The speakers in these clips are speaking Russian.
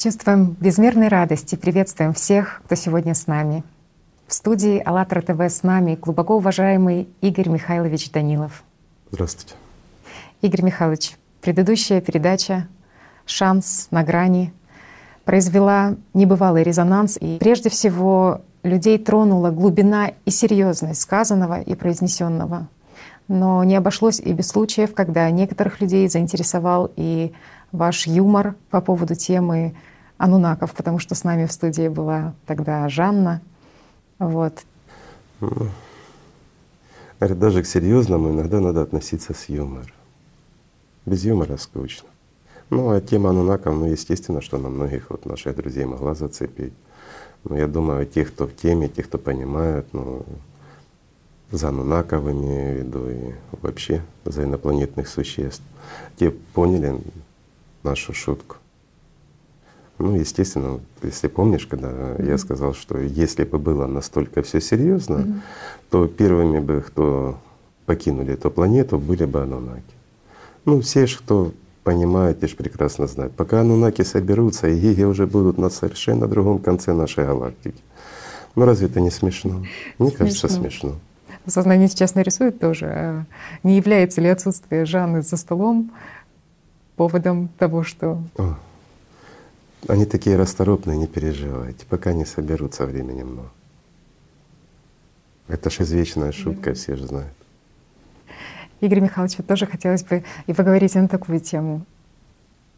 чувством безмерной радости приветствуем всех, кто сегодня с нами. В студии «АЛЛАТРА ТВ» с нами глубоко уважаемый Игорь Михайлович Данилов. Здравствуйте. Игорь Михайлович, предыдущая передача «Шанс на грани» произвела небывалый резонанс, и прежде всего людей тронула глубина и серьезность сказанного и произнесенного. Но не обошлось и без случаев, когда некоторых людей заинтересовал и ваш юмор по поводу темы анунаков, потому что с нами в студии была тогда Жанна. Вот. Даже к серьезному иногда надо относиться с юмором. Без юмора скучно. Ну а тема анунаков, ну естественно, что на многих вот наших друзей могла зацепить. Но я думаю, те, кто в теме, те, кто понимают, ну, за анунаков имею в виду и вообще за инопланетных существ, те поняли нашу шутку. Ну, естественно, если помнишь, когда я сказал, что если бы было настолько все серьезно, то первыми бы, кто покинули эту планету, были бы анунаки. Ну, все же, кто понимают, те же прекрасно знают. Пока анунаки соберутся, и уже будут на совершенно другом конце нашей галактики. Ну разве это не смешно? Мне кажется, смешно. Сознание сейчас нарисует тоже. Не является ли отсутствие Жанны за столом поводом того, что… О, они такие расторопные, не переживайте, пока не соберутся, времени много. Это же извечная шутка, все же знают. Игорь Михайлович, тоже хотелось бы и поговорить на такую тему.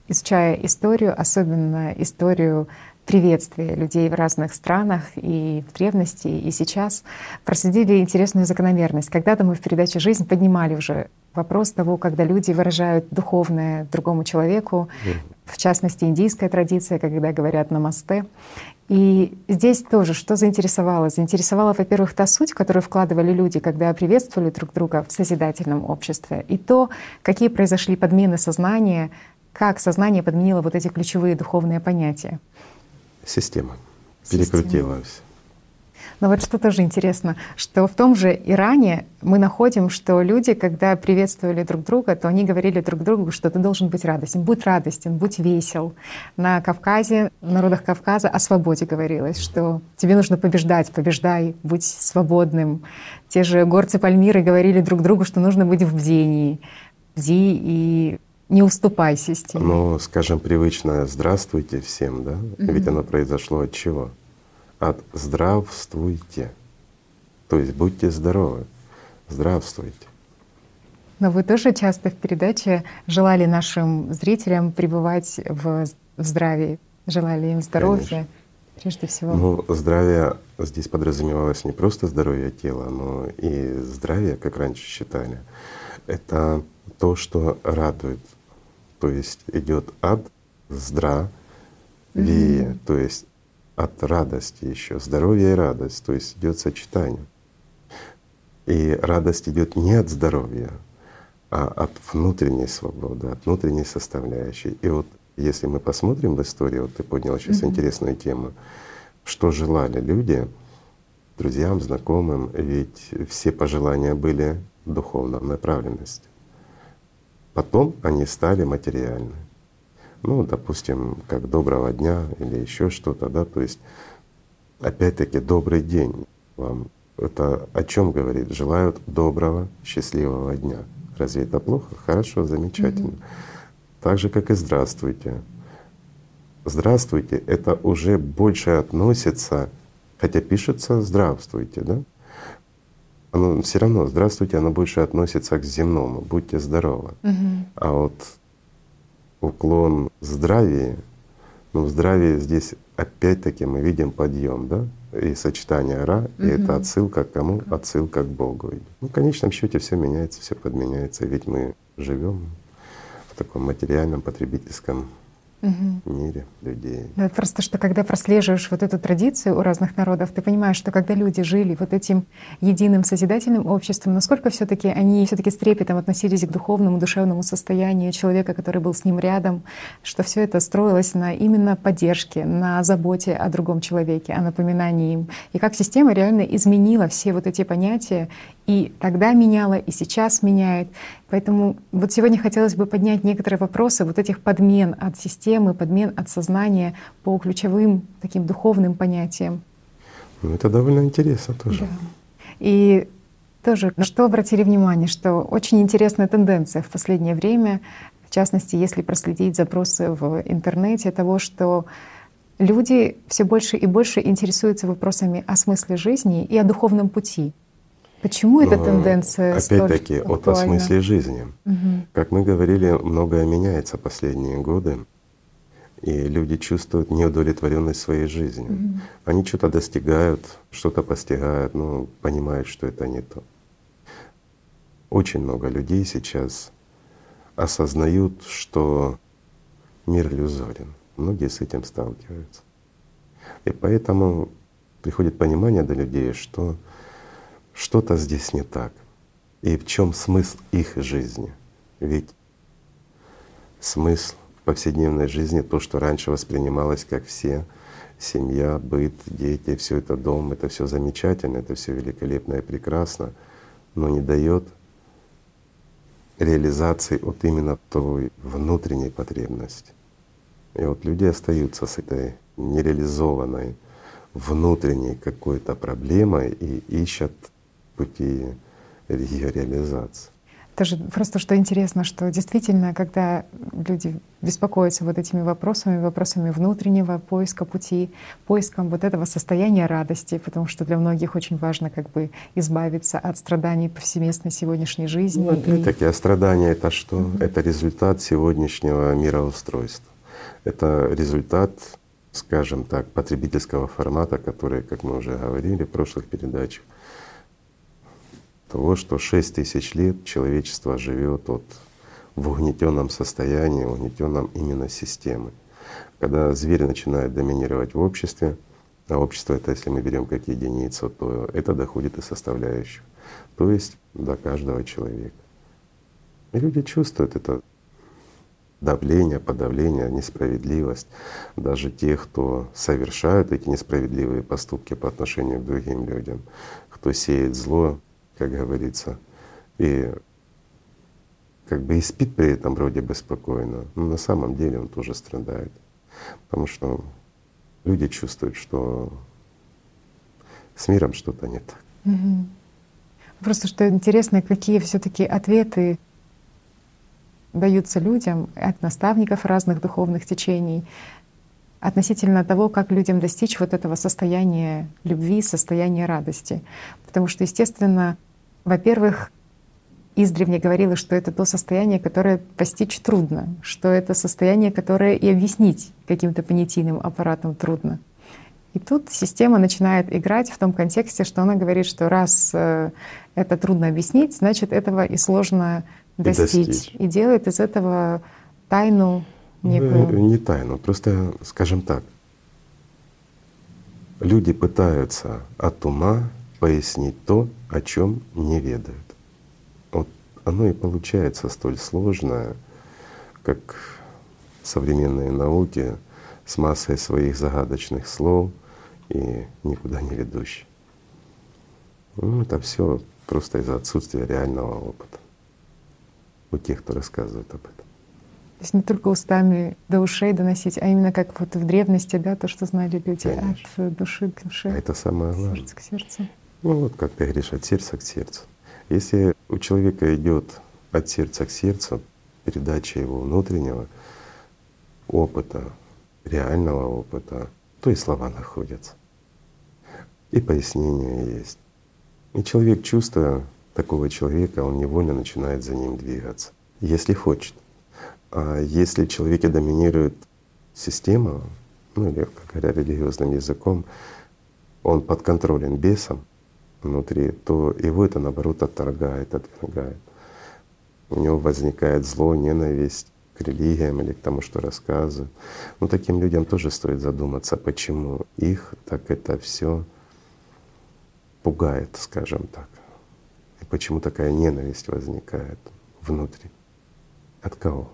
Изучая историю, особенно историю приветствия людей в разных странах и в древности, и сейчас, проследили интересную закономерность. Когда-то мы в передаче «Жизнь» поднимали уже вопрос того, когда люди выражают духовное другому человеку, в частности, индийская традиция, когда говорят «намасте». И здесь тоже, что заинтересовало? Заинтересовала, во-первых, та суть, которую вкладывали люди, когда приветствовали друг друга в созидательном обществе, и то, какие произошли подмены сознания, как сознание подменило вот эти ключевые духовные понятия. Система перекрутилась. Но вот что тоже интересно, что в том же Иране мы находим, что люди, когда приветствовали друг друга, то они говорили друг другу, что ты должен быть радостен, будь весел. На Кавказе, в народах Кавказа о свободе говорилось, что тебе нужно побеждать, побеждай, будь свободным. Те же горцы Пальмиры говорили друг другу, что нужно быть в бдении, бди и не уступай системе. Ну, скажем, привычное «здравствуйте» всем, да? Ведь оно произошло от чего? От «здравствуйте», то есть будьте здоровы, здравствуйте. Но вы тоже часто в передаче желали нашим зрителям пребывать в здравии, желали им здоровья, конечно, прежде всего. Ну, здравие здесь подразумевалось не просто здоровье тела, но и здравие, как раньше считали, это то, что радует, то есть идет от здравия, то есть от радости еще, здоровье и радость, то есть идет сочетание. И радость идет не от здоровья, а от внутренней свободы, от внутренней составляющей. И вот если мы посмотрим в историю, вот ты подняла сейчас интересную тему, что желали люди друзьям, знакомым, ведь все пожелания были духовной направленности. Потом они стали материальны. Ну, допустим, как «доброго дня» или еще что-то, да, то есть опять-таки «добрый день» вам. Это о чем говорит? Желают доброго, счастливого дня. Разве это плохо? Хорошо, замечательно. Так же, как и «здравствуйте». «Здравствуйте» — это уже больше относится, хотя пишется «здравствуйте», да? Оно все равно «здравствуйте», оно больше относится к земному, будьте здоровы. А вот уклон здравии, но в здравии здесь опять-таки мы видим подъем, да, и сочетание «ра», и это отсылка к кому? Отсылка к Богу. Ну, в конечном счете все меняется, все подменяется, ведь мы живем в таком материальном потребительском мире людей. Да, просто что когда прослеживаешь вот эту традицию у разных народов, ты понимаешь, что когда люди жили вот этим единым созидательным обществом, насколько все-таки они с трепетом относились к духовному, душевному состоянию человека, который был с ним рядом, что все это строилось на именно поддержке, на заботе о другом человеке, о напоминании им. И как система реально изменила все вот эти понятия и тогда меняла, и сейчас меняет. Поэтому вот сегодня хотелось бы поднять некоторые вопросы вот этих подмен от системы, подмен от сознания по ключевым таким духовным понятиям. Ну, это довольно интересно тоже. Да. И тоже на что обратили внимание, что очень интересная тенденция в последнее время, в частности, если проследить запросы в интернете, того, что люди все больше и больше интересуются вопросами о смысле жизни и о духовном пути. Почему эта тенденция столь актуальна? Опять-таки, вот о смысле жизни. Как мы говорили, многое меняется последние годы, и люди чувствуют неудовлетворенность своей жизнью. Они что-то достигают, что-то постигают, но понимают, что это не то. Очень много людей сейчас осознают, что мир иллюзорен. Многие с этим сталкиваются. И поэтому приходит понимание до людей, что что-то здесь не так. И в чем смысл их жизни? Ведь смысл в повседневной жизни — то, что раньше воспринималось как все — семья, быт, дети, все это дом, это все замечательно, это все великолепно и прекрасно, но не дает реализации вот именно той внутренней потребности. И вот люди остаются с этой нереализованной внутренней какой-то проблемой и ищут пути ее реализации. Тоже просто что интересно, что действительно, когда люди беспокоятся вот этими вопросами, вопросами внутреннего поиска пути, поиском вот этого состояния радости, потому что для многих очень важно как бы избавиться от страданий повсеместной сегодняшней жизни. Ну, опять-таки, а страдания — это что? Это результат сегодняшнего мироустройства. Это результат, скажем так, потребительского формата, который, как мы уже говорили в прошлых передачах, того, что 6000 лет человечество живет вот в угнетенном состоянии, угнетенном именно системой. Когда зверь начинает доминировать в обществе, а общество — это, если мы берем как единицу, то это доходит и составляющих, то есть до каждого человека. И люди чувствуют это давление, подавление, несправедливость. Даже те, кто совершают эти несправедливые поступки по отношению к другим людям, кто сеет зло, как говорится, и как бы и спит при этом вроде бы спокойно, но на самом деле он тоже страдает. Потому что люди чувствуют, что с миром что-то не так. Просто что интересно, какие все-таки ответы даются людям от наставников разных духовных течений относительно того, как людям достичь вот этого состояния любви, состояния радости. Потому что, естественно, во-первых, издревле говорилось, что это то состояние, которое постичь трудно, что это состояние, которое и объяснить каким-то понятийным аппаратом трудно. И тут система начинает играть в том контексте, что она говорит, что раз это трудно объяснить, значит, этого и сложно достичь. И делает из этого тайну некую… Ну, не тайну, просто, скажем так, люди пытаются от ума пояснить то, о чем не ведают. Вот оно и получается столь сложное, как современные науки с массой своих загадочных слов и никуда не ведущих. Ну, это все просто из-за отсутствия реального опыта у тех, кто рассказывает об этом. То есть не только устами до ушей доносить, а именно как вот в древности, да, то, что знали люди. Конечно. От души к душе. А это самое главное. Сердце к сердцу. Ну вот как ты говоришь, от сердца к сердцу. Если у человека идет от сердца к сердцу передача его внутреннего опыта, реального опыта, то и слова находятся, и пояснения есть. И человек, чувствуя такого человека, он невольно начинает за ним двигаться, если хочет. А если в человеке доминирует система, ну или, как говоря религиозным языком, он подконтролен бесом внутри, то его это, наоборот, отторгает, отвергает. У него возникает зло, ненависть к религиям или к тому, что рассказывают. Но таким людям тоже стоит задуматься, почему их так это все пугает, скажем так. И почему такая ненависть возникает внутри? От кого?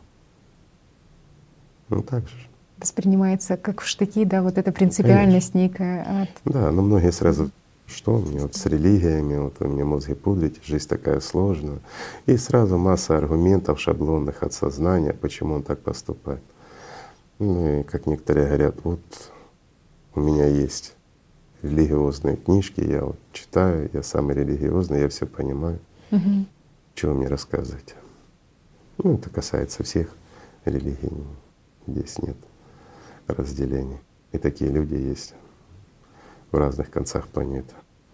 Ну так же. Воспринимается как в штыки, да, вот эта принципиальность. Конечно. Некая от… Да, но многие сразу что мне вот с религиями, вот вы мне мозги пудрите, жизнь такая сложная. И сразу масса аргументов шаблонных от сознания, почему он так поступает. Ну и как некоторые говорят, вот у меня есть религиозные книжки, я вот читаю, я самый религиозный, я все понимаю. Угу. Чего мне рассказывать? Ну это касается всех религий, здесь нет разделений. И такие люди есть в разных концах планеты.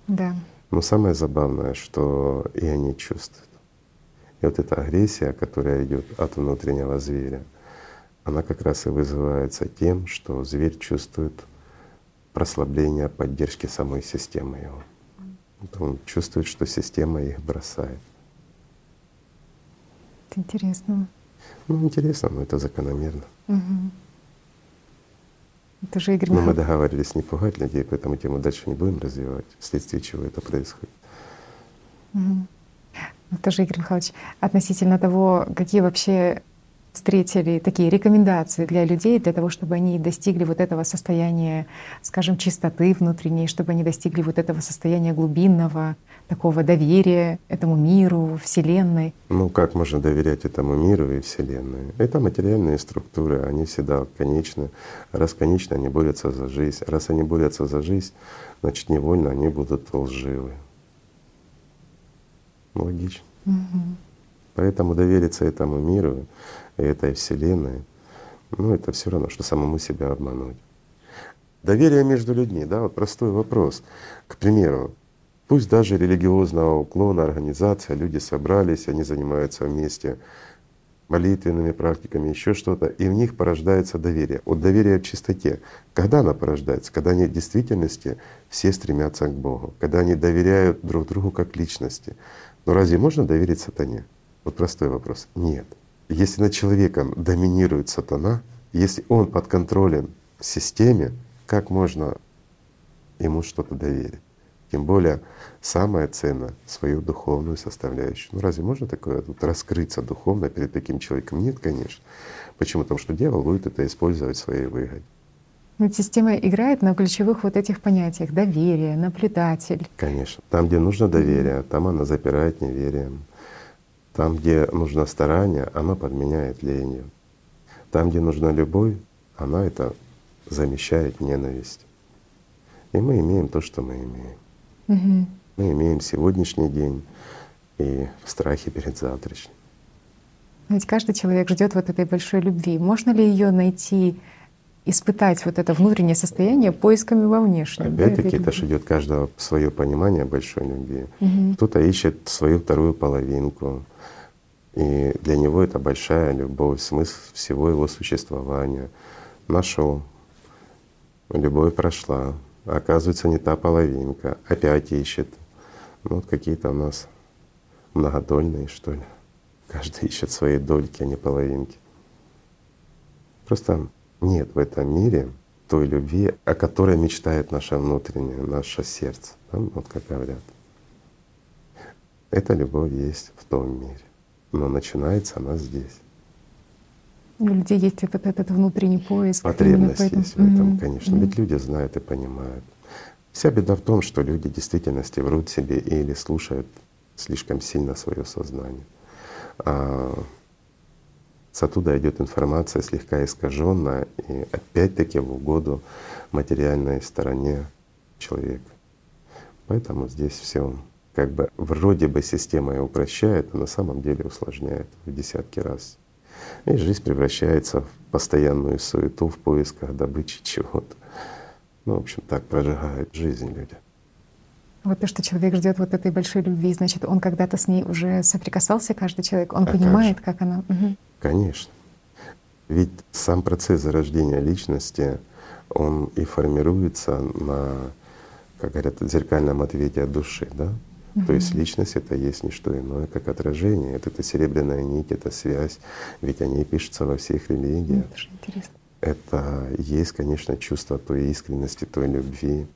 Да. Но самое забавное, что и они чувствуют. И вот эта агрессия, которая идет от внутреннего зверя, она как раз и вызывается тем, что зверь чувствует прослабление поддержки самой системы его. Он чувствует, что система их бросает. Это интересно. Ну интересно, но это закономерно. Угу. Это же Игорь Михайлович. Но мы договаривались не пугать людей, поэтому тему дальше не будем развивать, вследствие чего это происходит. Угу. Это же, Игорь Михайлович, относительно того, какие вообще встретили такие рекомендации для людей, для того, чтобы они достигли вот этого состояния, скажем, чистоты внутренней, чтобы они достигли вот этого состояния глубинного, такого доверия этому миру, Вселенной. Ну как можно доверять этому миру и Вселенной? Это материальные структуры, они всегда конечны. Раз конечны, они борются за жизнь. Раз они борются за жизнь, значит, невольно они будут лживы. Логично. Угу. Поэтому довериться этому миру и этой Вселенной, ну это все равно, что самому себя обмануть. Доверие между людьми, да, вот простой вопрос. К примеру, пусть даже религиозного уклона организация, люди собрались, они занимаются вместе молитвенными практиками, еще что-то, и в них порождается доверие. Вот доверие в чистоте. Когда оно порождается? Когда они в действительности все стремятся к Богу, когда они доверяют друг другу как личности. Но разве можно доверить сатане? Вот простой вопрос. Нет. Если над человеком доминирует сатана, если он под контролем системе, как можно ему что-то доверить? Тем более самое ценное — свою духовную составляющую. Ну разве можно такое вот раскрыться духовно перед таким человеком? Нет, конечно. Почему? Потому что дьявол будет это использовать в своей выгоде. Но система играет на ключевых вот этих понятиях — доверие, наблюдатель. Конечно. Там, где нужно доверие, там она запирает неверием. Там, где нужно старание, она подменяет ленью. Там, где нужна любовь, она это замещает ненависть. И мы имеем то, что мы имеем. Угу. Мы имеем сегодняшний день и страхи перед завтрашним. Ведь каждый человек ждет вот этой большой любви. Можно ли ее найти, испытать вот это внутреннее состояние поисками во внешнем? Опять-таки, это же идет каждого свое понимание большой любви. Угу. Кто-то ищет свою вторую половинку. И для него это большая любовь, смысл всего его существования. Нашел, любовь прошла, оказывается, не та половинка, опять ищет. Ну вот какие-то у нас многодольные, что ли. Каждый ищет свои дольки, а не половинки. Просто нет в этом мире той любви, о которой мечтает наше внутреннее, наше сердце. Там, вот как говорят. Эта любовь есть в том мире. Но начинается она здесь. У людей есть этот внутренний поиск. Потребность есть в этом, конечно. Ведь люди знают и понимают. Вся беда в том, что люди в действительности врут себе или слушают слишком сильно свое сознание. А оттуда идет информация слегка искаженная и опять-таки в угоду материальной стороне человека. Поэтому здесь все как бы вроде бы система и упрощает, а на самом деле усложняет в десятки раз. И жизнь превращается в постоянную суету в поисках добычи чего-то. Ну, в общем, так прожигают жизнь люди. Вот то, что человек ждет вот этой большой любви, значит, он когда-то с ней уже соприкасался, каждый человек, он понимает, как она. Угу. Конечно. Ведь сам процесс зарождения личности, он и формируется на, как говорят, зеркальном ответе от души, да? То есть личность — это есть не что иное, как отражение. Это серебряная нить, это связь, ведь о ней пишется во всех религиях. Это же интересно. Это есть, конечно, чувство той искренности, той любви.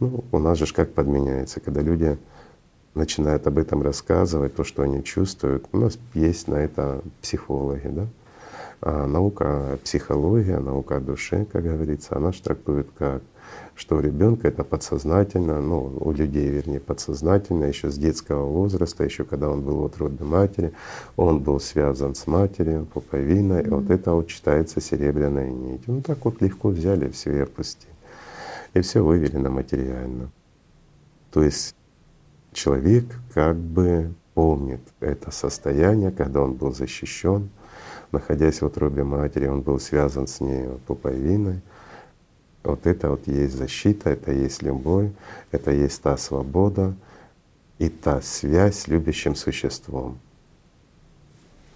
Ну, у нас же как подменяется, когда люди начинают об этом рассказывать, то, что они чувствуют. У нас есть на это психологи, да? А наука психология, наука о душе, как говорится, она же трактует как что у ребенка это подсознательно, ну, у людей, вернее, подсознательно, еще с детского возраста, еще когда он был от рода матери, он был связан с матерью, пуповиной, вот это вот считается серебряной нитью. Ну так вот легко взяли, все и опустили. И все выверено материально. То есть человек как бы помнит это состояние, когда он был защищен, находясь в утробе матери, он был связан с ней пуповиной. Вот это вот есть защита, это есть любовь, это есть та свобода и та связь с любящим существом.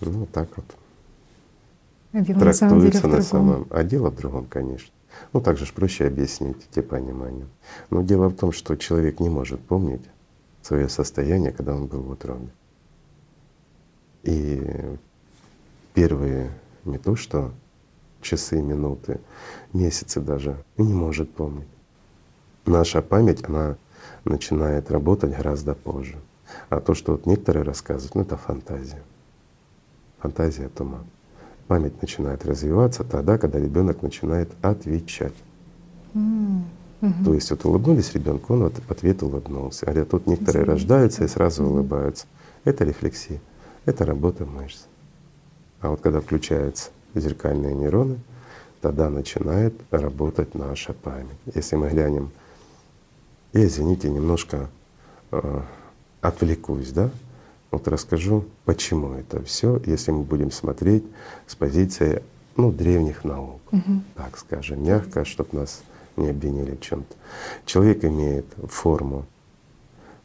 Ну так вот. А дело трактуется на самом деле в другом. А дело в другом, конечно. Ну так же ж проще объяснить те понимания. Но дело в том, что человек не может помнить свое состояние, когда он был в утробе. И первые не то что часы, минуты, месяцы даже, и не может помнить. Наша память, она начинает работать гораздо позже. А то, что вот некоторые рассказывают, ну это фантазия. Фантазия — туман. Память начинает развиваться тогда, когда ребенок начинает отвечать. То есть вот улыбнулись ребенку, он в ответ улыбнулся. Говорят, тут некоторые рождаются и сразу улыбаются. Это рефлексия, это работа мышц. А вот когда включаются зеркальные нейроны, тогда начинает работать наша память. Если мы глянем, я, извините, немножко отвлекусь, да? Вот расскажу, почему это все, если мы будем смотреть с позиции, ну, древних наук, так скажем, мягко, чтобы нас не обвинили в чем-то. Человек имеет форму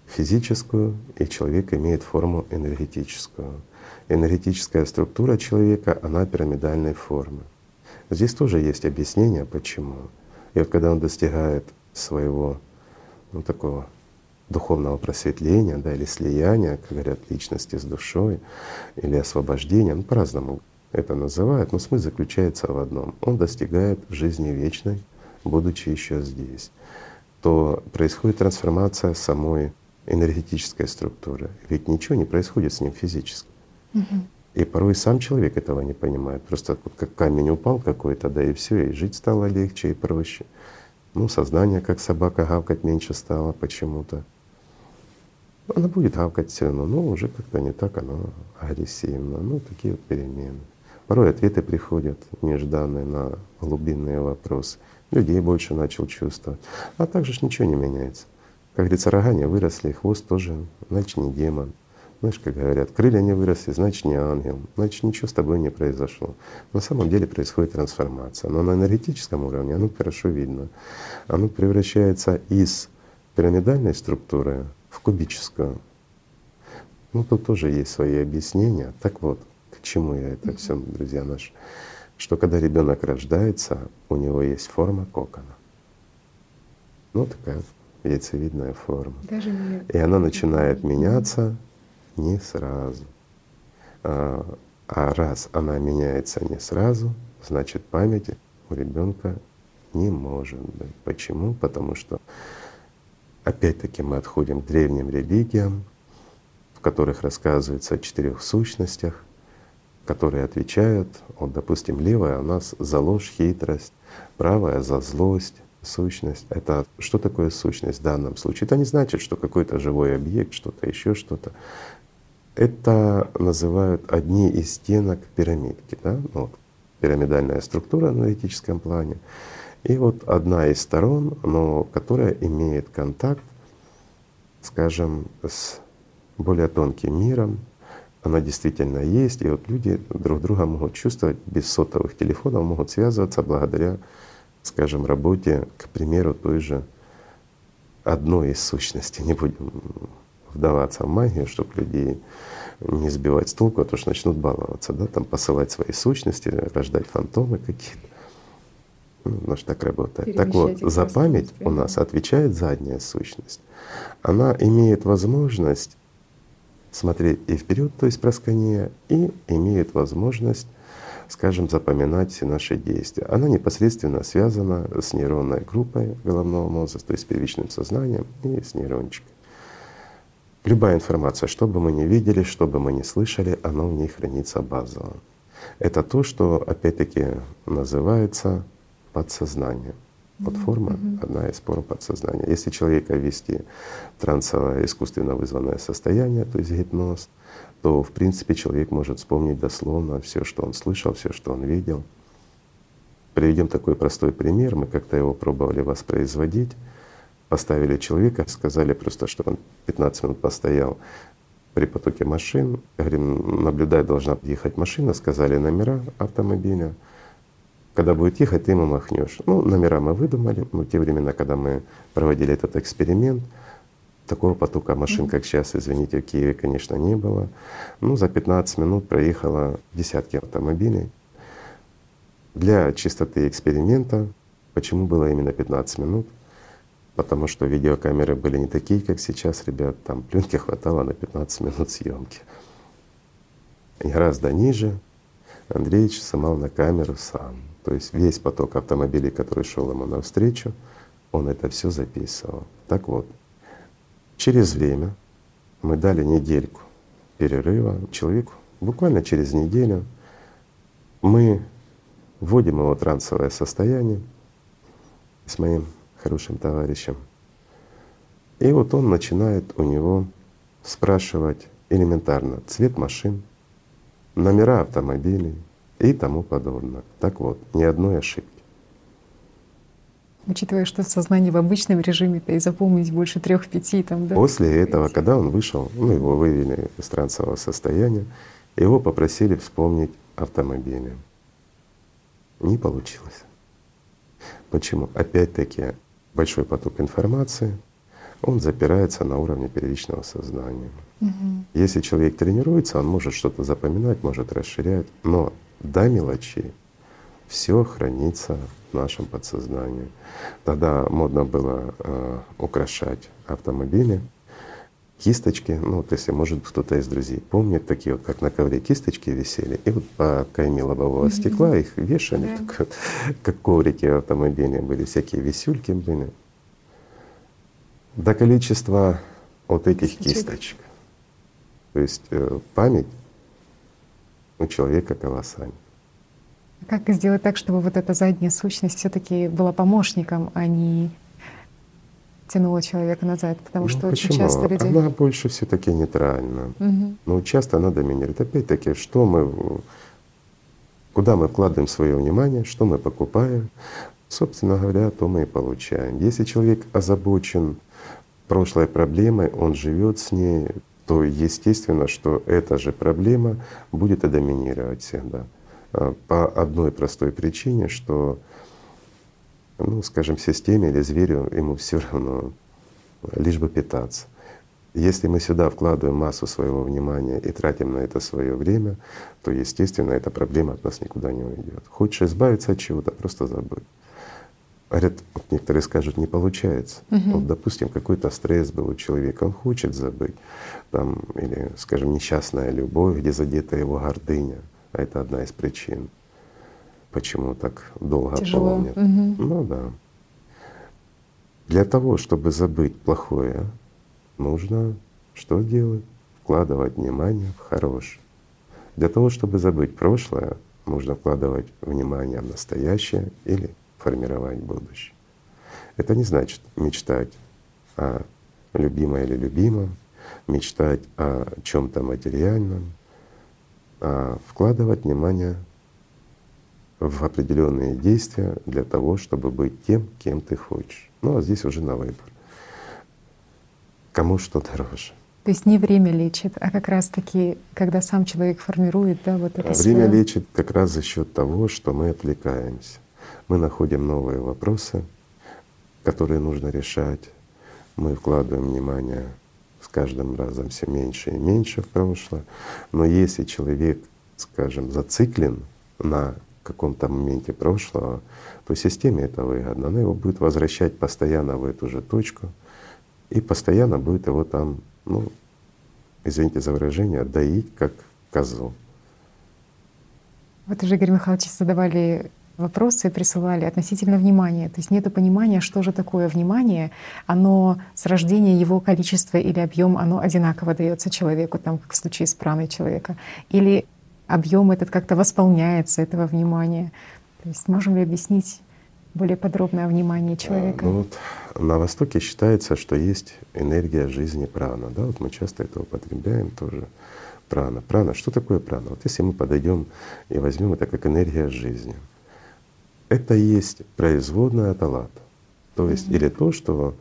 физическую, и человек имеет форму энергетическую. Энергетическая структура человека, она пирамидальной формы. Здесь тоже есть объяснение, почему. И вот когда он достигает своего, ну, такого духовного просветления, да, или слияния, как говорят, личности с душой, или освобождения, ну, по-разному это называют, но смысл заключается в одном. Он достигает жизни вечной, будучи еще здесь. То происходит трансформация самой энергетической структуры. Ведь ничего не происходит с ним физически. И порой сам человек этого не понимает. Просто вот как камень упал какой-то, да и все, и жить стало легче и проще. Ну, сознание, как собака, гавкать меньше стало почему-то. Она будет гавкать все равно, но уже как-то не так оно агрессивно. Ну, такие вот перемены. Порой ответы приходят нежданные на глубинные вопросы. Людей больше начал чувствовать. А также ж ничего не меняется. Как говорится, рога не выросли, хвост тоже, значит, не демон. Знаешь, как говорят, крылья не выросли, значит, не ангел, значит, ничего с тобой не произошло. На самом деле происходит трансформация, но на энергетическом уровне оно хорошо видно. Оно превращается из пирамидальной структуры в кубическую. Ну, тут тоже есть свои объяснения. Так вот, к чему я это все, друзья наши? Что когда ребенок рождается, у него есть форма кокона. Ну, такая яйцевидная форма. Даже не... И она начинает меняться. Не сразу. А раз она меняется не сразу, значит, памяти у ребенка не может быть. Почему? Потому что опять-таки мы отходим к древним религиям, в которых рассказывается о четырех сущностях, которые отвечают, вот, допустим, левая у нас за ложь, хитрость, правая за злость. Сущность — это что такое сущность в данном случае? Это не значит, что какой-то живой объект, что-то еще что-то. Это называют одни из стенок пирамидки, да? Вот, пирамидальная структура на аналитическом плане. И вот одна из сторон, но которая имеет контакт, скажем, с более тонким миром, она действительно есть. И вот люди друг друга могут чувствовать без сотовых телефонов, могут связываться благодаря, скажем, работе, к примеру, той же одной из сущностей. Не будем вдаваться в магию, чтобы людей не сбивать с толку, а то что начнут баловаться, да, там посылать свои сущности, рождать фантомы какие-то. Ну, у нас так работает. Так вот, за память у нас отвечает задняя сущность. Она имеет возможность смотреть и вперед, то есть проскания, и имеет возможность, скажем, запоминать все наши действия. Она непосредственно связана с нейронной группой головного мозга, то есть с первичным сознанием и с нейрончиком. Любая информация, что бы мы ни видели, что бы мы ни слышали, она у ней хранится базово. Это то, что опять-таки называется подсознанием. Подформа одна из форм подсознания. Если человека ввести в трансовое искусственно вызванное состояние, то есть гипноз, то в принципе человек может вспомнить дословно все, что он слышал, все, что он видел. Приведем такой простой пример. Мы как-то его пробовали воспроизводить, поставили человека, сказали просто, что он 15 минут постоял при потоке машин. Говорим, наблюдай, должна ехать машина, сказали номера автомобиля. Когда будет ехать, ты ему махнешь. Ну, номера мы выдумали, но те времена, когда мы проводили этот эксперимент, такого потока машин, как сейчас, извините, в Киеве, конечно, не было. Ну, за 15 минут проехало десятки автомобилей. Для чистоты эксперимента, почему было именно 15 минут? Потому что видеокамеры были не такие, как сейчас, ребят, там пленки хватало на 15 минут съемки. И гораздо ниже Андреевич снимал на камеру сам. То есть весь поток автомобилей, который шел ему навстречу, он это все записывал. Так вот, через время мы дали недельку перерыва человеку. Буквально через неделю мы вводим его в трансовое состояние с моим хорошим товарищем. И вот он начинает у него спрашивать элементарно цвет машин, номера автомобилей и тому подобное. Так вот, ни одной ошибки. Учитывая, что сознание в обычном режиме-то и запомнить больше 3-5 там, да? После этого, когда он вышел, ну, его вывели из трансового состояния, его попросили вспомнить автомобили. Не получилось. Почему? Опять-таки большой поток информации, он запирается на уровне первичного сознания. Если человек тренируется, он может что-то запоминать, может расширять, но до мелочей все хранится в нашем подсознании. Тогда модно было украшать автомобили, кисточки. Ну вот если, может, кто-то из друзей помнит, такие вот, как на ковре кисточки висели, и вот по кайме лобового стекла их вешали, так, как коврики автомобиля были, всякие висюльки были. До количества вот этих кисточек. То есть память у человека колоссальна. Как сделать так, чтобы вот эта задняя сущность все-таки была помощником, а не тянула человека назад? Потому что очень часто люди… Она больше все-таки нейтральна. Но часто она доминирует. Опять-таки, что мы, куда мы вкладываем свое внимание, что мы покупаем, собственно говоря, то мы и получаем. Если человек озабочен прошлой проблемой, он живет с ней, то естественно, что эта же проблема будет и доминировать всегда. По одной простой причине, что, ну, скажем, системе или зверю ему все равно, лишь бы питаться. Если мы сюда вкладываем массу своего внимания и тратим на это свое время, то, естественно, эта проблема от нас никуда не уйдет. Хочешь избавиться от чего-то, просто забудь. Говорят, вот некоторые скажут, не получается. Вот, допустим, какой-то стресс был у человека, он хочет забыть, там, или, скажем, несчастная любовь, где задета его гордыня. А это одна из причин, почему так долго помнят. Ну да. Для того, чтобы забыть плохое, нужно что делать? Вкладывать внимание в хорошее. Для того, чтобы забыть прошлое, нужно вкладывать внимание в настоящее или формировать будущее. Это не значит мечтать о любимой или любимом, мечтать о чем-то материальном, а вкладывать внимание в определенные действия для того, чтобы быть тем, кем ты хочешь. Ну а здесь уже на выбор. Кому что дороже. То есть не время лечит, а как раз-таки, когда сам человек формирует, да, вот это свое… Время лечит как раз за счет того, что мы отвлекаемся. Мы находим новые вопросы, которые нужно решать. Мы вкладываем внимание с каждым разом все меньше и меньше в прошлое. Но если человек, скажем, зациклен на каком-то моменте прошлого, то системе это выгодно. Она его будет возвращать постоянно в эту же точку. И постоянно будет его там, ну, извините за выражение, доить как козу. Вот уже, Игорь Михайлович, задавали вопросы, присылали относительно внимания. То есть нет понимания, что же такое внимание. Оно с рождения, его количество или объем, оно одинаково дается человеку, там, как в случае с праной человека. Или объем этот как-то восполняется, этого внимания. То есть можем ли объяснить более подробное внимание человека? Ну вот, на Востоке считается, что есть энергия жизни прана. Да? Вот мы часто это употребляем тоже. Прана. Прана. Что такое прана? Вот если мы подойдем и возьмем это как энергия жизни, это и есть производная от АЛЛАТа. То есть или то, что,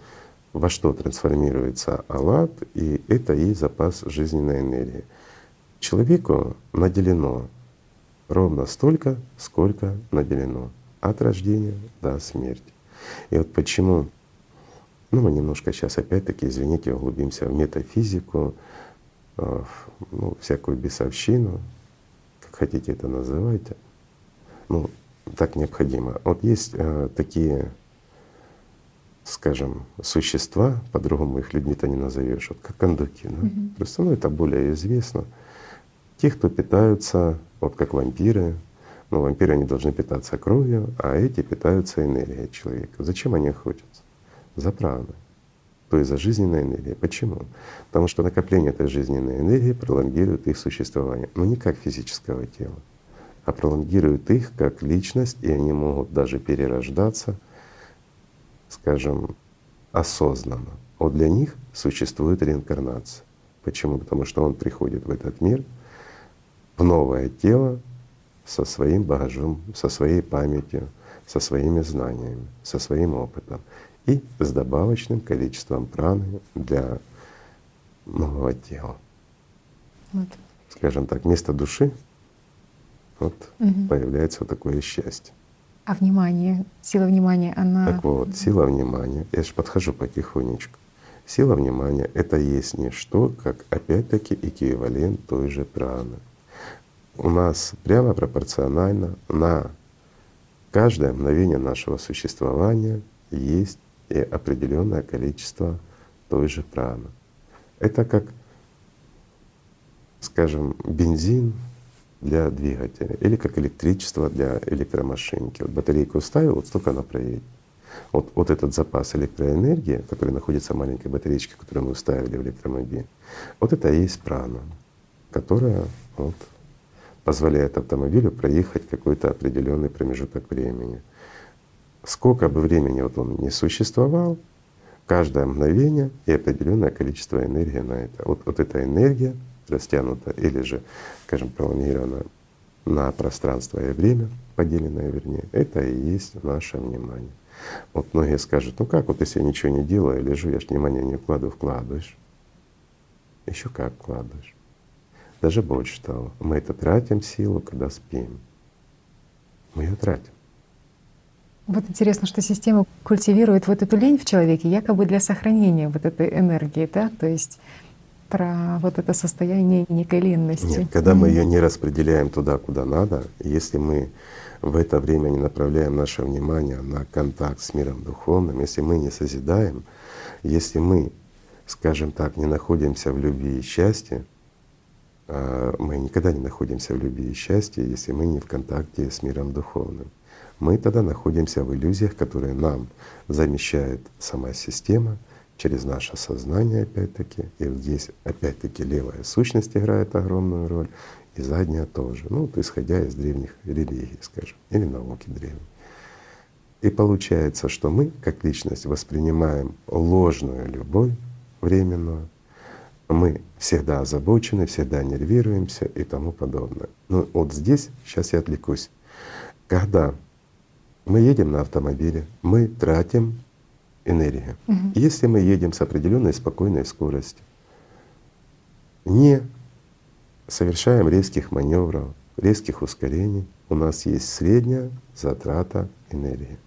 во что трансформируется АЛЛАТ, и это и запас жизненной энергии. Человеку наделено ровно столько, сколько наделено от рождения до смерти. И вот почему, ну мы немножко сейчас опять-таки, извините, углубимся в метафизику, ну, всякую бесовщину, как хотите это называйте, ну так необходимо. Вот есть такие, скажем, существа, по-другому их людьми-то не назовешь, вот как кондуки, да? Просто, ну это более известно. Те, кто питаются, вот как вампиры, но вампиры они должны питаться кровью, а эти питаются энергией человека. Зачем они охотятся? За праной. То есть за жизненной энергией. Почему? Потому что накопление этой жизненной энергии пролонгирует их существование, но не как физического тела, а пролонгирует их как личность, и они могут даже перерождаться, скажем, осознанно. Вот для них существует реинкарнация. Почему? Потому что он приходит в этот мир, в новое тело со своим багажом, со своей памятью, со своими знаниями, со своим опытом и с добавочным количеством праны для нового тела. Вот. Скажем так, вместо души вот появляется вот такое счастье. А внимание, сила внимания, она… Так вот, сила внимания, я же подхожу потихонечку. Сила внимания — это есть не что, как опять-таки эквивалент той же праны. У нас прямо пропорционально на каждое мгновение нашего существования есть и определенное количество той же праны. Это как, скажем, бензин для двигателя или как электричество для электромашинки. Вот батарейку вставил, вот столько она проедет. Вот этот запас электроэнергии, который находится в маленькой батареечке, которую мы вставили в электромобиль, вот это и есть прана, которая вот позволяет автомобилю проехать какой-то определенный промежуток времени. Сколько бы времени вот он ни существовал, каждое мгновение и определенное количество энергии на это. Вот эта энергия растянута или же, скажем, пролонгирована на пространство и время, поделенное вернее, это и есть наше внимание. Вот многие скажут: ну как, вот если я ничего не делаю, лежу, я ж внимание не вкладываю. Вкладываешь. Еще как вкладываешь. Даже больше того, мы это тратим силу, когда спим. Мы ее тратим. Вот интересно, что система культивирует вот эту лень в человеке, якобы для сохранения вот этой энергии, да? То есть про вот это состояние некой ленности. Нет, когда мы ее не распределяем туда, куда надо, если мы в это время не направляем наше внимание на контакт с миром духовным, если мы не созидаем, если мы, скажем так, не находимся в любви и счастье, мы никогда не находимся в любви и счастье, если мы не в контакте с миром духовным. Мы тогда находимся в иллюзиях, которые нам замещает сама система через наше сознание опять-таки. И вот здесь опять-таки левая сущность играет огромную роль, и задняя тоже, ну вот исходя из древних религий, скажем, или науки древней. И получается, что мы как Личность воспринимаем ложную любовь временную, мы всегда озабочены, всегда нервируемся и тому подобное. Но вот здесь, сейчас я отвлекусь, когда мы едем на автомобиле, мы тратим энергию. Если мы едем с определенной спокойной скоростью, не совершаем резких маневров, резких ускорений, у нас есть средняя затрата энергии.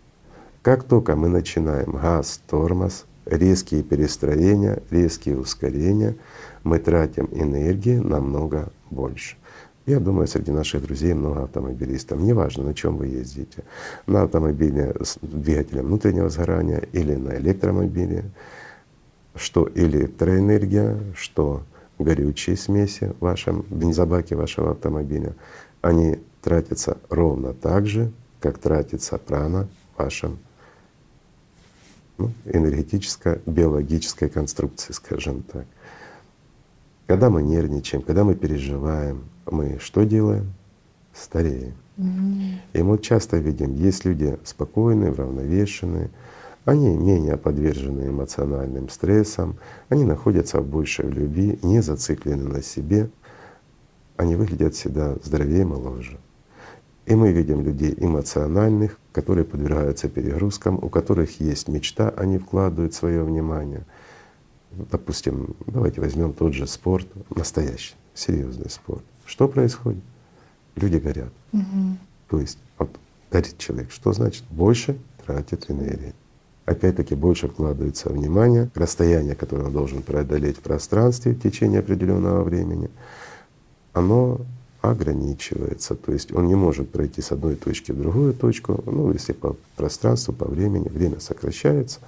Как только мы начинаем газ, тормоз, резкие перестроения, резкие ускорения, мы тратим энергии намного больше. Я думаю, среди наших друзей много автомобилистов. Неважно, на чем вы ездите. На автомобиле с двигателем внутреннего сгорания или на электромобиле, что электроэнергия, что горючие смеси в вашем бензобаке вашего автомобиля, они тратятся ровно так же, как тратится прана в вашем энергетическо-биологической конструкции, скажем так. Когда мы нервничаем, когда мы переживаем, мы что делаем? стареем. И мы часто видим, есть люди спокойные, уравновешенные, они менее подвержены эмоциональным стрессам, они находятся больше в любви, не зациклены на себе, они выглядят всегда здоровее, моложе. И мы видим людей эмоциональных, которые подвергаются перегрузкам, у которых есть мечта, они вкладывают свое внимание. Допустим, давайте возьмем тот же спорт, настоящий, серьезный спорт. Что происходит? Люди горят. То есть вот горит человек. Что значит? Больше тратит энергии. Опять-таки больше вкладывается внимание, расстояние, которое он должен преодолеть в пространстве в течение определенного времени, оно ограничивается. То есть он не может пройти с одной точки в другую точку. Ну, если по пространству, по времени, время сокращается,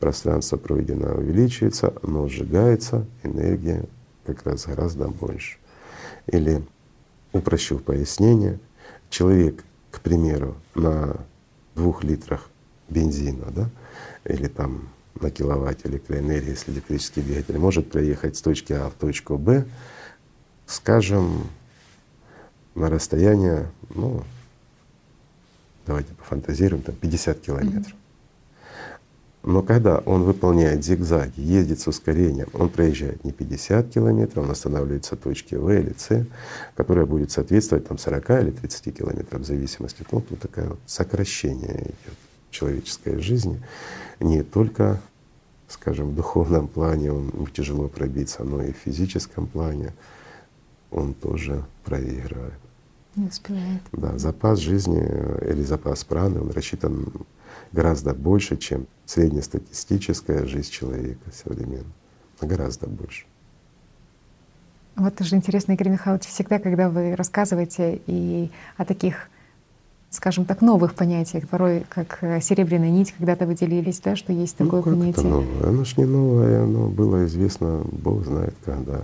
пространство проведено увеличивается, но сжигается энергия как раз гораздо больше. Или, упрощу пояснение, человек, к примеру, на 2 литрах бензина, да, или там на киловатт электроэнергии, если электрический двигатель, может проехать с точки А в точку Б, скажем, на расстояние, ну, давайте пофантазируем, там 50 километров. Но когда он выполняет зигзаги, ездит с ускорением, он проезжает не 50 километров, он останавливается в точке В или С, которая будет соответствовать там 40 или 30 километров в зависимости. Ну, тут такое вот сокращение идет в человеческой жизни. Не только, скажем, в духовном плане он тяжело пробиться, но и в физическом плане он тоже проигрывает. Не успевает. Да, запас жизни или запас праны, он рассчитан гораздо больше, чем среднестатистическая жизнь человека современная. Гораздо больше. Вот тоже интересно, Игорь Михайлович, всегда, когда вы рассказываете и о таких, скажем так, новых понятиях, порой как серебряная нить, когда-то вы делились, да, что есть такое понятие. Ну как это новое? Оно ж не новое, оно было известно Бог знает когда.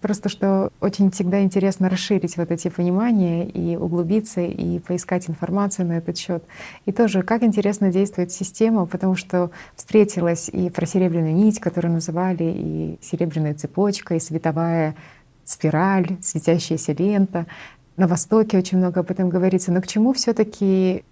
Просто что очень всегда интересно расширить вот эти понимания и углубиться, и поискать информацию на этот счет. И тоже, как интересно действует система, потому что встретилась и про серебряную нить, которую называли, и серебряная цепочка, и световая спираль, светящаяся лента. На Востоке очень много об этом говорится. Но к чему все-таки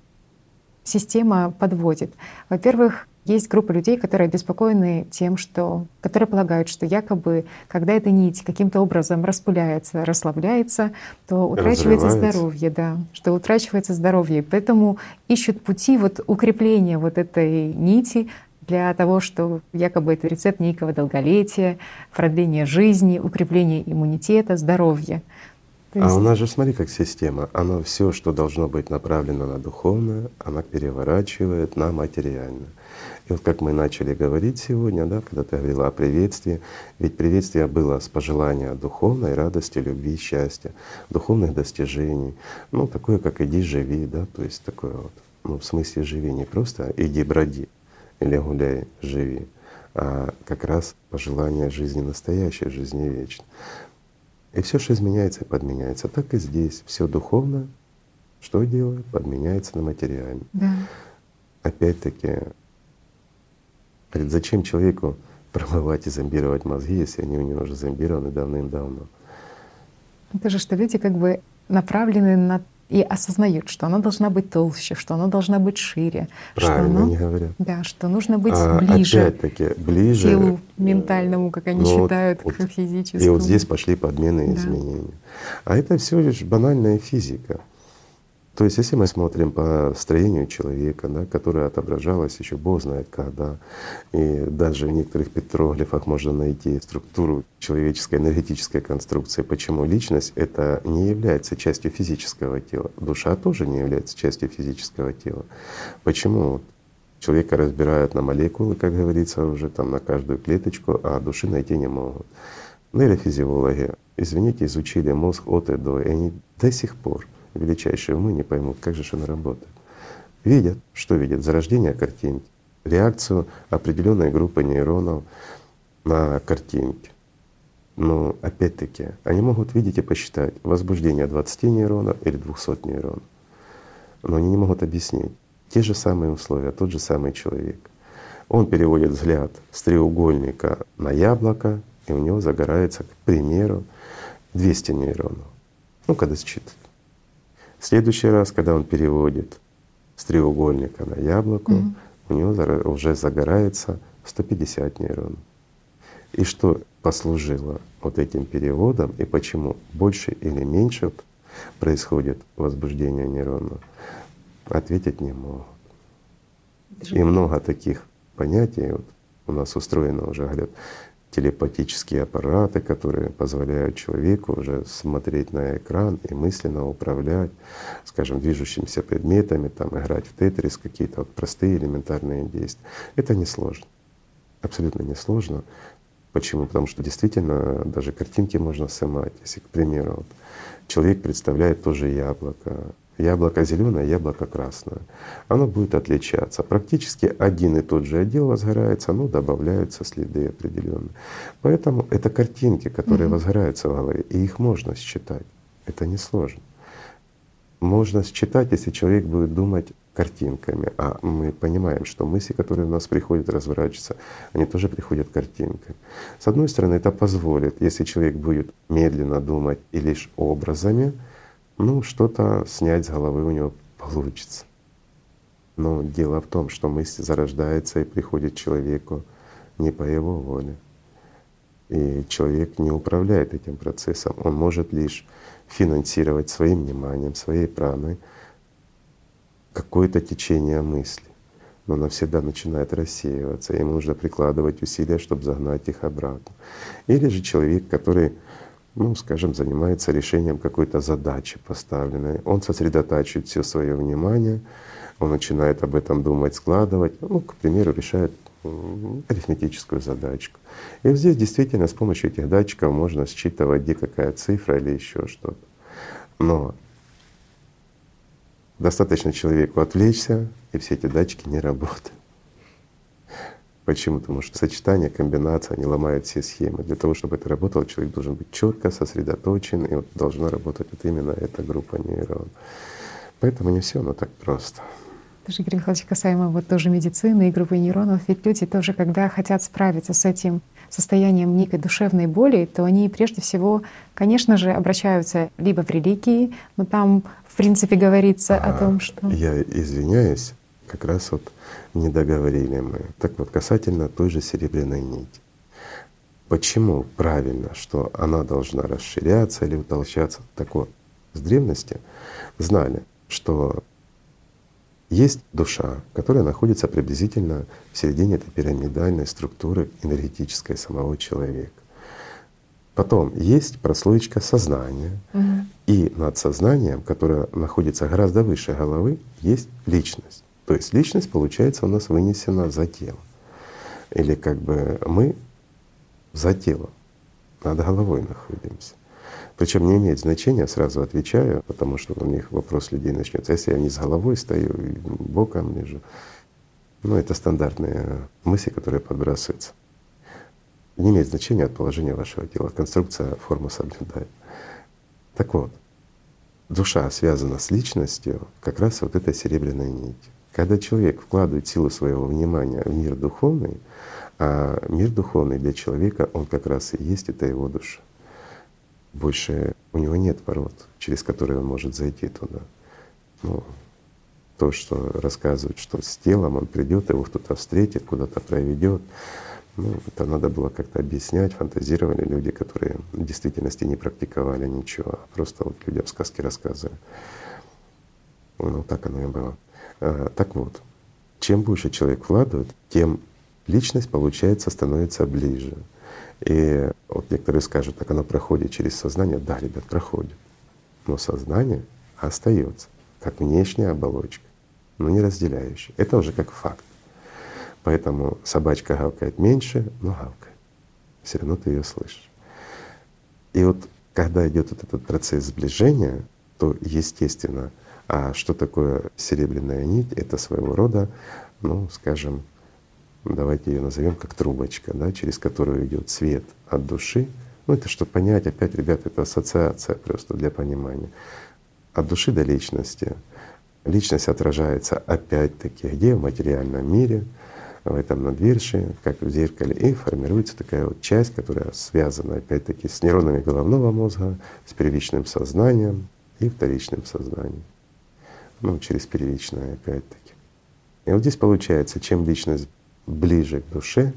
система подводит? Во-первых, есть группа людей, которые обеспокоены тем, что… которые полагают, что якобы, когда эта нить каким-то образом распыляется, расслабляется, то утрачивается здоровье, да, что утрачивается здоровье. Поэтому ищут пути вот укрепления вот этой нити для того, что якобы это рецепт некого долголетия, продления жизни, укрепления иммунитета, здоровья. А у нас же, смотри, как система, она все, что должно быть направлено на духовное, она переворачивает на материальное. И вот как мы начали говорить сегодня, да, когда ты говорила о приветствии, ведь приветствие было с пожелания духовной радости, любви, счастья, духовных достижений, ну такое, как «иди, живи», да, то есть такое вот, ну в смысле «живи» не просто «иди, броди» или «гуляй, живи», а как раз пожелание жизни настоящей, жизни вечной. И все, что изменяется и подменяется, так и здесь. Все духовное, что делает, подменяется на материальное. Да. Опять-таки, зачем человеку промывать и зомбировать мозги, если они у него уже зомбированы давным-давно? Это же что люди как бы направлены на и осознают, что она должна быть толще, что она должна быть шире. Правильно они говорят. Да, что нужно быть ближе. Опять-таки, ближе к телу ментальному, как они считают, вот, к физическому. И вот здесь пошли подмены и изменения. А это всего лишь банальная физика. То есть если мы смотрим по строению человека, да, которое отображалось еще Бог знает когда, и даже в некоторых петроглифах можно найти структуру человеческой энергетической конструкции, почему личность это не является частью физического тела, душа тоже не является частью физического тела. Почему? Человека разбирают на молекулы, как говорится, уже там на каждую клеточку, а души найти не могут. Нейрофизиологи, извините, изучили мозг от и до, и они до сих пор величайшие умы не поймут, как же она работает. Видят, что видят? Зарождение картинки, реакцию определенной группы нейронов на картинки. Но опять-таки они могут видеть и посчитать возбуждение 20 нейронов или 200 нейронов. Но они не могут объяснить. Те же самые условия, тот же самый человек. Он переводит взгляд с треугольника на яблоко, и у него загорается, к примеру, 200 нейронов. Ну, когда считывает. В следующий раз, когда он переводит с треугольника на яблоко, у него уже загорается 150 нейронов. И что послужило вот этим переводом, и почему больше или меньше происходит возбуждение нейронов, ответить не могу. И много таких понятий вот у нас устроено уже, говорят, телепатические аппараты, которые позволяют человеку уже смотреть на экран и мысленно управлять, скажем, движущимися предметами, там, играть в тетрис, какие-то вот простые элементарные действия. Это несложно, абсолютно несложно. Почему? Потому что действительно даже картинки можно снимать. Если, к примеру, вот, человек представляет тоже яблоко. Яблоко зеленое, яблоко красное. Оно будет отличаться. Практически один и тот же отдел возгорается, но добавляются следы определенные. Поэтому это картинки, которые возгораются в голове, и их можно считать. Это несложно. Можно считать, если человек будет думать картинками. А мы понимаем, что мысли, которые у нас приходят, разворачиваются, они тоже приходят картинками. С одной стороны, это позволит, если человек будет медленно думать и лишь образами, ну, что-то снять с головы у него получится. Но дело в том, что мысль зарождается и приходит человеку не по его воле. И человек не управляет этим процессом. Он может лишь финансировать своим вниманием, своей праной какое-то течение мысли. Но она всегда начинает рассеиваться, ему нужно прикладывать усилия, чтобы загнать их обратно. Или же человек, который, ну, скажем, занимается решением какой-то задачи поставленной. Он сосредотачивает все свое внимание, он начинает об этом думать, складывать, ну, к примеру, решает арифметическую задачку. И вот здесь действительно с помощью этих датчиков можно считывать, где какая цифра или еще что-то. Но достаточно человеку отвлечься, и все эти датчики не работают. Почему? Потому что сочетание, комбинация, они ломают все схемы. Для того, чтобы это работало, человек должен быть четко сосредоточен, и вот должна работать вот именно эта группа нейронов. Поэтому не все, но так просто. Даже, Игорь Михайлович, касаемо вот тоже медицины и группы нейронов, ведь люди тоже, когда хотят справиться с этим состоянием некой душевной боли, то они прежде всего, конечно же, обращаются либо в религии, но там, в принципе, говорится о том, что… Я извиняюсь, как раз вот не договорили мы. Так вот, касательно той же серебряной нити. Почему правильно, что она должна расширяться или утолщаться? Так вот, с древности знали, что есть душа, которая находится приблизительно в середине этой пирамидальной структуры энергетической самого человека. Потом есть прослоечка сознания, и над сознанием, которое находится гораздо выше головы, есть личность. То есть личность, получается, у нас вынесена за тело. Или как бы мы за тело, над головой находимся. Причем не имеет значения, сразу отвечаю, потому что у них вопрос людей начнется. Если я не с головой стою, боком лежу. Ну, это стандартные мысли, которые подбрасываются. Не имеет значения от положения вашего тела. Конструкция форму соблюдает. Так вот, душа связана с личностью как раз вот этой серебряной нитью. Когда человек вкладывает силу своего внимания в мир духовный, а мир духовный для человека, он как раз и есть, это его душа. Больше у него нет ворот, через которые он может зайти туда. Ну, то, что рассказывают, что с телом он придет, его кто-то встретит, куда-то проведет. Ну, это надо было как-то объяснять, фантазировали люди, которые в действительности не практиковали ничего, а просто вот людям сказки рассказывали. Ну, так оно и было. Так вот, чем больше человек вкладывает, тем личность, получается, становится ближе. И вот некоторые скажут, так оно проходит через сознание. Да, ребят, проходит. Но сознание остается как внешняя оболочка, но не разделяющая. Это уже как факт. Поэтому собачка гавкает меньше, но гавкает. Все равно ты ее слышишь. И вот когда идет вот этот процесс сближения, то естественно, а что такое серебряная нить? Это своего рода, ну, скажем, давайте ее назовем как трубочка, да, через которую идет свет от души. Ну, это чтобы понять, опять, ребята, это ассоциация просто для понимания. От души до личности. Личность отражается опять-таки где? В материальном мире, в этом надвержии, как в зеркале, и формируется такая вот часть, которая связана опять-таки с нейронами головного мозга, с первичным сознанием и вторичным сознанием. ну, через первичное опять-таки. И вот здесь получается, чем личность ближе к душе,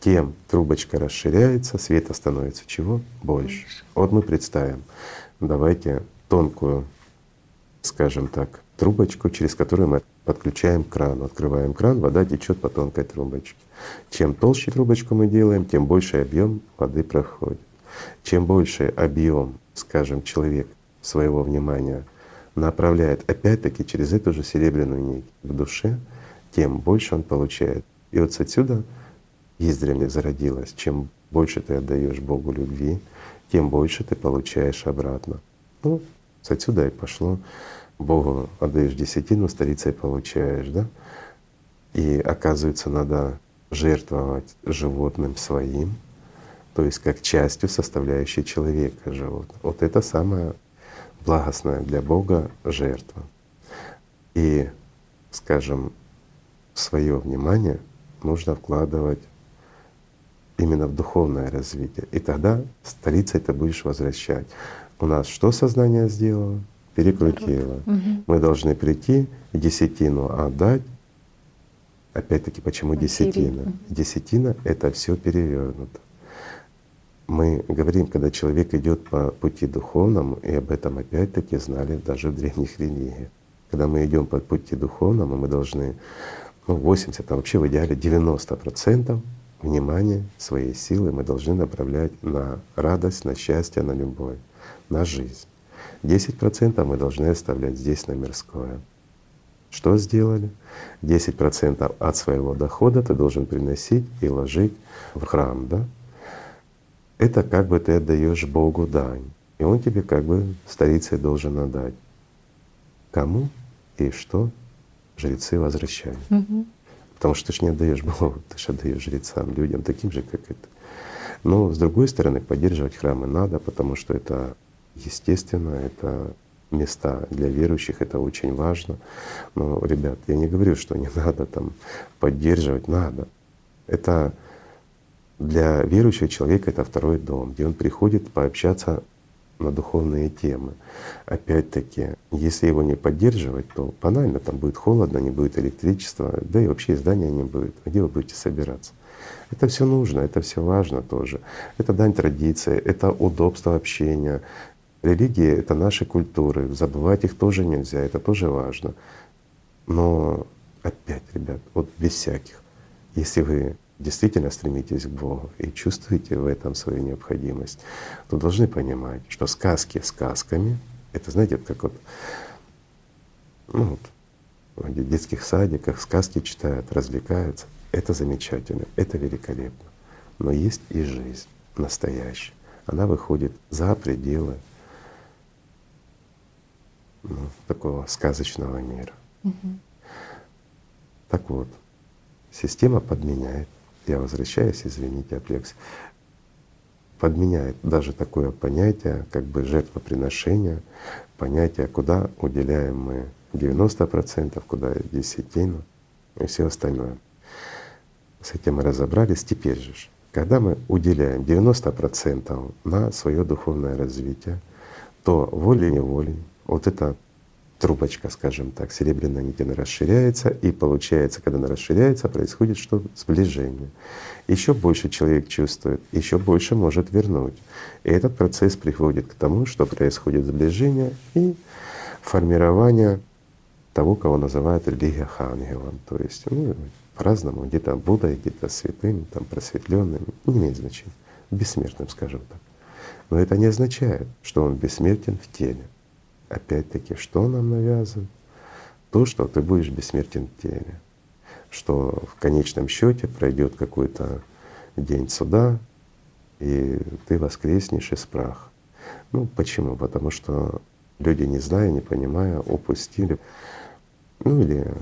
тем трубочка расширяется, света становится чего? Больше. Вот мы представим, давайте тонкую, скажем так, трубочку, через которую мы подключаем кран. Открываем кран, вода течет по тонкой трубочке. Чем толще трубочку мы делаем, тем больше объем воды проходит. Чем больше объем, скажем, человек своего внимания направляет опять-таки через эту же серебряную нить в душе, тем больше он получает. И вот отсюда из древних зародилось. Чем больше ты отдаешь Богу любви, тем больше ты получаешь обратно. Ну, отсюда и пошло. Богу отдаешь десятину, старицей получаешь, да? И оказывается, надо жертвовать животным своим, то есть как частью составляющей человека животное. Вот это самая благостная для Бога жертва. И, скажем, свое внимание нужно вкладывать именно в духовное развитие. И тогда старицей ты будешь возвращать. У нас что сознание сделало? Перекрутила. Угу. Мы должны прийти, десятину отдать. Опять-таки, почему десятина? Десятина — это все перевернуто. Мы говорим, когда человек идет по пути духовному, и об этом опять-таки знали даже в древних религиях. Когда мы идем по пути духовному, мы должны, ну, 80, а вообще в идеале 90% внимания, своей силы мы должны направлять на радость, на счастье, на любовь, на жизнь. 10% мы должны оставлять здесь, на мирское. Что сделали? 10% от своего дохода ты должен приносить и ложить в храм, да? Это как бы ты отдаешь Богу дань, и Он тебе как бы старицей должен отдать. Кому и что жрецы возвращают. Угу. Потому что ты ж не отдаешь Богу, ты ж отдаешь жрецам, людям, таким же, как и ты. Но с другой стороны, поддерживать храмы надо, потому что это естественно, это места для верующих, это очень важно. Но, ребят, я не говорю, что не надо там поддерживать, надо. Это для верующего человека это второй дом, где он приходит пообщаться на духовные темы. Опять-таки, если его не поддерживать, то банально там будет холодно, не будет электричества, да и вообще здания не будет. Где вы будете собираться? Это все нужно, это все важно тоже. Это дань традиции, это удобство общения. Религии — это наши культуры, забывать их тоже нельзя, это тоже важно. Но опять, ребят, вот без всяких, если вы действительно стремитесь к Богу и чувствуете в этом свою необходимость, то должны понимать, что сказки сказками — это, знаете, это как вот, ну, вот в детских садиках сказки читают, развлекаются. Это замечательно, это великолепно. Но есть и жизнь настоящая. Она выходит за пределы, ну, такого сказочного мира. Угу. Так вот, система подменяет, я возвращаюсь, извините, отвлекся, подменяет даже такое понятие, как бы жертвоприношение, понятие, куда уделяем мы 90%, куда десятину и все остальное. С этим мы разобрались. Теперь же, когда мы уделяем 90% на свое духовное развитие, то волей-неволей вот эта трубочка, скажем так, серебряная нить, она расширяется, и получается, когда она расширяется, происходит что? Сближение. Еще больше человек чувствует, еще больше может вернуть. И этот процесс приводит к тому, что происходит сближение и формирование того, кого называют религиях ангелом. То есть, ну, по-разному, где-то Буддой, где-то святым, там, просветленным, не имеет значения, бессмертным, скажем так. Но это не означает, что он бессмертен в теле. Опять-таки, что нам навязано? То, что ты будешь бессмертен в теле, что в конечном счете пройдет какой-то день суда, и ты воскреснешь из праха. Ну почему? Потому что люди, не зная, не понимая, упустили, ну или,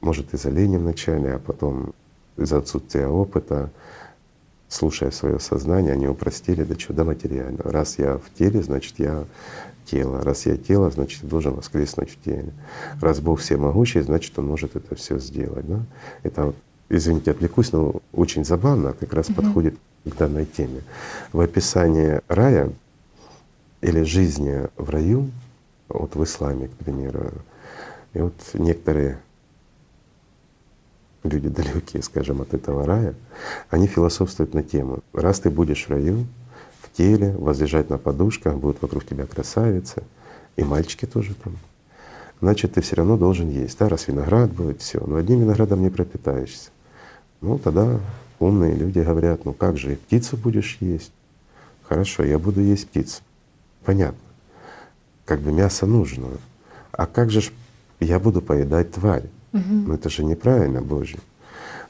может, из-за лени вначале, а потом из-за отсутствия опыта, слушая свое сознание, они упростили до чего? До материального. Раз я в теле, значит, я тело. Раз я тело, значит, я должен воскреснуть в теле. Раз Бог всемогущий, значит, Он может это все сделать. Да? Это вот, извините, отвлекусь, но очень забавно как раз подходит к данной теме. В описании рая или жизни в раю, вот в исламе, к примеру, И вот некоторые люди, далекие, скажем, от этого рая, они философствуют на тему: раз ты будешь в раю, в теле, возлежать на подушках, будут вокруг тебя красавицы, и мальчики тоже там, значит, ты все равно должен есть. Да, раз виноград будет, все, но одним виноградом не пропитаешься. Ну тогда умные люди говорят: ну как же, и птицу будешь есть? Хорошо, я буду есть птицу. Понятно. Как бы мясо нужно. А как же я буду поедать тварь? Ну это же неправильно, Боже.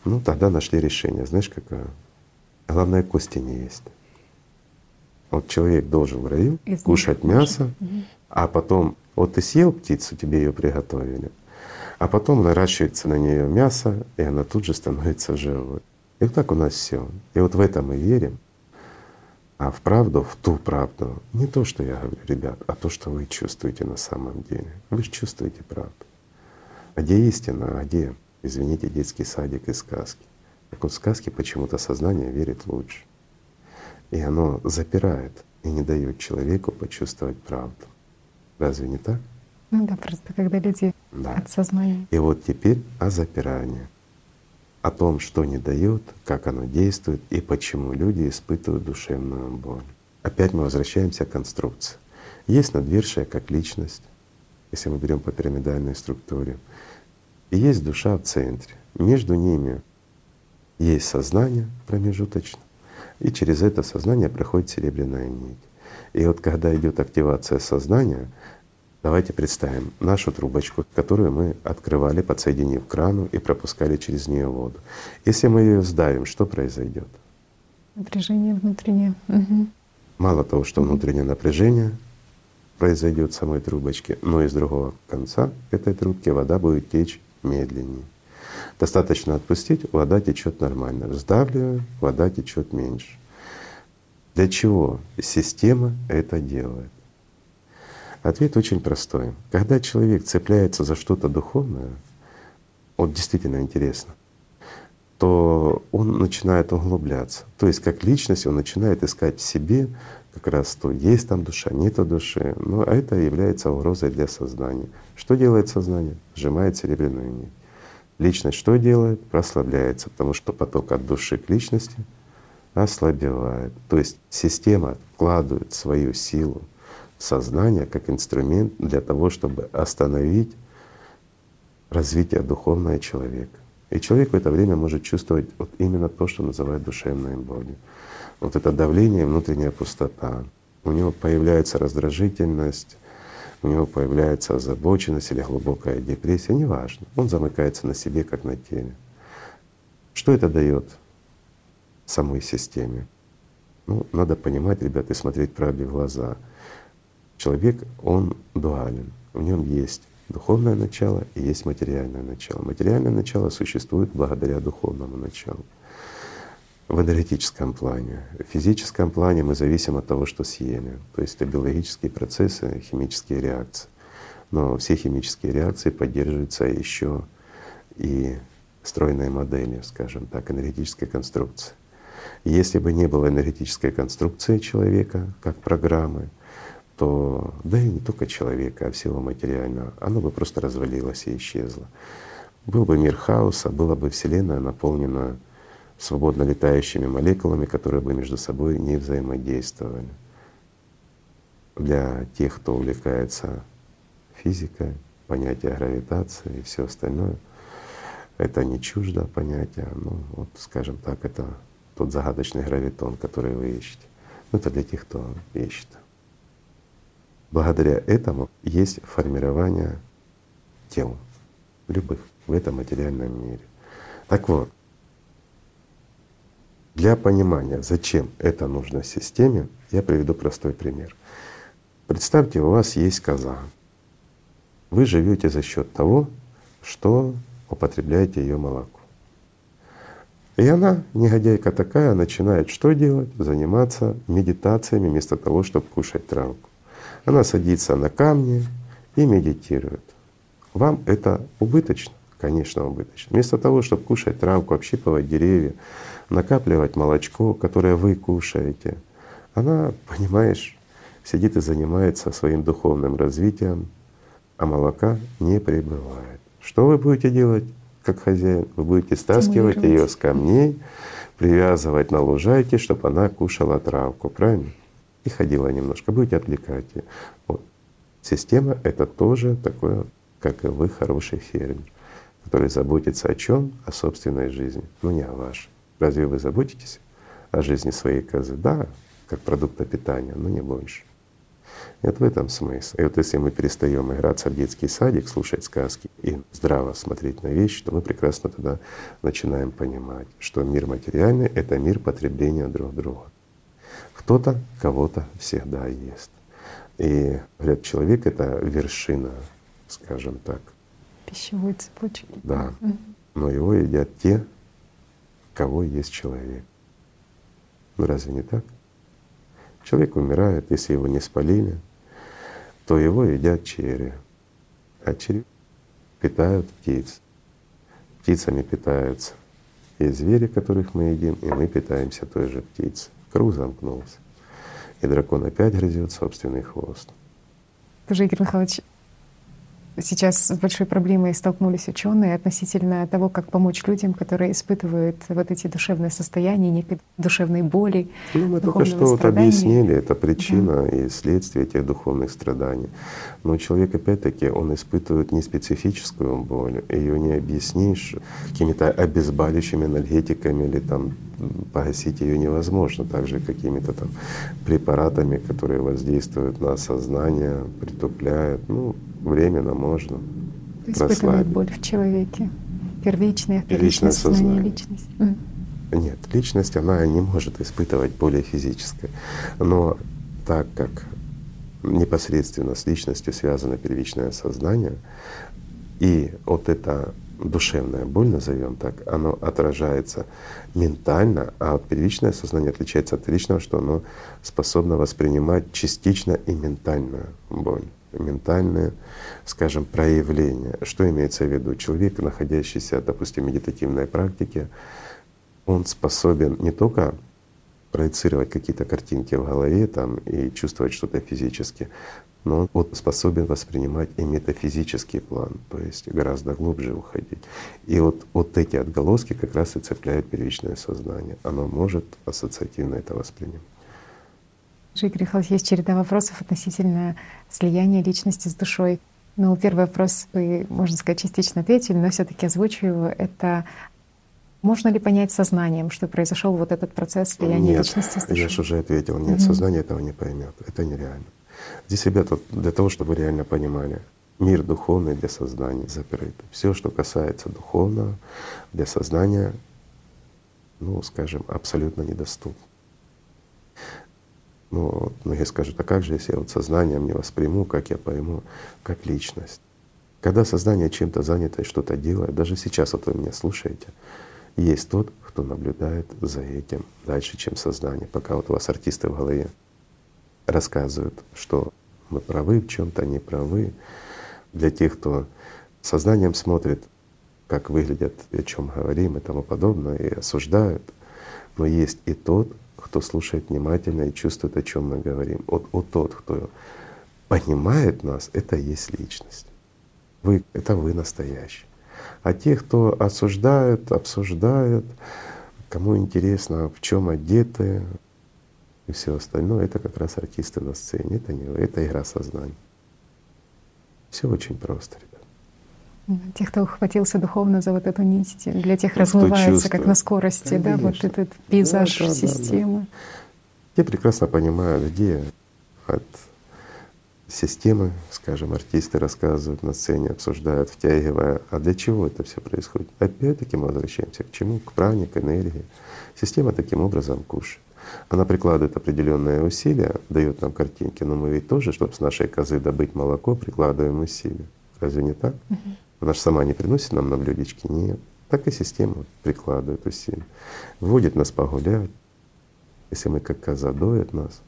Ну тогда нашли решение. Знаешь, какое? Главное, кости не есть. Вот человек должен в раю кушать мясо, а потом вот ты съел птицу, тебе ее приготовили, а потом наращивается на нее мясо, и она тут же становится живой. И вот так у нас все. И вот в это мы верим. А в правду, в ту правду, не то, что я говорю, ребят, а то, что вы чувствуете на самом деле. Вы же чувствуете правду. А где истина, а где, извините, детский садик и сказки? Так вот, сказки почему-то сознание верит лучше. И оно запирает и не дает человеку почувствовать правду. Разве не так? Ну да, просто когда люди от сознания. И вот теперь о запирании, о том, что не дает, как оно действует и почему люди испытывают душевную боль. Опять мы возвращаемся к конструкции. Есть надвершие как личность, если мы берем по пирамидальной структуре. И есть душа в центре. Между ними есть сознание промежуточно, и через это сознание проходит серебряная нить. И вот когда идет активация сознания, давайте представим нашу трубочку, которую мы открывали, подсоединив к крану и пропускали через нее воду. Если мы ее сдавим, что произойдет? Напряжение внутреннее. Мало того, что внутреннее напряжение произойдет в самой трубочке, но из другого конца этой трубки вода будет течь медленнее. Достаточно отпустить, вода течет нормально. Сдавливая, вода течет меньше. Для чего система это делает? Ответ очень простой. Когда человек цепляется за что-то духовное, вот действительно интересно, то он начинает углубляться. То есть как личность он начинает искать в себе как раз то, есть там душа, нету души. Но это является угрозой для сознания. Что делает сознание? Сжимает серебряную нить. Личность что делает? Прослабляется, потому что поток от души к личности ослабевает. То есть система вкладывает свою силу в сознание как инструмент для того, чтобы остановить развитие духовного человека. И человек в это время может чувствовать вот именно то, что называют душевной болью. Вот это давление, внутренняя пустота. У него появляется раздражительность, у него появляется озабоченность или глубокая депрессия, неважно. Он замыкается на себе, как на теле. Что это дает самой системе? Ну, надо понимать, ребята, и смотреть правде в глаза. Человек, он дуален. В нем есть духовное начало и есть материальное начало. Материальное начало существует благодаря духовному началу в энергетическом плане. В физическом плане мы зависим от того, что съели. То есть это биологические процессы, химические реакции. Но все химические реакции поддерживаются еще и стройной моделью, скажем так, энергетической конструкции. Если бы не было энергетической конструкции человека как программы, то, да и не только человека, а всего материального, оно бы просто развалилось и исчезло. Был бы мир хаоса, была бы Вселенная, наполнена свободно летающими молекулами, которые бы между собой не взаимодействовали. Для тех, кто увлекается физикой, понятие гравитации и все остальное, это не чуждо понятие, ну вот, скажем так, это тот загадочный гравитон, который вы ищете. Ну это для тех, кто ищет. Благодаря этому есть формирование тел любых в этом материальном мире. Так вот, для понимания, зачем это нужно системе, я приведу простой пример. Представьте, у вас есть коза. Вы живете за счет того, что употребляете ее молоко. И она, негодяйка такая, начинает что делать? Заниматься медитациями вместо того, чтобы кушать травку. Она садится на камни и медитирует. Вам это убыточно? Конечно, убыточно. Вместо того, чтобы кушать травку, общипывать деревья, накапливать молочко, которое вы кушаете, она, понимаешь, сидит и занимается своим духовным развитием, а молока не прибывает. Что вы будете делать, как хозяин? Вы будете стаскивать ее с камней, привязывать на лужайке, чтобы она кушала травку, правильно? И ходила немножко, будете отвлекать ее. Вот. Система — это тоже такое, как и вы, хороший фермер, который заботится о чем? О собственной жизни, но не о вашей. Разве вы заботитесь о жизни своей козы? Да, как продукта питания, но не больше. Вот в этом смысл. И вот если мы перестаем играться в детский садик, слушать сказки и здраво смотреть на вещи, то мы прекрасно тогда начинаем понимать, что мир материальный — это мир потребления друг друга. Кто-то кого-то всегда ест. И говорят, человек — это вершина, скажем так, пищевой цепочки. Да. Но его едят те, кого есть человек. Ну разве не так? Человек умирает, если его не спалили, то его едят черви. А черви питают птиц. Птицами питаются и звери, которых мы едим, и мы питаемся той же птицей. Круг замкнулся. И дракон опять грызет собственный хвост. Скажи, Игорь Михайлович, сейчас с большой проблемой столкнулись ученые относительно того, как помочь людям, которые испытывают вот эти душевные состояния, некой душевной боли, ну, мы только что вот объяснили, это причина и следствие этих духовных страданий. Но человек опять-таки он испытывает неспецифическую боль, ее не объяснишь какими-то обезболивающими энергетиками или там погасить ее невозможно, также какими-то там препаратами, которые воздействуют на сознание, притупляют. Ну, временно можно прославить. Боль в человеке. Первичная, первичное сознание, личность. Нет, личность, она не может испытывать более физическое. Но так как непосредственно с личностью связано первичное сознание, и вот это душевная боль, назовем так, оно отражается ментально, а вот первичное сознание отличается от первичного, что оно способно воспринимать частично и ментальную боль, ментальные, скажем, проявления. Что имеется в виду? Человек, находящийся, допустим, в медитативной практике, он способен не только проецировать какие-то картинки в голове там, и чувствовать что-то физически, но он способен воспринимать и метафизический план, то есть гораздо глубже уходить. И вот эти отголоски как раз и цепляют первичное сознание. Оно может ассоциативно это воспринимать. Игорь Михайлович, есть череда вопросов относительно слияния личности с душой. Ну, первый вопрос вы, можно сказать, частично ответили, но все-таки озвучу его. Это можно ли понять сознанием, что произошел вот этот процесс слияния личности с душой? Я же уже ответил. Нет, сознание этого не поймет. Это нереально. Здесь, ребята, для того, чтобы вы реально понимали, мир духовный для сознания закрыт. Все, что касается духовного, для сознания, ну, скажем, абсолютно недоступно. Ну, вот многие скажут, а как же, если я вот сознанием не восприму, как я пойму, как личность? Когда сознание чем-то занято и что-то делает, даже сейчас вот вы меня слушаете, есть тот, кто наблюдает за этим дальше, чем сознание. Пока вот у вас артисты в голове рассказывают, что мы правы, в чем-то не правы. Для тех, кто сознанием смотрит, как выглядят, о чем говорим и тому подобное, и осуждают, но есть и тот, кто слушает внимательно и чувствует, о чем мы говорим. Вот тот, кто понимает нас, это и есть личность. Вы — это вы настоящий. А те, кто осуждают, обсуждают, кому интересно, в чем одеты и все остальное, это как раз артисты на сцене, это не вы, это игра сознания. Все очень просто, ребята. Тех, кто ухватился духовно за вот эту нить, для тех размывается, как на скорости, конечно, да, вот этот пейзаж, да, системы. Да, да. Я прекрасно понимаю, где от системы, скажем, артисты рассказывают на сцене, обсуждают, втягивая. А для чего это все происходит? Опять-таки мы возвращаемся к чему? К пране, к энергии. Система таким образом кушает. Она прикладывает определенные усилия, дает нам картинки, но мы ведь тоже, чтобы с нашей козы добыть молоко, прикладываем усилия. Разве не так? Она же сама не приносит нам на блюдечки. Нет. Так и система прикладывает усилия. Вводит нас погулять, если мы как коза, доит нас.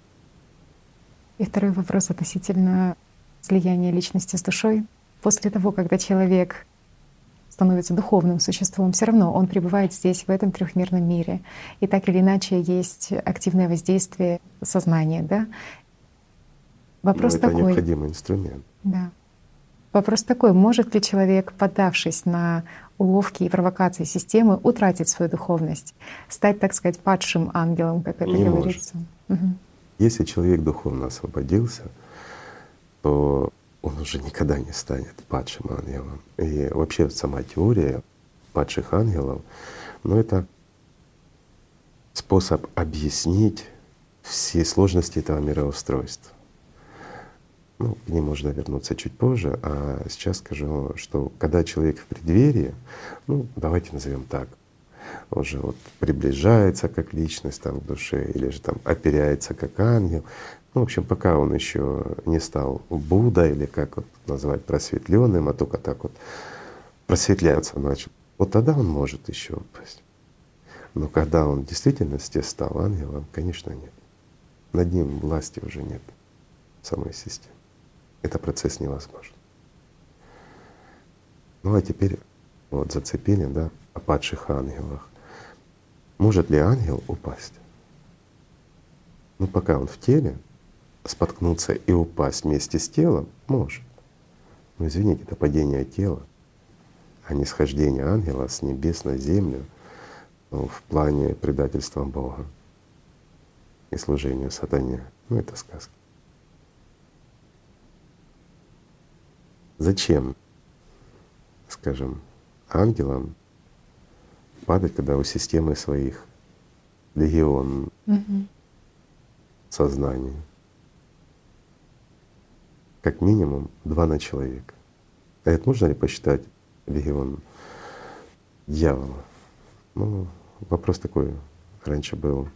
И второй вопрос относительно слияния личности с душой. После того, когда человек становится духовным существом, все равно он пребывает здесь, в этом трехмерном мире. И так или иначе есть активное воздействие сознания, да? Вопрос такой. Это необходимый инструмент. Да. Вопрос такой: может ли человек, поддавшись на уловки и провокации системы, утратить свою духовность, стать, так сказать, падшим ангелом, как это говорится? Угу. Если человек духовно освободился, то он уже никогда не станет падшим ангелом. И вообще сама теория падших ангелов, ну, это способ объяснить все сложности этого мироустройства. Ну, к ней можно вернуться чуть позже, а сейчас скажу, что когда человек в преддверии, ну, давайте назовем так, он же вот приближается как личность там в душе, или же там оперяется как ангел. Ну, в общем, пока он еще не стал Будда, или как вот называть, просветленным, а только так вот просветляться начал, вот тогда он может еще упасть. Но когда он в действительности стал ангелом, конечно, нет. Над ним власти уже нет самой системы. Это процесс невозможен. Ну а теперь вот зацепили, да, о падших ангелах. Может ли ангел упасть? Ну пока он в теле, споткнуться и упасть вместе с телом может. Но извините, это падение тела, а не схождение ангела с небес на землю, ну, в плане предательства Бога и служения сатане. Ну это сказки. Зачем, скажем, ангелам падать, когда у системы своих легион сознания? Как минимум 2 на человека. А это можно ли посчитать легион дьявола? Ну, вопрос такой раньше был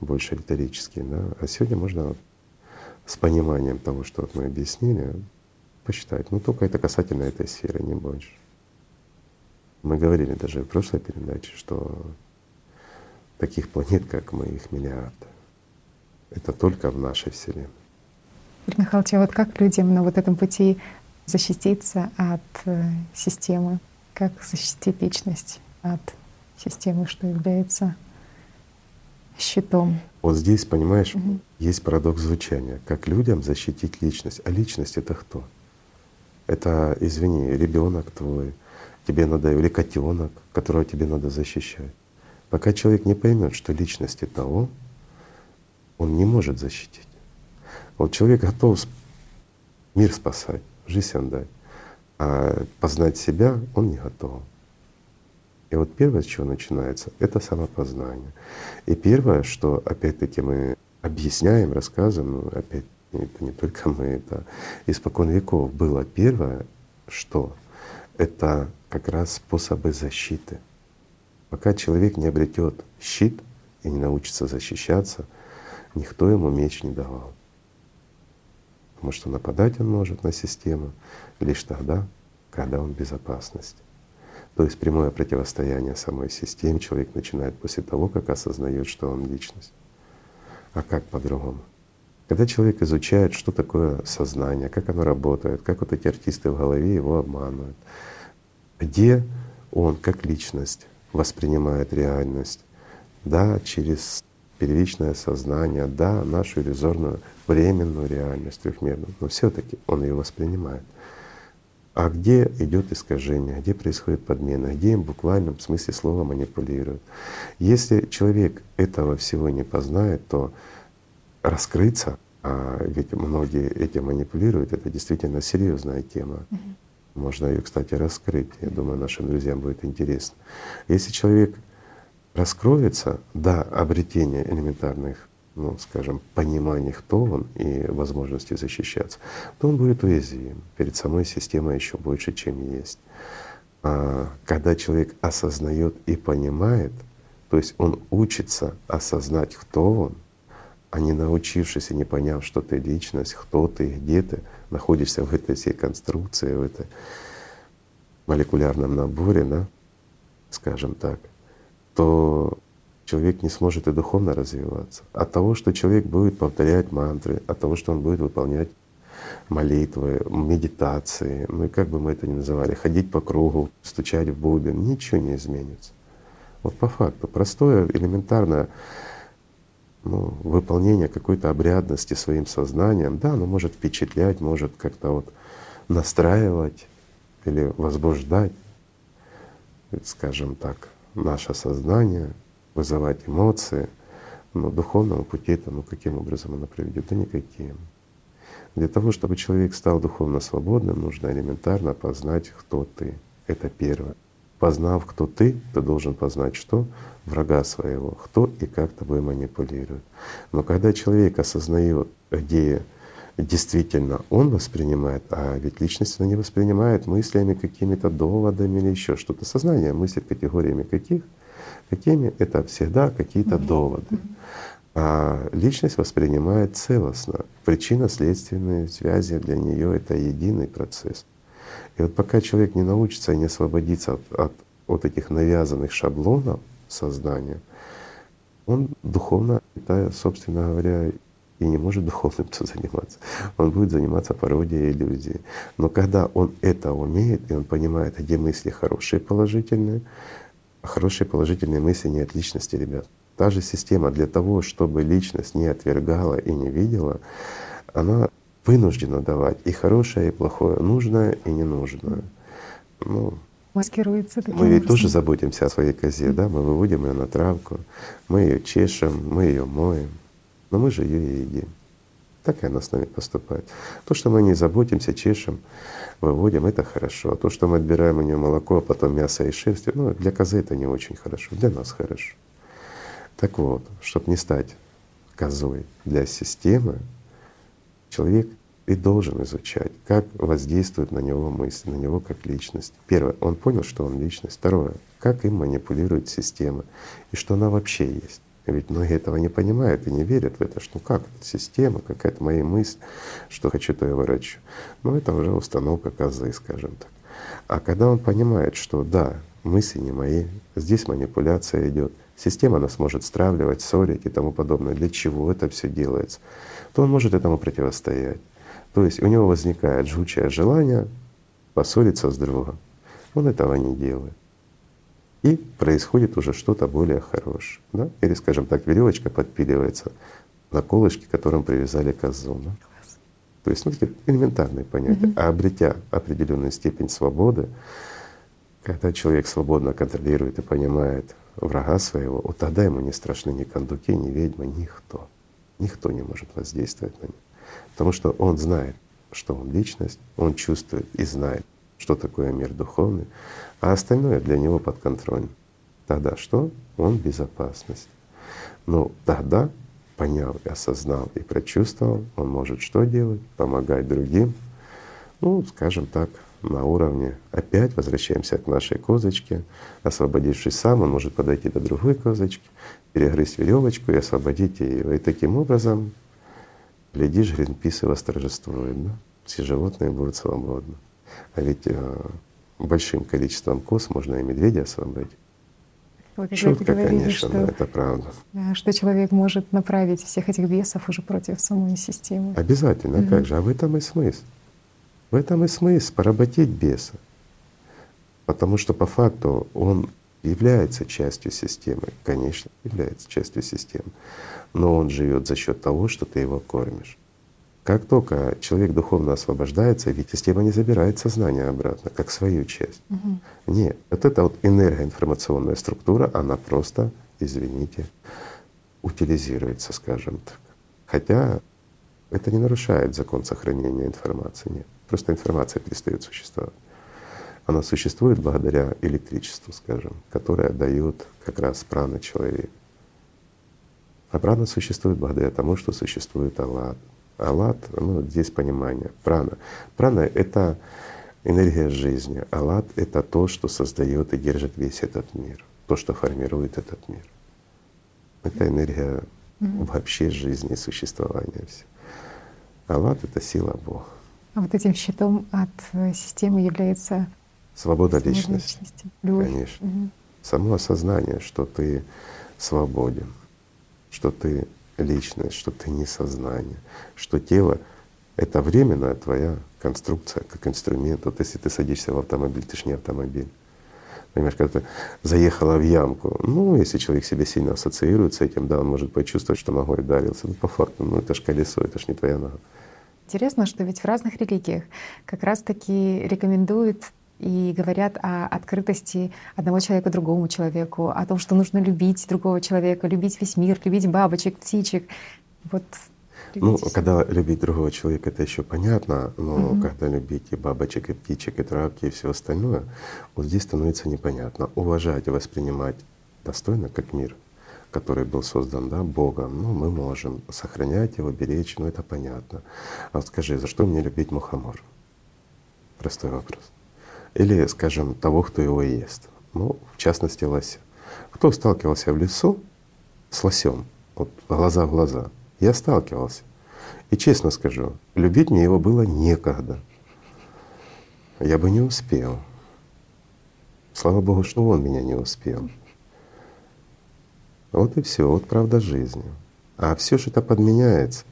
больше риторический, да? А сегодня можно с пониманием того, что вот мы объяснили, посчитать. Но только это касательно этой сферы, не больше. Мы говорили даже в прошлой передаче, что таких планет, как мы, их миллиарды. Это только в нашей Вселенной. Игорь Михайлович, а вот как людям на вот этом пути защититься от системы? Как защитить личность от системы, что является щитом? Вот здесь, понимаешь, есть парадокс звучания. Как людям защитить личность? А личность — это кто? Это, извини, ребенок твой, тебе надо, или котенок, которого тебе надо защищать. Пока человек не поймет, что личности того он не может защитить. Вот человек готов мир спасать, жизнь отдать, а познать себя он не готов. И вот первое, с чего начинается, это самопознание. И первое, что опять-таки мы объясняем, рассказываем, опять это не только мы, это испокон веков было первое, что это как раз способы защиты. Пока человек не обретет щит и не научится защищаться, никто ему меч не давал. Потому что нападать он может на систему лишь тогда, когда он в безопасности. То есть прямое противостояние самой системе человек начинает после того, как осознает, что он личность. А как по-другому? Когда человек изучает, что такое сознание, как оно работает, как вот эти артисты в голове его обманывают, где он как личность воспринимает реальность, да, через первичное сознание, да, нашу иллюзорную временную реальность трехмерную, но все-таки он ее воспринимает. А где идет искажение, где происходит подмена, где им в буквальном смысле слова манипулируют. Если человек этого всего не познает, то раскрыться, а ведь многие этим манипулируют, это действительно серьезная тема. Можно ее, кстати, раскрыть. Я думаю, нашим друзьям будет интересно. Если человек раскроется до обретения элементарных, ну, скажем, понимание, кто он, и возможности защищаться, то он будет уязвим перед самой системой еще больше, чем есть. А когда человек осознает и понимает, то есть он учится осознать, кто он, а не научившись и не поняв, что ты личность, кто ты, где ты, находишься в этой всей конструкции, в этом молекулярном наборе, да, скажем так, то человек не сможет и духовно развиваться. От того, что человек будет повторять мантры, от того, что он будет выполнять молитвы, медитации, ну и как бы мы это ни называли, ходить по кругу, стучать в бубен, ничего не изменится. Вот по факту. Простое, элементарное, ну, выполнение какой-то обрядности своим сознанием, да, оно может впечатлять, может как-то вот настраивать или возбуждать, скажем так, наше сознание, вызывать эмоции, но духовного пути этому каким образом оно приведет? Да никаким. Для того, чтобы человек стал духовно свободным, нужно элементарно познать, кто ты. Это первое. Познав, кто ты должен познать, что врага своего, кто и как тобой манипулирует. Но когда человек осознает, где действительно он воспринимает, а ведь личность она не воспринимает мыслями, какими-то доводами или еще что-то. Сознание мыслит категориями каких? Какими? Это всегда какие-то доводы. А личность воспринимает целостно. Причинно-следственные связи для нее — это единый процесс. И вот пока человек не научится и не освободится от вот этих навязанных шаблонов сознания, он духовно, собственно говоря, и не может духовным заниматься. Он будет заниматься пародией иллюзии. Но когда он это умеет, и он понимает, где мысли хорошие положительные мысли не от личности, ребят. Та же система для того, чтобы личность не отвергала и не видела, она вынуждена давать и хорошее, и плохое, нужное и ненужное. Ну, маскируется таким образом. Мы ведь тоже заботимся о своей козе, да? Мы выводим ее на травку, мы ее чешем, мы ее моем. Но мы же ее и едим. Так и она с нами поступает. То, что мы о ней заботимся, чешем, выводим, это хорошо. А то, что мы отбираем у нее молоко, а потом мясо и шерсть, ну, для козы это не очень хорошо, для нас хорошо. Так вот, чтобы не стать козой для системы, человек и должен изучать, как воздействует на него мысль, на него как личность. Первое, он понял, что он личность. Второе, как им манипулирует система и что она вообще есть. Ведь многие этого не понимают и не верят в это, что как это система, какая-то моя мысль, что хочу, то и ворочу. Но это уже установка козы, скажем так. А когда он понимает, что да, мысли не мои, здесь манипуляция идет, система нас может стравливать, ссорить и тому подобное, для чего это все делается, то он может этому противостоять. То есть у него возникает жгучее желание поссориться с другом. Он этого не делает. И происходит уже что-то более хорошее. Да? Или, скажем так, веревочка подпиливается на колышки, которым привязали козу. Да? То есть, ну, такие элементарные понятия. А обретя определенную степень свободы, когда человек свободно контролирует и понимает врага своего, вот тогда ему не страшны ни кондуки, ни ведьмы, никто. Никто не может воздействовать на него. Потому что он знает, что он личность, он чувствует и знает, что такое мир духовный, а остальное для него подконтрольно. Тогда что? Он в безопасности. Но тогда, понял, осознал и прочувствовал, он может что делать? Помогать другим. Ну, скажем так, на уровне опять возвращаемся к нашей козочке. Освободившись сам, он может подойти до другой козочки, перегрызть веревочку и освободить ее. И таким образом, глядишь, Гринпис восторжествует, да? Все животные будут свободны. А ведь большим количеством коз можно и медведя освободить. Вот, шутка, говорили, конечно, что, но это правда. Да, что человек может направить всех этих бесов уже против самой системы. Обязательно, как же. А в этом и смысл. В этом и смысл — поработить беса. Потому что по факту он является частью системы, конечно, является частью системы, но он живет за счет того, что ты его кормишь. Как только человек духовно освобождается, ведь система не забирает сознание обратно, как свою часть. Нет, вот эта вот энергоинформационная структура, она просто, извините, утилизируется, скажем так. Хотя это не нарушает закон сохранения информации, нет. Просто информация перестает существовать. Она существует благодаря электричеству, скажем, которое даёт как раз прана человека. А прана существует благодаря тому, что существует АЛЛАТ. АЛЛАТ, ну здесь понимание, прана. Прана — это энергия жизни, АЛЛАТ — это то, что создает и держит весь этот мир, то, что формирует этот мир. Это энергия вообще жизни и существования всего. АЛЛАТ — это сила Бога. А вот этим щитом от системы является свобода личности. Конечно. Само осознание, что ты свободен, что ты личность, что ты не сознание, что тело — это временная твоя конструкция, как инструмент. Вот если ты садишься в автомобиль, ты ж не автомобиль. Понимаешь, когда ты заехала в ямку, ну, если человек себе сильно ассоциирует с этим, да, он может почувствовать, что ногой ударился. Ну, по факту, ну это ж колесо, это ж не твоя нога. Интересно, что ведь в разных религиях как раз-таки рекомендуют и говорят о открытости одного человека другому человеку, о том, что нужно любить другого человека, любить весь мир, любить бабочек, птичек. Вот. Ну, когда любить другого человека, это еще понятно, но когда любить и бабочек, и птичек, и травки, и все остальное, вот здесь становится непонятно. Уважать и воспринимать достойно, как мир, который был создан, да, Богом, ну, мы можем сохранять его, беречь, но это понятно. А вот скажи, за что мне любить мухомор? Простой вопрос. Или, скажем, того, кто его ест, ну, в частности, лося. Кто сталкивался в лесу с лосем, вот глаза в глаза? Я сталкивался. И честно скажу, любить мне его было некогда. Я бы не успел. Слава Богу, что он меня не успел. Вот и все, вот правда жизни. А все что-то подменяется,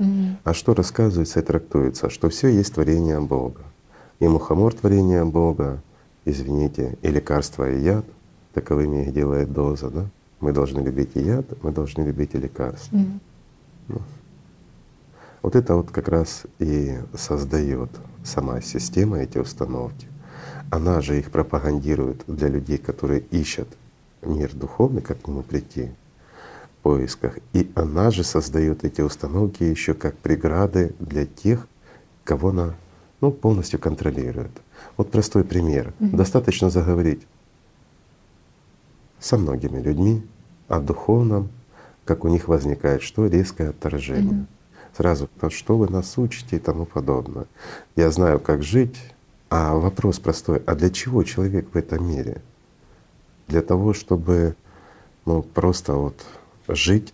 а что рассказывается и трактуется, что все есть творение Бога. И мухомор — творение Бога, извините, и лекарство, и яд, таковыми их делает доза. Да? Мы должны любить и яд, мы должны любить и лекарство. Вот это вот как раз и создает сама система эти установки. Она же их пропагандирует для людей, которые ищут мир духовный, как к нему прийти в поисках. И она же создает эти установки еще как преграды для тех, кого она, ну, полностью контролирует. Вот простой пример. Достаточно заговорить со многими людьми о духовном, как у них возникает что? Резкое отторжение. Сразу, что вы нас учите и тому подобное. Я знаю, как жить. А вопрос простой: а для чего человек в этом мире? Для того, чтобы, ну, просто вот жить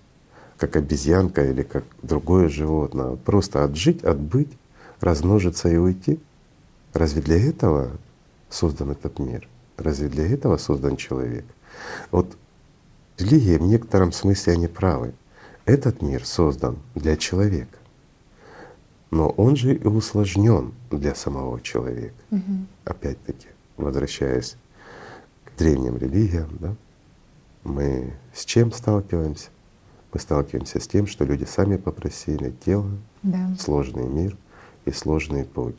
как обезьянка или как другое животное, просто отжить, отбыть, размножиться и уйти? Разве для этого создан этот мир? Разве для этого создан человек? Вот религии в некотором смысле они правы. Этот мир создан для человека, но он же и усложнен для самого человека. Опять-таки, возвращаясь к древним религиям, да, мы с чем сталкиваемся? Мы сталкиваемся с тем, что люди сами попросили тело, сложный мир и сложный путь.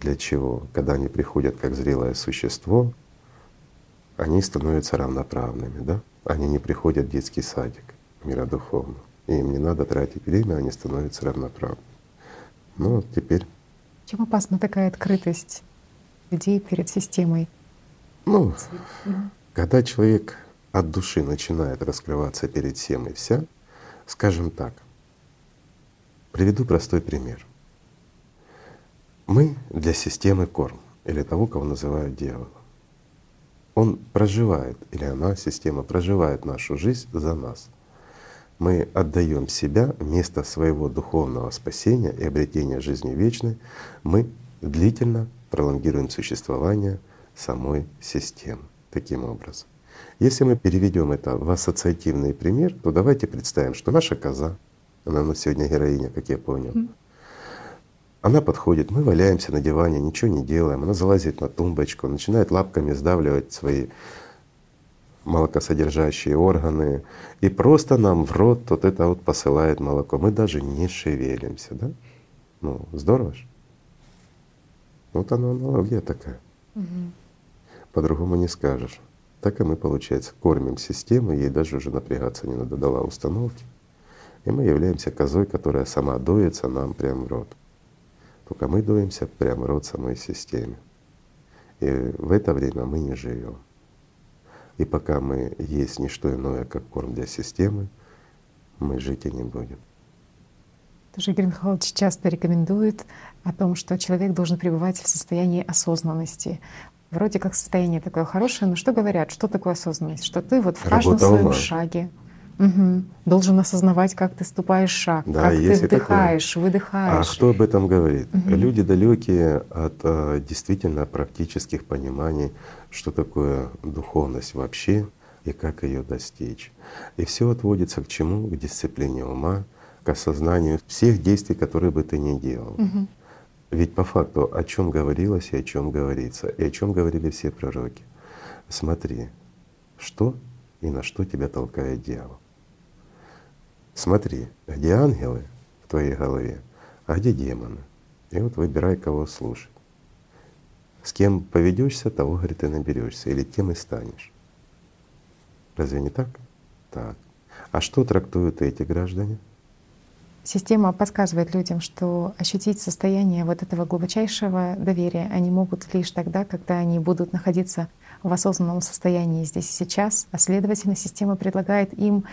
Для чего? Когда они приходят как зрелое существо, они становятся равноправными, да? Они не приходят в детский садик мира духовного. И им не надо тратить время, они становятся равноправными. Ну вот теперь… Чем опасна такая открытость людей перед системой? Ну, когда человек от души начинает раскрываться перед всем и вся, скажем так, приведу простой пример. Мы для системы корм, или того, кого называют дьяволом. Он проживает, или она, система, проживает нашу жизнь за нас. Мы отдаем себя, вместо своего духовного спасения и обретения жизни вечной, мы длительно пролонгируем существование самой системы таким образом. Если мы переведем это в ассоциативный пример, то давайте представим, что наша коза, она у нас сегодня героиня, как я понял, она подходит, мы валяемся на диване, ничего не делаем, она залазит на тумбочку, начинает лапками сдавливать свои молокосодержащие органы и просто нам в рот вот это вот посылает молоко. Мы даже не шевелимся, да? Ну, здорово же. Вот она аналогия такая. По-другому не скажешь. Так и мы, получается, кормим систему, ей даже уже напрягаться не надо, дала установки. И мы являемся козой, которая сама доится нам прямо в рот. Только мы доимся прямо в рот самой системе. И в это время мы не живем. И пока мы есть не что иное, как корм для системы, мы жить и не будем. Тоже Игорь Михайлович часто рекомендует о том, что человек должен пребывать в состоянии осознанности. Вроде как состояние такое хорошее, но что говорят, что такое осознанность? Что ты вот в каждом своем шаге должен осознавать, как ты ступаешь шаг, да, как ты вдыхаешь, выдыхаешь. А кто об этом говорит? Люди далекие от действительно практических пониманий, что такое духовность вообще и как ее достичь. И все отводится к чему? К дисциплине ума, к осознанию всех действий, которые бы ты ни делал. Ведь по факту о чем говорилось и о чем говорится, и о чем говорили все пророки. Смотри, что и на что тебя толкает дьявол. Смотри, где ангелы в твоей голове, а где демоны? И вот выбирай, кого слушать. С кем поведешься, того, говорит, ты наберешься, или тем и станешь. Разве не так? Так. А что трактуют эти граждане? Система подсказывает людям, что ощутить состояние вот этого глубочайшего доверия они могут лишь тогда, когда они будут находиться в осознанном состоянии здесь и сейчас, а следовательно, система предлагает им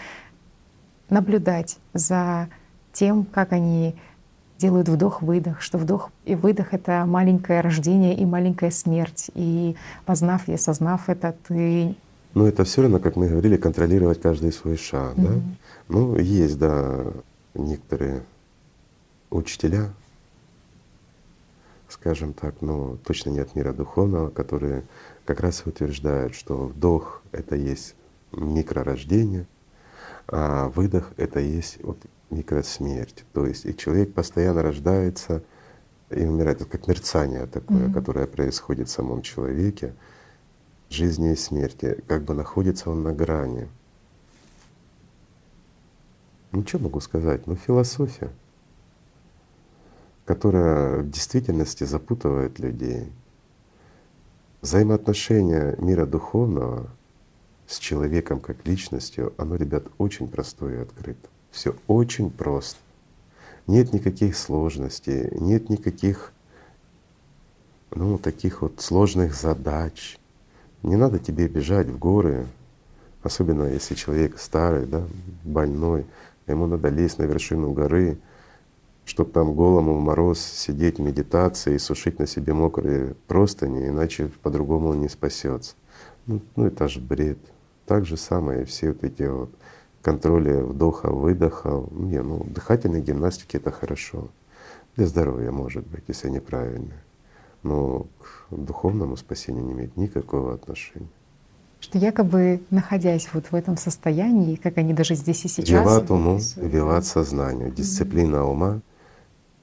наблюдать за тем, как они делают вдох-выдох, что вдох и выдох — это маленькое рождение и маленькая смерть. И познав и осознав это, ты… Ну это все равно, как мы говорили, контролировать каждый свой шаг, да? Ну есть, да, некоторые учителя, скажем так, но точно не от мира духовного, которые как раз утверждают, что вдох — это есть микророждение, а выдох — это есть вот микросмерть. То есть и человек постоянно рождается и умирает. Это как мерцание такое, которое происходит в самом человеке, жизни и смерти. Как бы находится он на грани. Ничего могу сказать, но философия, которая в действительности запутывает людей. Взаимоотношения мира духовного с человеком как личностью, оно, ребят, очень простое и открыто. Все очень просто. Нет никаких сложностей, нет никаких, ну, таких вот сложных задач. Не надо тебе бежать в горы, особенно если человек старый, да, больной, ему надо лезть на вершину горы, чтобы там голому в мороз сидеть в медитации и сушить на себе мокрые простыни, иначе по-другому он не спасется. Ну это же бред. Так же самое и все вот эти вот контроли вдоха-выдоха. Ну дыхательные гимнастики — это хорошо. Для здоровья, может быть, если они правильные. Но к духовному спасению не имеет никакого отношения. Что якобы, находясь вот в этом состоянии, как они даже здесь и сейчас… Виват уму, виват сознанию. Дисциплина ума,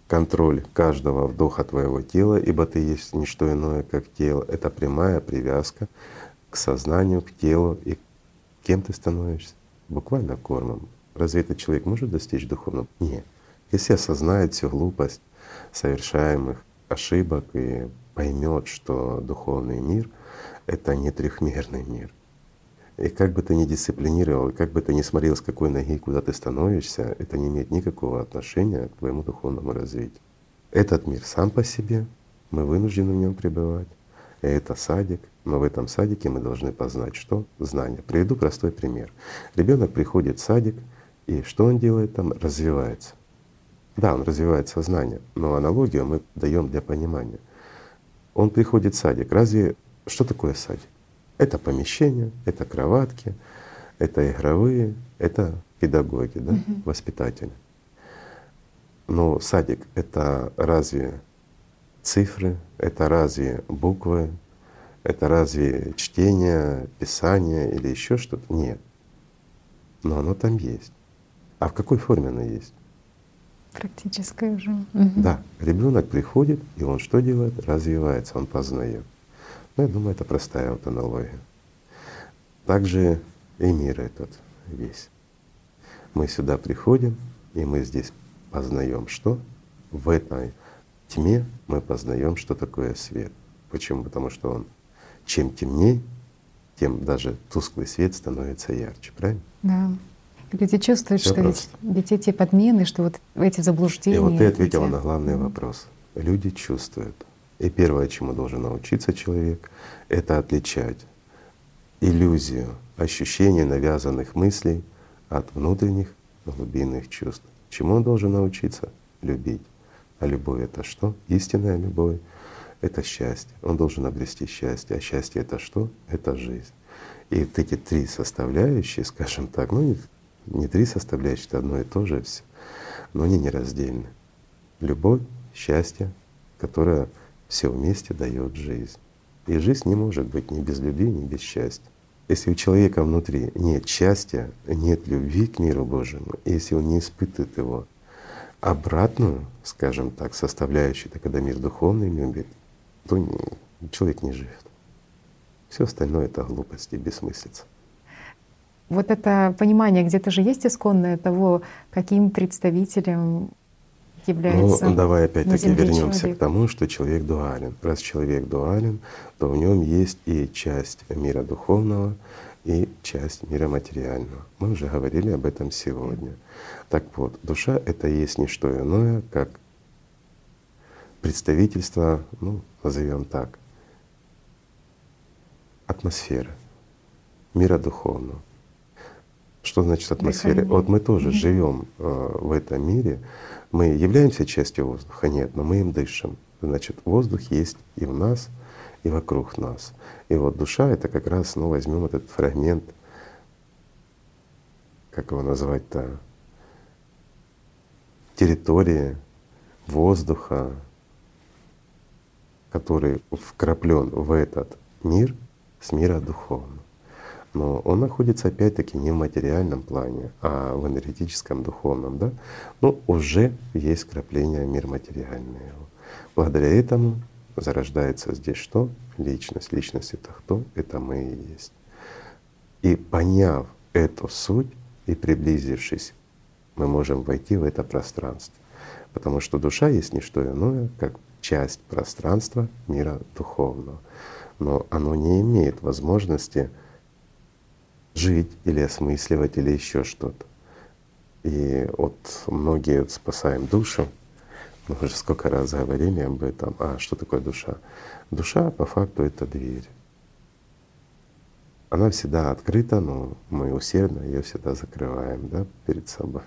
контроль каждого вдоха твоего тела, ибо ты есть не что иное, как тело. Это прямая привязка к сознанию, к телу. И кем ты становишься? Буквально кормом. Разве этот человек может достичь духовного? Нет. Если осознает всю глупость совершаемых ошибок и поймет, что духовный мир — это не трехмерный мир. И как бы ты ни дисциплинировал, и как бы ты ни смотрел, с какой ноги куда ты становишься, это не имеет никакого отношения к твоему духовному развитию. Этот мир сам по себе, мы вынуждены в нем пребывать. И это садик, но в этом садике мы должны познать что? Знания. Приведу простой пример. Ребенок приходит в садик, и что он делает там? Развивается. Да, он развивает сознание, но аналогию мы даем для понимания. Он приходит в садик. Разве что такое садик? Это помещение, это кроватки, это игровые, это педагоги, да? Воспитатели. Но садик — это разве цифры, это разве буквы, это разве чтение, писание или еще что-то? Нет. Но оно там есть. А в какой форме оно есть? Практическое уже. Да. Ребенок приходит, и он что делает? Развивается, он познает. Ну, я думаю, это простая вот аналогия. Также и мир этот весь. Мы сюда приходим, и мы здесь познаем, что в этой тьме мы познаем, что такое свет. Почему? Потому что он чем темнее, тем даже тусклый свет становится ярче, правильно? Да. Люди чувствуют, всё что ведь эти подмены, что вот эти заблуждения… И вот ты ответила на главный вопрос. Люди чувствуют. И первое, чему должен научиться человек, — это отличать иллюзию, ощущение навязанных мыслей от внутренних глубинных чувств. Чему он должен научиться? Любить. А любовь — это что? Истинная любовь — это счастье. Он должен обрести счастье. А счастье — это что? Это жизнь. И вот эти три составляющие, скажем так, ну не три составляющие, это одно и то же все, но они нераздельны. Любовь, счастье, которое все вместе дает жизнь. И жизнь не может быть ни без любви, ни без счастья. Если у человека внутри нет счастья, нет любви к миру Божьему, если он не испытывает его обратную, скажем так, составляющую, это когда мир духовный любит, то человек не живет. Все остальное — это глупость и бессмыслица. Вот это понимание где-то же есть исконное того, каким представителем является. Ну, давай опять-таки вернемся к тому, что человек дуален. Раз человек дуален, то в нем есть и часть мира духовного, и часть мира материального. Мы уже говорили об этом сегодня. Так вот, душа — это есть не что иное, как представительство, ну, назовем так, атмосферы, мира духовного. Что значит атмосфера? Вот мы тоже живем в этом мире, мы являемся частью воздуха? Нет, но мы им дышим. Значит, воздух есть и в нас, и вокруг нас. И вот душа — это как раз, ну, возьмем этот фрагмент, как его назвать-то, территории, воздуха, который вкраплен в этот мир с мира духовного. Но он находится опять-таки не в материальном плане, а в энергетическом, духовном, да? Но уже есть вкрапление в мир материальный. Благодаря этому зарождается здесь что? Личность. Личность — это кто? Это мы и есть. И поняв эту суть и приблизившись, мы можем войти в это пространство. Потому что душа есть не что иное, как часть пространства мира духовного. Но оно не имеет возможности жить или осмысливать, или еще что-то. И вот многие вот «спасаем душу», мы уже сколько раз говорили об этом. А что такое душа? Душа по факту — это дверь. Она всегда открыта, но мы усердно ее всегда закрываем, да, перед собой.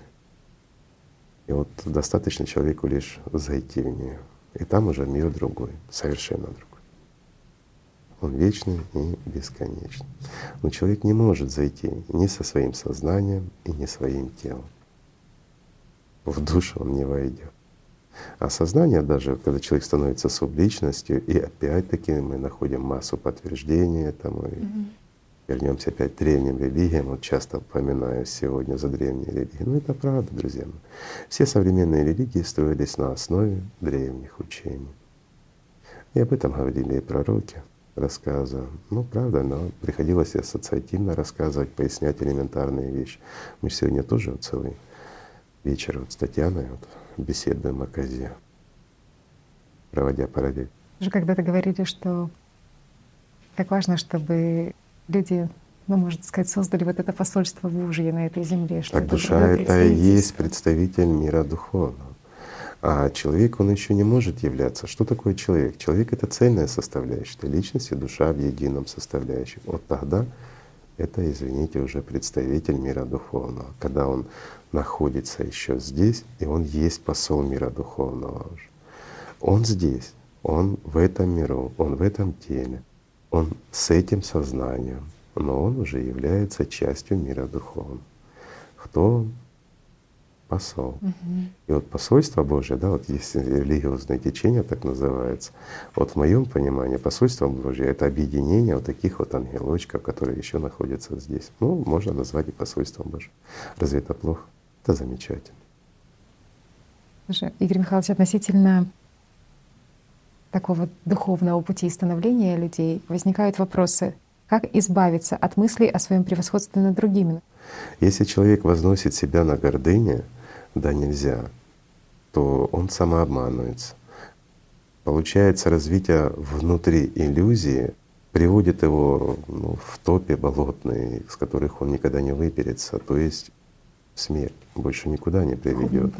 И вот достаточно человеку лишь зайти в нее, и там уже мир другой, совершенно другой. Он вечный и бесконечный. Но человек не может зайти ни со своим сознанием и ни своим телом. В душу он не войдет. А сознание, даже когда человек становится субличностью, и опять-таки мы находим массу подтверждений этому. Вернемся опять к древним религиям. Вот часто упоминаю сегодня за древние религии. Но это правда, друзья мои. Все современные религии строились на основе древних учений. И об этом говорили и пророки, рассказывая. Ну, правда, но приходилось и ассоциативно рассказывать, пояснять элементарные вещи. Мы сегодня тоже вот целый вечер вот с Татьяной вот беседуем о козе, проводя параллель. Вы же когда-то говорили, что как важно, чтобы люди, ну, можно сказать, создали вот это посольство Божье на этой земле. Что так это душа — это и есть представитель мира духовного. А человек, он еще не может являться. Что такое человек? Человек — это цельная составляющая, это личность и душа в едином составляющем. Вот тогда это, извините, уже представитель мира духовного, когда он находится еще здесь, и он есть посол мира духовного уже. Он здесь, он в этом миру, он в этом теле, он с этим сознанием, но он уже является частью мира духовного. Кто он? Посол. И вот посольство Божие, да, вот есть религиозное течение, так называется. Вот в моем понимании посольство Божие — это объединение вот таких вот ангелочков, которые еще находятся здесь. Ну, можно назвать и посольством Божьим. Разве это плохо? Это замечательно. Игорь Михайлович, относительно такого духовного пути становления людей возникают вопросы. Как избавиться от мыслей о своем превосходстве над другими? Если человек возносит себя на гордыне, да нельзя, то он самообманывается. Получается, развитие внутри иллюзии приводит его, ну, в топи болотные, с которых он никогда не выберется, то есть смерть больше никуда не приведет.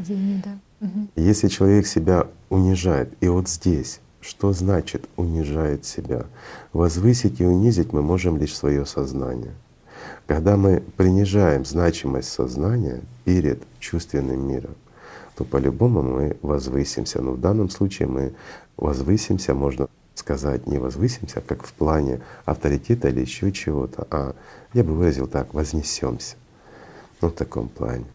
Если человек себя унижает, и вот здесь что значит унижает себя? Возвысить и унизить мы можем лишь свое сознание. Когда мы принижаем значимость сознания перед чувственным миром, то по-любому мы возвысимся. Но в данном случае мы возвысимся, можно сказать, не возвысимся, как в плане авторитета или еще чего-то, а я бы выразил так, вознесемся. Ну, в таком плане.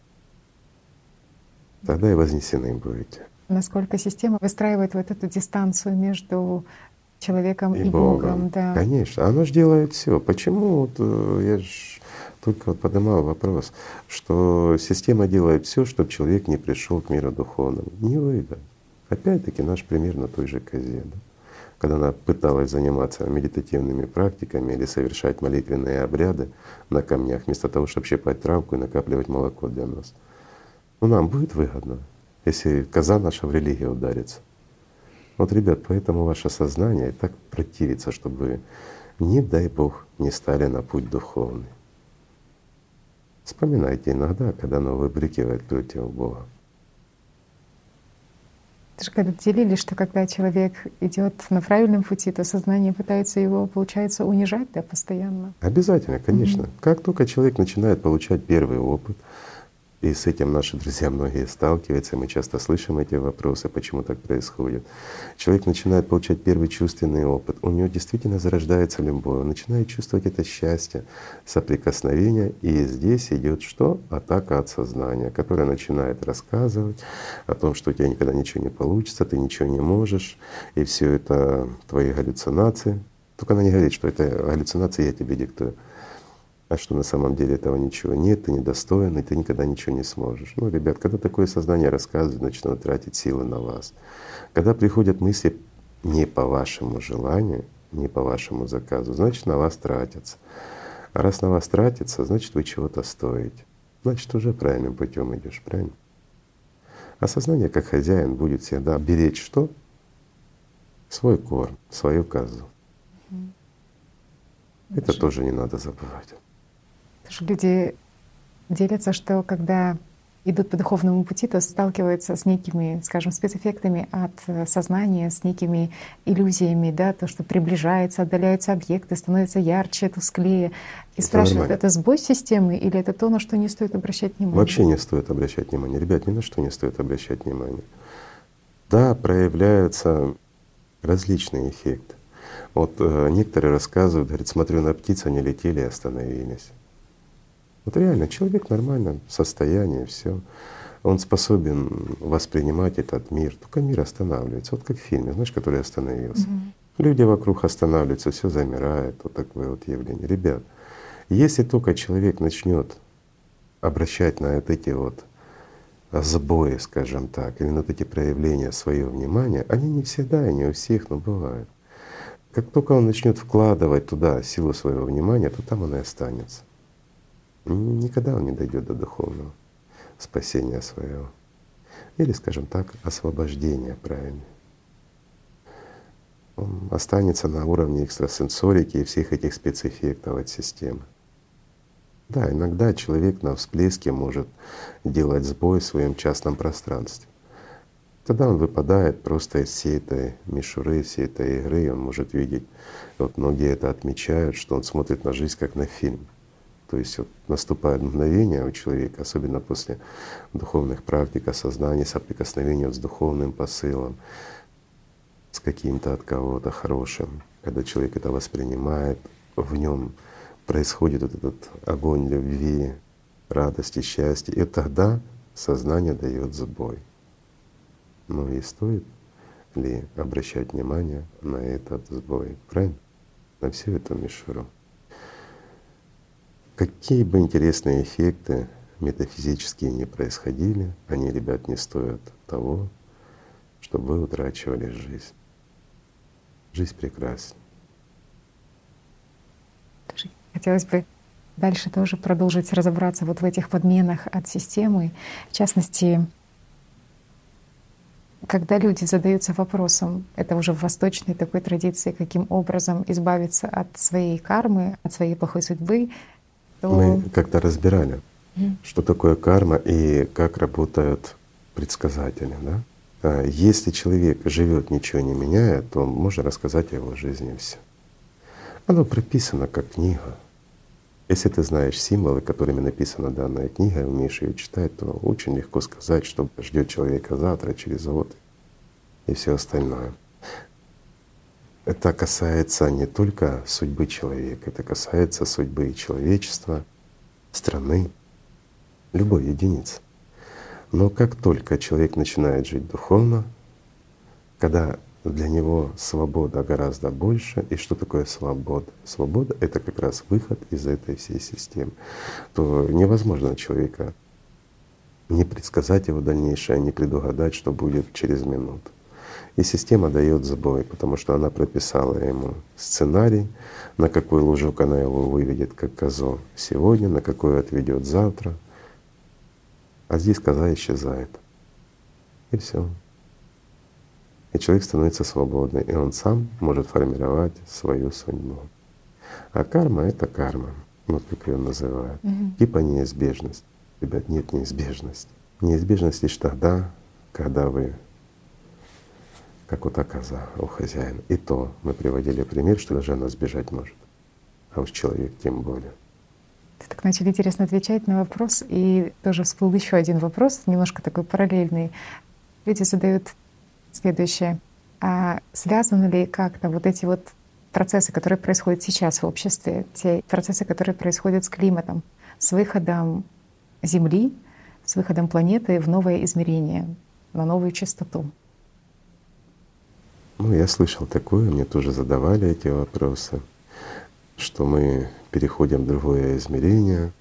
Тогда и вознесены будете. Насколько система выстраивает вот эту дистанцию между человеком и Богом. Да. Конечно, она же делает все. Почему? Вот я же только вот поднимал вопрос, что система делает все, чтобы человек не пришел к миру духовному. Невыгодно. Опять-таки наш пример на той же козе. Да? Когда она пыталась заниматься медитативными практиками или совершать молитвенные обряды на камнях, вместо того, чтобы щипать травку и накапливать молоко для нас. Ну, нам будет выгодно. если коза наша в религию ударится. Вот, ребят, поэтому ваше сознание так противится, чтобы вы, не дай Бог, не стали на путь духовный. Вспоминайте иногда, когда оно выбрикивает против Бога. Ты же когда делились, что когда человек идет на правильном пути, то сознание пытается его, получается, унижать, да, постоянно? Обязательно, конечно. Как только человек начинает получать первый опыт, и с этим наши друзья многие сталкиваются, мы часто слышим эти вопросы, почему так происходит. Человек начинает получать первый чувственный опыт, у него действительно зарождается любовь, он начинает чувствовать это счастье, соприкосновение, и здесь идет что? Атака от сознания, которое начинает рассказывать о том, что у тебя никогда ничего не получится, ты ничего не можешь, и все это твои галлюцинации. Только она не говорит, что это галлюцинации я тебе диктую. А что на самом деле этого ничего нет, ты недостоин, и ты никогда ничего не сможешь. Ну, ребят, когда такое сознание рассказывает, начинают тратить силы на вас. Когда приходят мысли не по вашему желанию, не по вашему заказу, значит, на вас тратятся. А раз на вас тратятся, значит, вы чего-то стоите. Значит, уже правильным путем идешь, правильно? А сознание, как хозяин, будет всегда беречь что? Свой корм, свою козу. Это тоже не надо забывать. Люди делятся, что когда идут по духовному пути, то сталкиваются с некими, скажем, спецэффектами от сознания, с некими иллюзиями, да, то, что приближается, отдаляются объекты, становятся ярче, тусклее. И спрашивают, это сбой системы или это то, на что не стоит обращать внимание? Вообще не стоит обращать внимание. Ребят, ни на что не стоит обращать внимание. Да, проявляются различные эффекты. Вот некоторые рассказывают, говорят, смотрю на птиц, они летели и остановились. Вот реально, человек нормально, в состоянии, все. Он способен воспринимать этот мир. Только мир останавливается. Вот как в фильме, знаешь, который остановился. Люди вокруг останавливаются, все замирает. Вот такое вот явление. Ребят, если только человек начнет обращать на вот эти вот сбои, скажем так, или на вот эти проявления свое внимание, они не всегда и не у всех, но бывают. Как только он начнет вкладывать туда силу своего внимания, то там она и останется. Никогда он не дойдет до духовного спасения своего. Или, скажем так, освобождения правильно. Он останется на уровне экстрасенсорики и всех этих спецэффектов от системы. Да, иногда человек на всплеске может делать сбой в своем частном пространстве. Тогда он выпадает просто из всей этой мишуры, всей этой игры, он может видеть. Вот многие это отмечают, что он смотрит на жизнь как на фильм. То есть вот наступает мгновение у человека, особенно после духовных практик, осознания, соприкосновения с духовным посылом, с каким-то от кого-то хорошим. Когда человек это воспринимает, в нем происходит вот этот огонь любви, радости, счастья. И тогда сознание дает сбой. Ну и стоит ли обращать внимание на этот сбой, правильно? На всю эту мишуру. Какие бы интересные эффекты метафизические ни происходили, они, ребят, не стоят того, чтобы вы утрачивали жизнь. Жизнь прекрасна. Хотелось бы дальше тоже продолжить разобраться вот в этих подменах от системы, в частности, когда люди задаются вопросом, это уже в восточной такой традиции, каким образом избавиться от своей кармы, от своей плохой судьбы, то… Мы как-то разбирали, что такое карма и как работают предсказатели. Да? Если человек живет, ничего не меняя, то можно рассказать о его жизни все. Оно прописано как книга. Если ты знаешь символы, которыми написана данная книга, и умеешь ее читать, то очень легко сказать, что ждет человека завтра, через год и все остальное. Это касается не только судьбы человека, это касается судьбы человечества, страны, любой единицы. Но как только человек начинает жить духовно, когда для него свобода гораздо больше. И что такое свобода? Свобода — это как раз выход из этой всей системы. То невозможно человека не предсказать его дальнейшее, не предугадать, что будет через минуту. И система дает сбой, потому что она прописала ему сценарий, на какой лужок она его выведет как козу сегодня, на какой отведет завтра. А здесь коза исчезает. И все. И человек становится свободным, и он сам может формировать свою судьбу. А карма — это карма, вот как ее называют, типа неизбежность. Ребят, нет неизбежности. Неизбежность лишь тогда, когда вы, как вот та коза у хозяина. И то мы приводили пример, что даже она сбежать может, а уж человек тем более. Ты так начал интересно отвечать на вопрос, и тоже всплыл еще один вопрос, немножко такой параллельный. Люди задают следующее: а связаны ли как-то вот эти вот процессы, которые происходят сейчас в обществе, те процессы, которые происходят с климатом, с выходом Земли, с выходом планеты в новое измерение, на новую частоту? Ну, я слышал такое, мне тоже задавали эти вопросы, что мы переходим в другое измерение,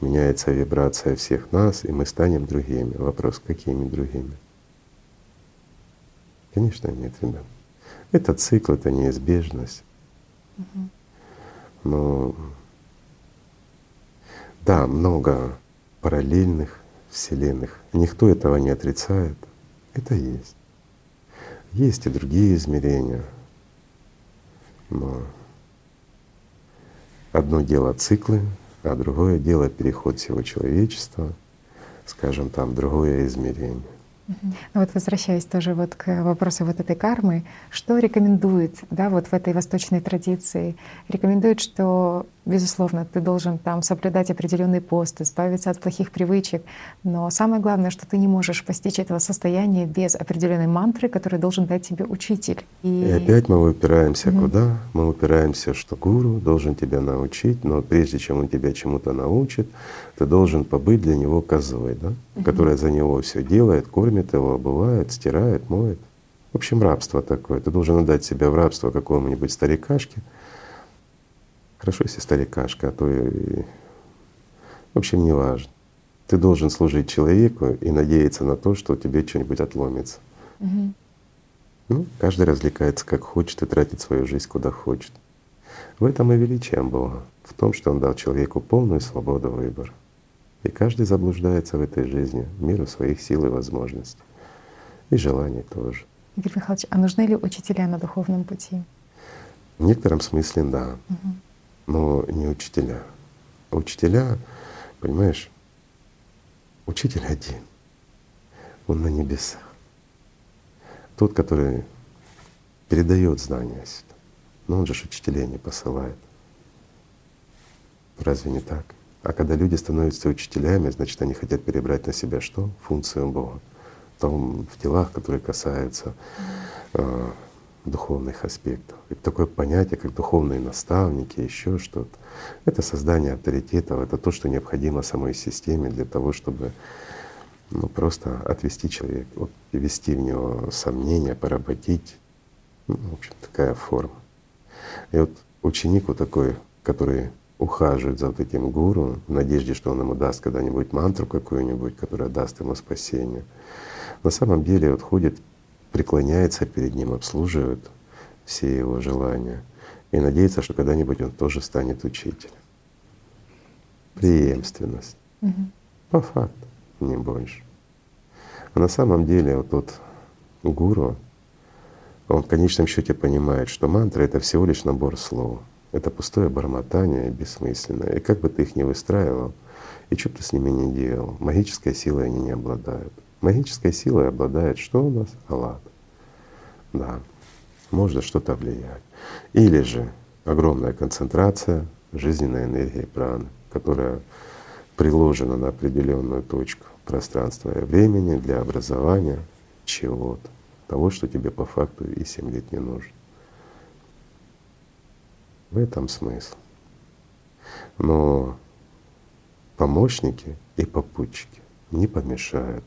меняется вибрация всех нас, и мы станем другими. Вопрос, какими другими? Конечно, нет, ребят. Это цикл, это неизбежность. Но да, много параллельных вселенных. Никто этого не отрицает. Это есть. Есть и другие измерения. Но одно дело циклы, а другое дело переход всего человечества, скажем там, в другое измерение. Ну вот возвращаясь тоже вот к вопросу вот этой кармы, что рекомендует, да, вот в этой восточной традиции? Рекомендует, что, безусловно, ты должен там соблюдать определенный пост, избавиться от плохих привычек, но самое главное, что ты не можешь постичь этого состояния без определенной мантры, которую должен дать тебе учитель. И опять мы упираемся куда? Мы упираемся, что гуру должен тебя научить, но прежде чем он тебя чему-то научит, ты должен побыть для него козой, да? Которая за него все делает, кормит его, обувает, стирает, моет. В общем, рабство такое. Ты должен отдать себя в рабство какому-нибудь старикашке. Хорошо, если старикашка, а то и… В общем, не важно. Ты должен служить человеку и надеяться на то, что тебе что-нибудь отломится. Ну, каждый развлекается как хочет и тратит свою жизнь куда хочет. В этом и величие было, в том, что он дал человеку полную свободу выбора. И каждый заблуждается в этой жизни, миру своих сил и возможностей, и желаний тоже. Игорь Михайлович, а нужны ли учителя на духовном пути? В некотором смысле да, но не учителя. Учителя, понимаешь, учитель один, он на небесах. Тот, который передает знания сюда, но он же учителей не посылает. Разве не так? А когда люди становятся учителями, значит, они хотят перебрать на себя что? Функцию Бога. Там в делах, которые касаются духовных аспектов. И такое понятие, как духовные наставники, еще что-то. Это создание авторитетов, это то, что необходимо самой системе для того, чтобы просто отвести человека, вот, ввести в него сомнения, поработить. Ну, в общем, такая форма. И вот ученик вот такой, который ухаживает за вот этим гуру в надежде, что он ему даст когда-нибудь мантру какую-нибудь, которая даст ему спасение. На самом деле вот ходит, преклоняется перед ним, обслуживает все его желания и надеется, что когда-нибудь он тоже станет учителем. Преемственность. По факту, не больше. А на самом деле вот тот гуру, он в конечном счете понимает, что мантра — это всего лишь набор слов. Это пустое бормотание, бессмысленное. И как бы ты их ни выстраивал, и что бы ты с ними ни делал, магической силой они не обладают. Магической силой обладает что у нас? АЛЛАТ. Да, можно что-то влиять. Или же огромная концентрация жизненной энергии праны, которая приложена на определенную точку пространства и времени для образования чего-то, того, что тебе по факту и 7 лет не нужно. В этом смысл. Но помощники и попутчики не помешают.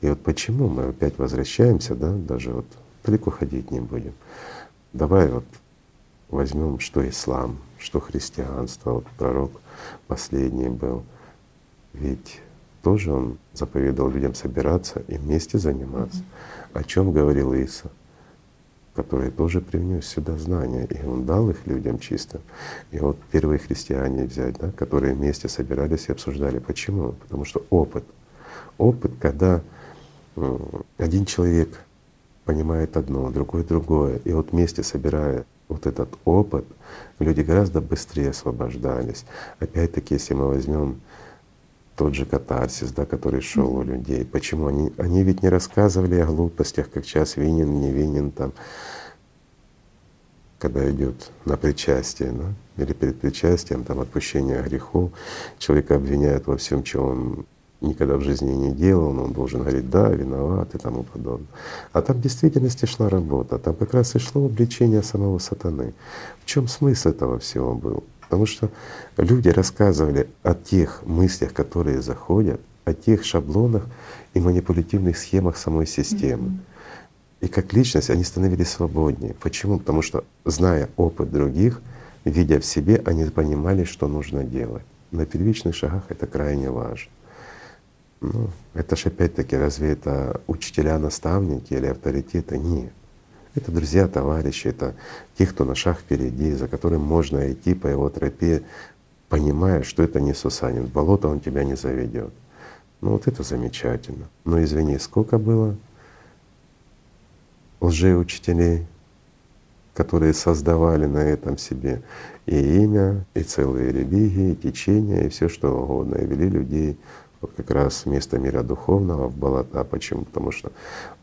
И вот почему мы опять возвращаемся, да, даже вот далеко ходить не будем. Давай вот возьмем, что ислам, что христианство, вот пророк последний был. Ведь тоже он заповедовал людям собираться и вместе заниматься. О чем говорил Иса, который тоже привнес сюда знания, и он дал их людям чисто. И вот первые христиане взять, да, которые вместе собирались и обсуждали. Почему? Потому что опыт. Опыт, когда один человек понимает одно, другой другое. И вот вместе собирая вот этот опыт, люди гораздо быстрее освобождались. Опять-таки, если мы возьмем тот же катарсис, да, который шел у людей. Почему? Они ведь не рассказывали о глупостях, как сейчас винен, не винен там, когда идет на причастие, да, или перед причастием, там отпущение грехов, человека обвиняют во всем, чего он никогда в жизни не делал, но он должен говорить «да, виноват» и тому подобное. А там в действительности шла работа, там как раз и шло обличение самого сатаны. В чем смысл этого всего был? Потому что люди рассказывали о тех мыслях, которые заходят, о тех шаблонах и манипулятивных схемах самой системы. И как личность они становились свободнее. Почему? Потому что, зная опыт других, видя в себе, они понимали, что нужно делать. На первичных шагах это крайне важно. Ну, это же опять-таки, разве это учителя, наставники или авторитеты? Нет. Это друзья, товарищи, это те, кто на шаг впереди, за которым можно идти по его тропе, понимая, что это не сусанин. В болото он тебя не заведет. Ну вот это замечательно. Но извини, сколько было лжеучителей, которые создавали на этом себе и имя, и целые религии, и течения, и все что угодно, и вели людей вот как раз вместо мира духовного в болота. Почему? Потому что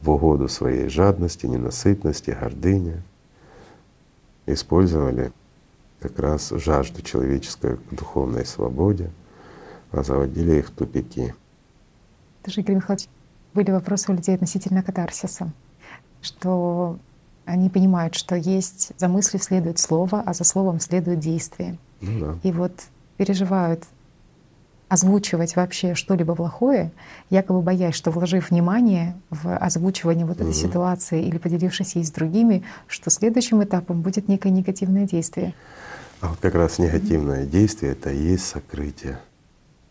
в угоду своей жадности, ненасытности, гордыне использовали как раз жажду человеческую к духовной свободе, а заводили их в тупики. Даже, Игорь Михайлович, были вопросы у людей относительно катарсиса, что они понимают, что есть за мыслью следует слово, а за словом следует действие. Ну да. И вот переживают озвучивать вообще что-либо плохое, якобы боясь, что вложив внимание в озвучивание вот этой ситуации или поделившись ей с другими, что следующим этапом будет некое негативное действие. А вот как раз негативное действие — это и есть сокрытие.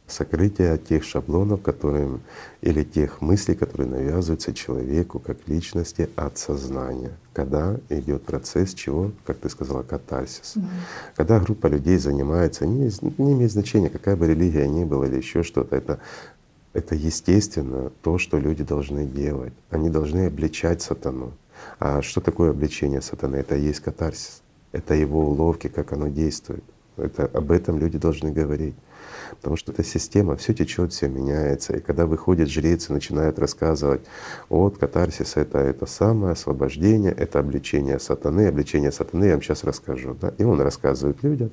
Сокрытие от тех шаблонов, которым, или тех мыслей, которые навязываются человеку как личности от сознания, когда идет процесс чего, как ты сказала, катарсиса. Когда группа людей занимается, не имеет значения, какая бы религия ни была или еще что-то, это естественно то, что люди должны делать. Они должны обличать сатану. А что такое обличение сатаны? Это и есть катарсис. Это его уловки, как оно действует. Об этом люди должны говорить. Потому что эта система, все течет, все меняется. И когда выходят жрецы, начинают рассказывать: вот катарсис — это самое освобождение, это обличение сатаны я вам сейчас расскажу. Да? И он рассказывает людям,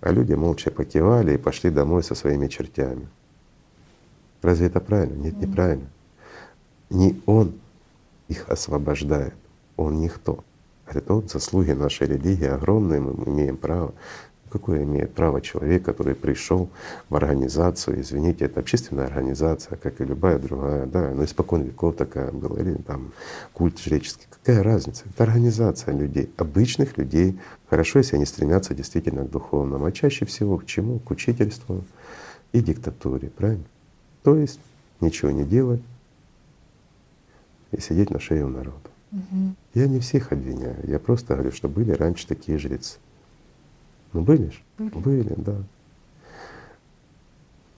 а люди молча покивали и пошли домой со своими чертями. Разве это правильно? Нет, неправильно. Не он их освобождает, он никто. Говорит, вот заслуги нашей религии огромные, мы имеем право. Какое имеет право человек, который пришел в организацию, извините, это общественная организация, как и любая другая, да, но испокон веков такая была, или там культ жреческий. Какая разница? Это организация людей, обычных людей. Хорошо, если они стремятся действительно к духовному, а чаще всего к чему? К учительству и диктатуре, правильно? То есть ничего не делать и сидеть на шее у народа. Я не всех обвиняю, я просто говорю, что были раньше такие жрецы. Ну были же? Были, да.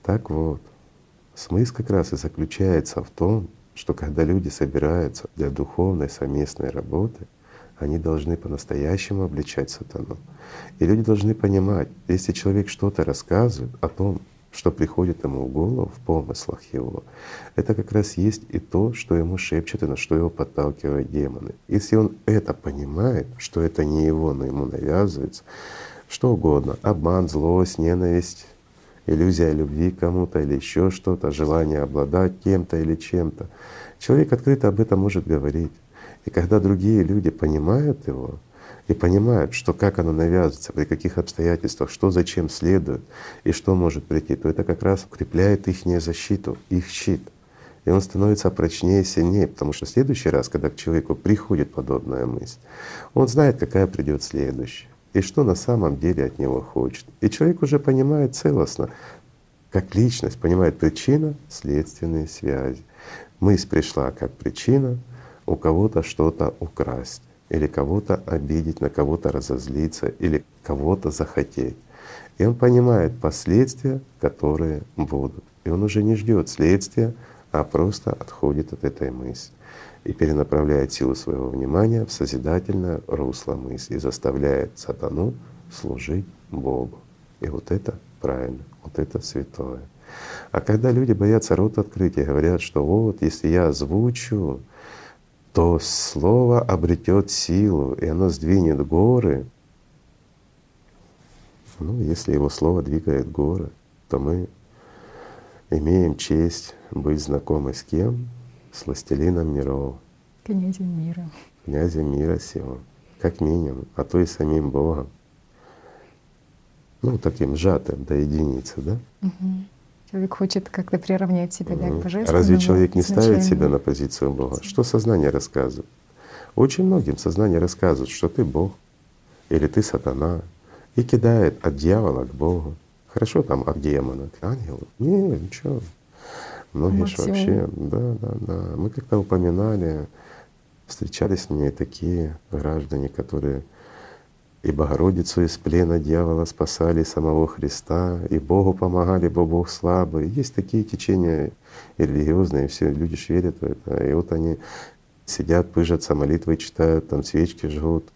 Так вот, смысл как раз и заключается в том, что когда люди собираются для духовной совместной работы, они должны по-настоящему обличать сатану. И люди должны понимать, если человек что-то рассказывает о том, что приходит ему в голову, в помыслах его, это как раз есть и то, что ему шепчет и на что его подталкивают демоны. Если он это понимает, что это не его, но ему навязывается, что угодно — обман, злость, ненависть, иллюзия любви к кому-то или еще что-то, желание обладать кем-то или чем-то. Человек открыто об этом может говорить. И когда другие люди понимают его и понимают, что как оно навязывается, при каких обстоятельствах, что зачем следует и что может прийти, то это как раз укрепляет их защиту, их щит. И он становится прочнее и сильнее, потому что в следующий раз, когда к человеку приходит подобная мысль, он знает, какая придет следующая. И что на самом деле от него хочет. И человек уже понимает целостно, как личность, понимает причинно-следственные связи. Мысль пришла как причина у кого-то что-то украсть, или кого-то обидеть, на кого-то разозлиться, или кого-то захотеть. И он понимает последствия, которые будут. И он уже не ждет следствия, а просто отходит от этой мысли и перенаправляет силу своего внимания в созидательное русло мысли и заставляет сатану служить Богу. И вот это правильно, вот это святое. А когда люди боятся рот открыть и говорят, что вот если я озвучу, то слово обретет силу, и оно сдвинет горы. Ну, если его слово двигает горы, то мы имеем честь быть знакомы с кем? С властелином миров. Князем мира. Князем мира сего, как минимум, а то и самим Богом. Ну, таким сжатым до единицы, да? Угу. Человек хочет как-то приравнять себя, да, к Божественному. Разве человек не ставит себя на позицию Бога? Что сознание рассказывает? Очень многим сознание рассказывает, что ты Бог или ты сатана, и кидает от дьявола к Богу. Хорошо там от демона к ангелу? Нет, ничего. Многие же вообще… Да. Мы как-то упоминали, встречались с ней такие граждане, которые и Богородицу из плена дьявола спасали, самого Христа, и Богу помогали, бо Бог слабый. Есть такие течения и религиозные, и все, люди ж верят в это. И вот они сидят, пыжатся, молитвы читают, там свечки жгут,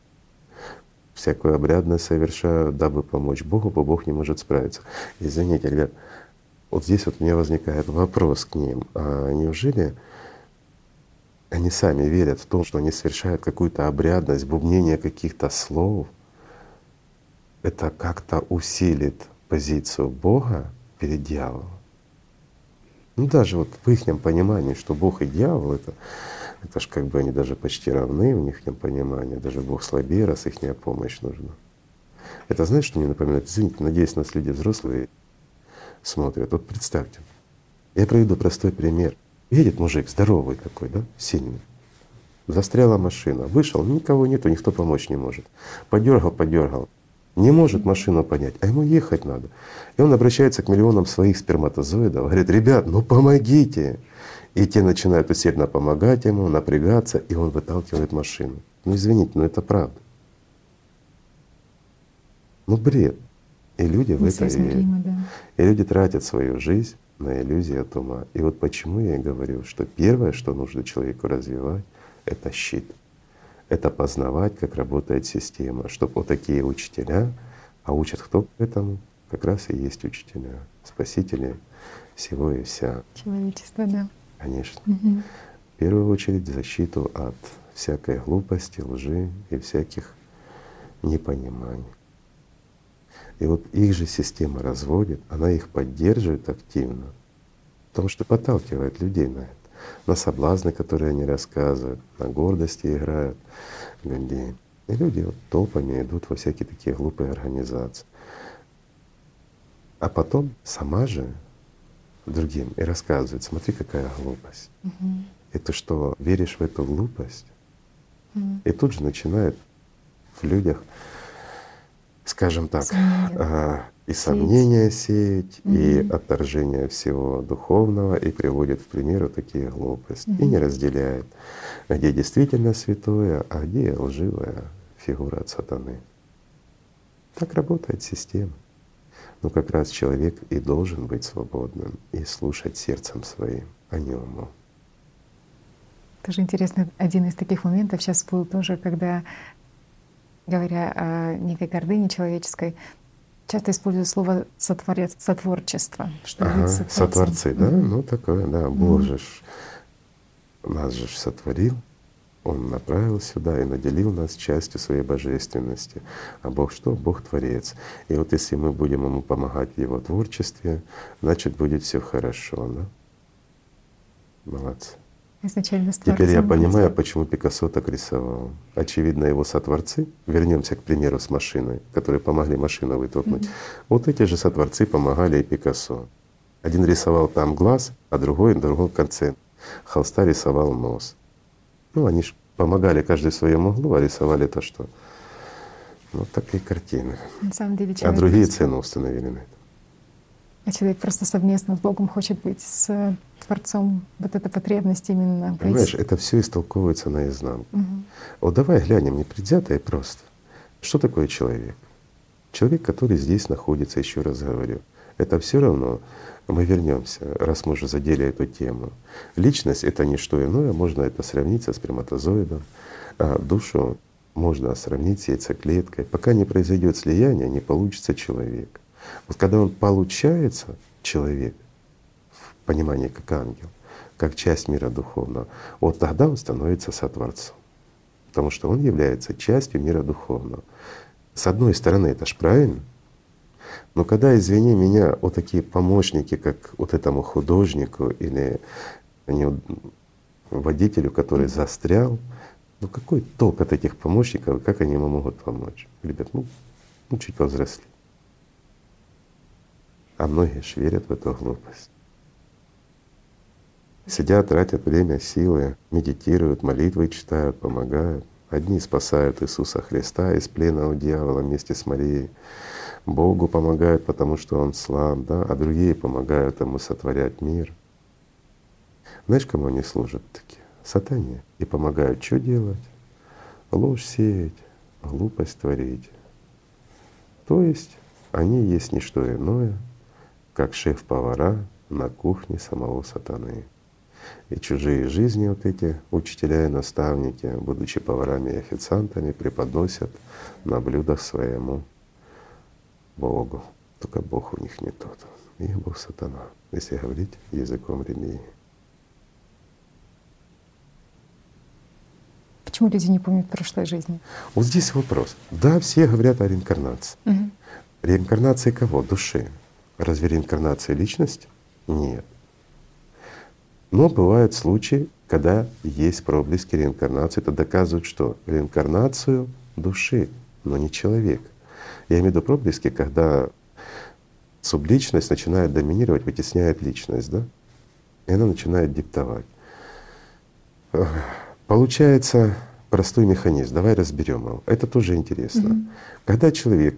всякую обрядность совершают, дабы помочь Богу, бо Бог не может справиться. Извините, ребят, вот здесь вот у меня возникает вопрос к ним. А неужели они сами верят в то, что они совершают какую-то обрядность, бубнение каких-то слов? Это как-то усилит позицию Бога перед дьяволом. Ну даже вот в их понимании, что Бог и дьявол — это ж как бы они даже почти равны в них понимании, даже Бог слабее, раз их помощь нужна. Это знаешь, что мне напоминает? Извините, надеюсь, нас люди взрослые смотрят. Вот представьте, я приведу простой пример. Едет мужик здоровый такой, да, сильный. Застряла машина, вышел, никого нету, никто помочь не может. Подергал. Не может машину понять, а ему ехать надо. И он обращается к миллионам своих сперматозоидов, говорит: «Ребят, ну помогите!» И те начинают усердно помогать ему, напрягаться, и он выталкивает машину. Ну извините, но это правда. Ну бред. И люди в это верят. Да. И люди тратят свою жизнь на иллюзии от ума. И вот почему я и говорю, что первое, что нужно человеку развивать, — это щит. Это познавать, как работает система, чтобы вот такие учителя, а учат кто этому? Как раз и есть учителя, спасители всего и вся. Человечество, да. Конечно. Угу. В первую очередь защиту от всякой глупости, лжи и всяких непониманий. И вот их же система разводит, она их поддерживает активно, потому что подталкивает людей на это. На соблазны, которые они рассказывают, на гордости играют людей. И люди вот толпами идут во всякие такие глупые организации. А потом сама же другим и рассказывает: смотри, какая глупость. И ты что, веришь в эту глупость? И тут же начинает в людях, скажем так, и сомнения сеять, и отторжение всего духовного, и приводит в пример вот такие глупости. И не разделяет, где действительно святое, а где лживая фигура от сатаны. Так работает система. Но как раз человек и должен быть свободным и слушать сердцем своим, а не умом. Тоже интересно, один из таких моментов сейчас был тоже, когда, говоря о некой гордыне человеческой, часто используют слово «сотворчество», что быть сотворцем. Сотворцы, да? Ну такое, да. Бог же нас же сотворил, Он направил сюда и наделил нас частью своей божественности. А Бог что? Бог Творец. И вот если мы будем Ему помогать в Его творчестве, значит, будет все хорошо, да? Молодцы. Изначально Теперь я понимаю, почему Пикассо так рисовал. Очевидно, его сотворцы, вернемся к примеру с машиной, которые помогли машину вытолкнуть, вот эти же сотворцы помогали и Пикассо. Один рисовал там глаз, а другой на другом конце холста рисовал нос. Ну они же помогали каждый в своем углу, а рисовали то что? Вот такие картины. На самом деле, а другие цену установили на это. А человек просто совместно с Богом хочет быть с Творцом, вот эта потребность именно. Понимаешь, это все истолковывается наизнанку. Вот давай глянем непредвзято и просто. Что такое человек? Человек, который здесь находится, еще раз говорю, это все равно мы вернемся, раз мы уже задели эту тему. Личность — это не что иное, можно это сравнить со сперматозоидом, а душу можно сравнить с яйцеклеткой. Пока не произойдет слияние, не получится человек. Вот когда он получается человек, в понимании как ангел, как часть мира духовного, вот тогда он становится сотворцом, потому что он является частью мира духовного. С одной стороны, это ж правильно, но когда, извини меня, вот такие помощники, как вот этому художнику или водителю, который застрял, ну какой толк от этих помощников, как они ему могут помочь? Ребят, ну чуть повзросли. А многие ж верят в эту глупость. Сидят, тратят время, силы, медитируют, молитвы читают, помогают. Одни спасают Иисуса Христа из плена у дьявола вместе с Марией. Богу помогают, потому что Он слаб, да? А другие помогают Ему сотворять мир. Знаешь, кому они служат такие? Сатане. И помогают что делать? Ложь сеять, глупость творить. То есть они есть не что иное, как шеф-повара на кухне самого Сатаны. И чужие жизни вот эти учителя и наставники, будучи поварами и официантами, преподносят на блюдах своему Богу. Только Бог у них не тот. Их Бог — Сатана, если говорить языком религии. Почему люди не помнят прошлой жизни? Вот здесь вопрос. Да, все говорят о реинкарнации. Угу. Реинкарнации кого? Души. Разве реинкарнация — личность? Нет. Но бывают случаи, когда есть проблески реинкарнации. Это доказывает, что реинкарнацию души, но не человек. Я имею в виду проблески, когда субличность начинает доминировать, вытесняет личность, да? И она начинает диктовать. Получается простой механизм. Давай разберем его. Это тоже интересно. Когда человек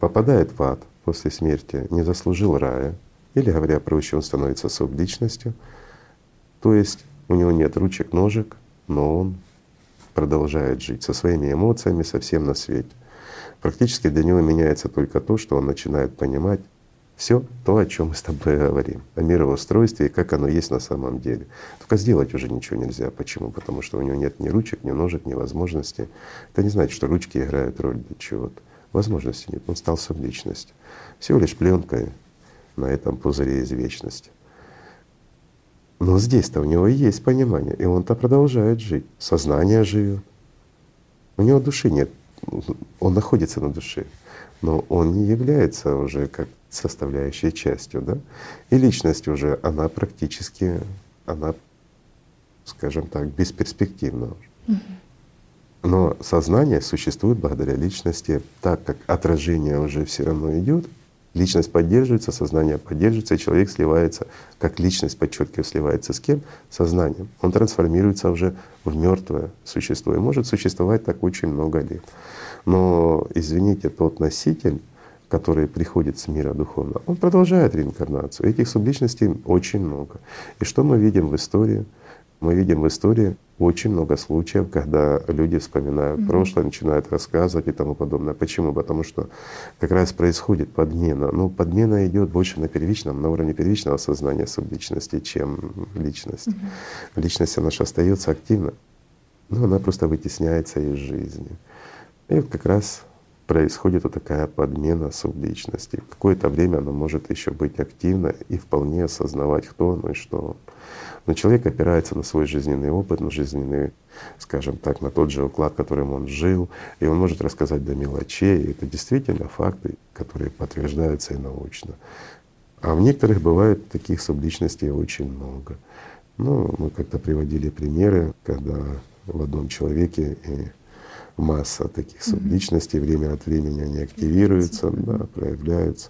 попадает в ад после смерти, не заслужил рая, или, говоря проще, он становится субличностью, то есть у него нет ручек, ножек, но он продолжает жить со своими эмоциями, совсем на свете. Практически для него меняется только то, что он начинает понимать все то, о чем мы с тобой говорим, о мироустройстве и как оно есть на самом деле. Только сделать уже ничего нельзя. Почему? Потому что у него нет ни ручек, ни ножек, ни возможностей. Это не значит, что ручки играют роль для чего-то. Возможностей нет, он стал субличностью. Всего лишь пленкой на этом пузыре из вечности. Но здесь-то у него и есть понимание, и он-то продолжает жить, сознание живет. У него души нет, он находится на душе, но он не является уже как составляющей частью, да? И личность уже, она практически, она, скажем так, бесперспективна уже. Но сознание существует благодаря личности, так как отражение уже все равно идет. Личность поддерживается, сознание поддерживается, и человек сливается, как личность, подчеркиваю, сливается с кем? Сознанием. Он трансформируется уже в мертвое существо и может существовать так очень много лет. Но, извините, тот носитель, который приходит с мира духовного, он продолжает реинкарнацию. Этих субличностей очень много. И что мы видим в истории? Мы видим в истории очень много случаев, когда люди вспоминают прошлое, начинают рассказывать и тому подобное. Почему? Потому что как раз происходит подмена. Но подмена идет больше на первичном, на уровне первичного сознания субличности, чем личность. Личность она же остается активна, но она просто вытесняется из жизни. И вот как раз происходит вот такая подмена субличности. В какое-то время она может еще быть активна и вполне осознавать, кто он и что он. Но человек опирается на свой жизненный опыт, на жизненный, скажем так, на тот же уклад, которым он жил, и он может рассказать до мелочей. И это действительно факты, которые подтверждаются и научно. А в некоторых бывает таких субличностей очень много. Ну, мы как-то приводили примеры, когда в одном человеке и масса таких субличностей, время от времени они активируются, да, проявляются.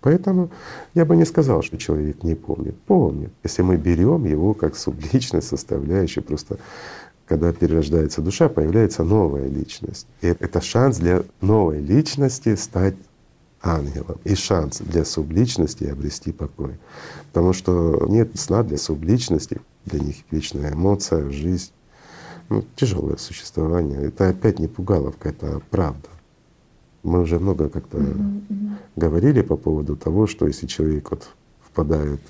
Поэтому я бы не сказал, что человек не помнит. Помнит. Если мы берем его как субличность, составляющую, просто когда перерождается душа, появляется новая личность. И это шанс для новой личности стать ангелом и шанс для субличности обрести покой. Потому что нет сна для субличности, для них вечная эмоция, жизнь, тяжелое существование. Это опять не пугаловка, это правда. Мы уже много как-то говорили по поводу того, что если человек вот впадает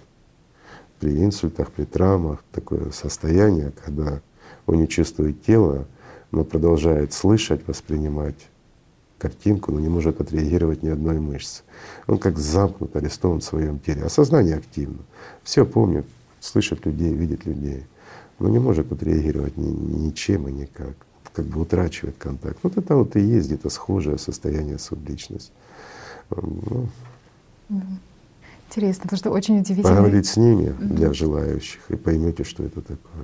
при инсультах, при травмах, такое состояние, когда он не чувствует тело, но продолжает слышать, воспринимать картинку, но не может отреагировать ни одной мышцы. Он как замкнут, арестован в своем теле. А сознание активно. Все помнит, слышит людей, видит людей, но не может отреагировать ничем и никак. Как бы утрачивает контакт. Вот это вот и есть где-то схожее состояние субличности. Ну, интересно, потому что очень удивительно. Поговорить с ними для желающих и поймете, что это такое.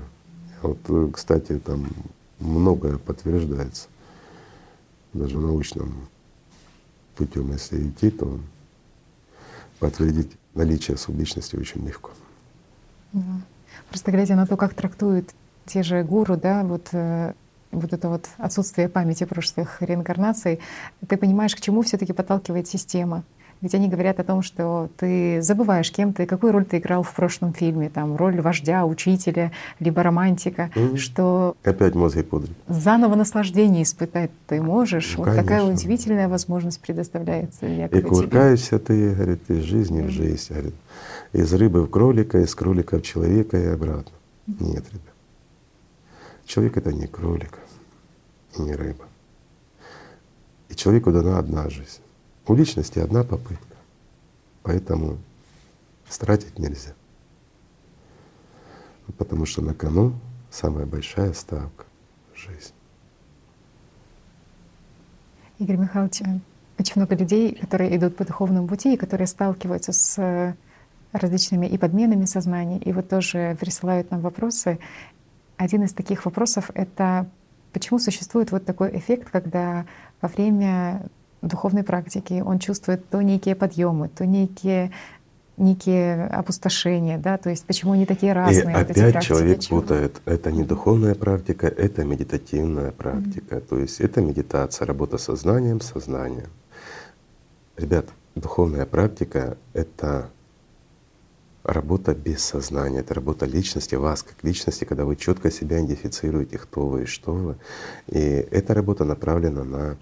Вот, кстати, там многое подтверждается. Даже научным путем, если идти, то подтвердить наличие субличности очень легко. Просто глядя на то, как трактуют те же гуру, да, вот это вот отсутствие памяти прошлых реинкарнаций, ты понимаешь, к чему все-таки подталкивает система. Ведь они говорят о том, что ты забываешь, кем ты, какую роль ты играл в прошлом фильме, там роль вождя, учителя, либо романтика, что… Опять мозги пудрят. Заново наслаждение испытать ты можешь. Ну, вот такая удивительная возможность предоставляется якобы тебе. И кувыркаешься ты, говорит, из жизни в жизнь, говорит, из рыбы в кролика, из кролика в человека и обратно. Нет, ребят. Человек — это не кролик и не рыба. И человеку дана одна жизнь. У личности одна попытка, поэтому стратить нельзя. Потому что на кону самая большая ставка — жизнь. Игорь Михайлович, очень много людей, которые идут по духовному пути и которые сталкиваются с различными и подменами сознания, и вот тоже присылают нам вопросы. Один из таких вопросов — это почему существует вот такой эффект, когда во время духовной практики он чувствует то некие подъемы, то некие опустошения, да, то есть почему они такие разные? И вот опять эти человек путает. Это не духовная практика, это медитативная практика. То есть это медитация, работа с сознанием, сознанием. Ребят, духовная практика — это работа без сознания, это работа личности, вас как личности, когда вы четко себя идентифицируете, кто вы и что вы. И эта работа направлена на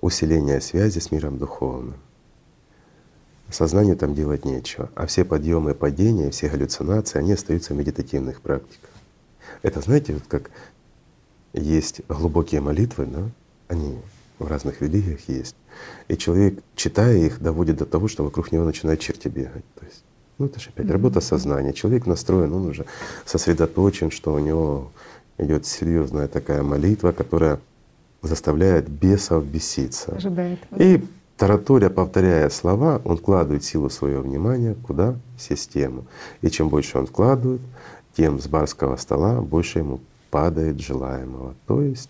усиление связи с миром духовным. Сознанию там делать нечего. А все подъемы и падения, все галлюцинации, они остаются в медитативных практиках. Это, знаете, вот как есть глубокие молитвы, да? Они в разных религиях есть. И человек, читая их, доводит до того, что вокруг него начинают черти бегать. То есть, ну это же опять работа сознания. Человек настроен, он уже сосредоточен, что у него идет серьезная такая молитва, которая заставляет бесов беситься. Ожидает. И тараторя, повторяя слова, он вкладывает силу своего внимания куда? В систему. И чем больше он вкладывает, тем с барского стола больше ему падает желаемого. То есть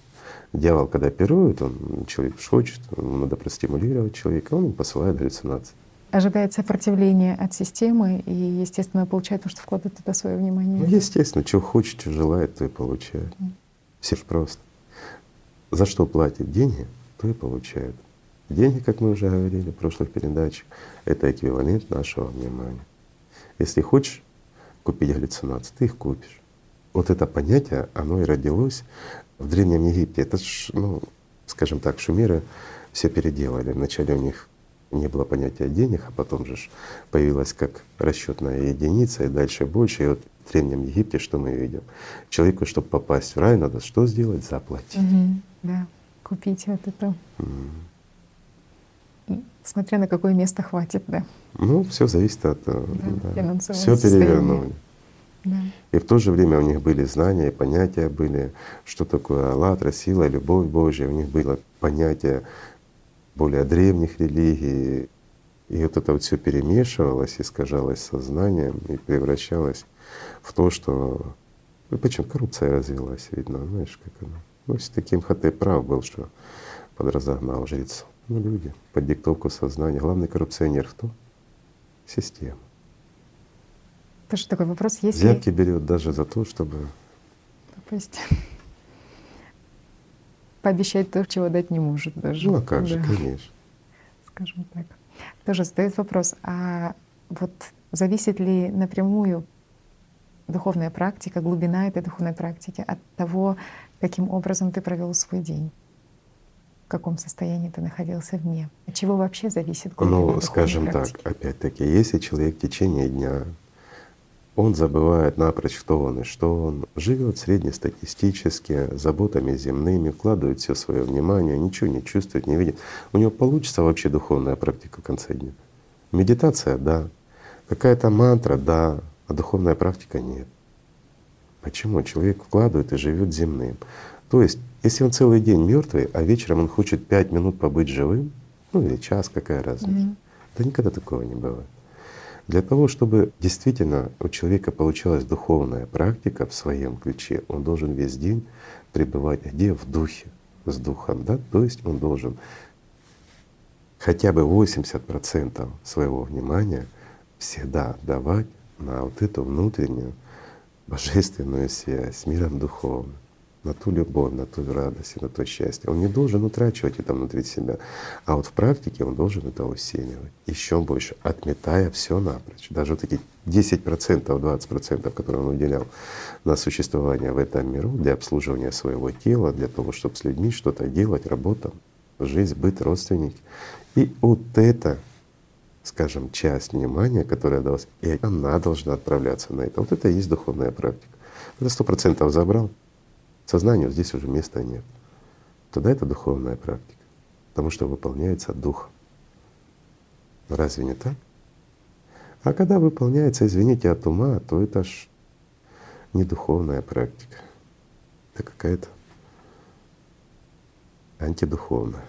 дьявол, когда пирует, он человек хочет, надо простимулировать человека, он посылает галлюцинации. Ожидает сопротивление от системы, и, естественно, получает то, что вкладывает туда свое внимание. Ну, естественно, чего хочет, чего желает, то и получает. Все же просто. За что платят деньги, то и получают. Деньги, как мы уже говорили в прошлых передачах, это эквивалент нашего внимания. Если хочешь купить галлюцинации, ты их купишь. Вот это понятие, оно и родилось в Древнем Египте. Это ж, ну, скажем так, шумеры все переделали. Вначале у них не было понятия денег, а потом же появилась как расчетная единица, и дальше больше. И вот в Древнем Египте что мы видим? Человеку, чтобы попасть в рай, надо что сделать? Заплатить. Да, купить вот это. Смотря на какое место хватит, да. Ну, все зависит от финансового состояния. Да. И в то же время у них были знания, понятия были, что такое АЛЛАТРА, сила, любовь Божья. У них было понятие более древних религий. И вот это вот все перемешивалось, искажалось сознанием и превращалось в то, что… Ну, почему коррупция развилась, видно, знаешь, как она. Ну, все-таки МХТ прав был, что подразогнал жрецов. Ну, люди под диктовку сознания. Главный коррупционер кто? Система. Тоже такой вопрос есть. Взятки берет даже за то, чтобы попасть. Пообещать то, чего дать не может даже. Ну а как же, конечно. Скажем так. Тоже задает вопрос, а вот зависит ли напрямую духовная практика, глубина этой духовной практики от того, каким образом ты провел свой день? в каком состоянии ты находился вне? От чего вообще зависит глубина духовной практики? Ну, скажем так, опять-таки, если человек в течение дня он забывает напрочь, кто он и что он, живет среднестатистически, заботами земными, вкладывает все свое внимание, ничего не чувствует, не видит, у него получится вообще духовная практика в конце дня? Медитация — да, какая-то мантра — да, а духовная практика — нет. Почему? Человек вкладывает и живет земным. То есть если он целый день мертвый, а вечером он хочет 5 минут побыть живым, ну или час, какая разница, да никогда такого не бывает. Для того, чтобы действительно у человека получалась духовная практика в своем ключе, он должен весь день пребывать где? В духе, с духом, да? То есть он должен хотя бы 80% своего внимания всегда отдавать на вот эту внутреннюю божественную связь с миром духовным, на ту любовь, на ту радость и на то счастье. Он не должен утрачивать это внутри себя. А вот в практике он должен это усиливать еще больше, отметая все напрочь. Даже вот эти 10%, 20%, которые он уделял на существование в этом миру для обслуживания своего тела, для того, чтобы с людьми что-то делать, работа, жизнь, быт, родственники. И вот это, скажем, часть внимания, которая далась, и она должна отправляться на это. Вот это и есть духовная практика. Когда 100% забрал, сознанию здесь уже места нет. Тогда это духовная практика, потому что выполняется дух. Разве не так? А когда выполняется, извините, от ума, то это ж не духовная практика. Это какая-то антидуховная.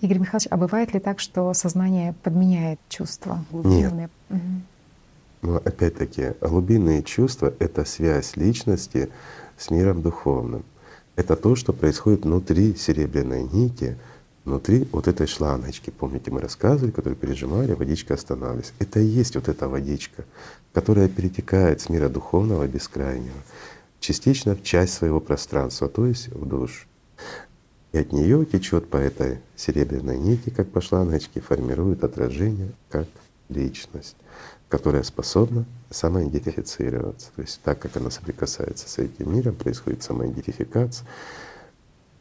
Игорь Михайлович, а бывает ли так, что сознание подменяет чувства глубинные? Нет. Но опять-таки глубинные чувства — это связь личности с миром духовным. Это то, что происходит внутри серебряной нити, внутри вот этой шланочки. Помните, мы рассказывали, которую пережимали, водичка останавливалась. Это и есть вот эта водичка, которая перетекает с мира духовного бескрайнего частично в часть своего пространства, то есть в душу. И от нее течет по этой серебряной нити, как по шланочке, формирует отражение как Личность, которая способна самоидентифицироваться. То есть так как она соприкасается с этим миром, происходит самоидентификация.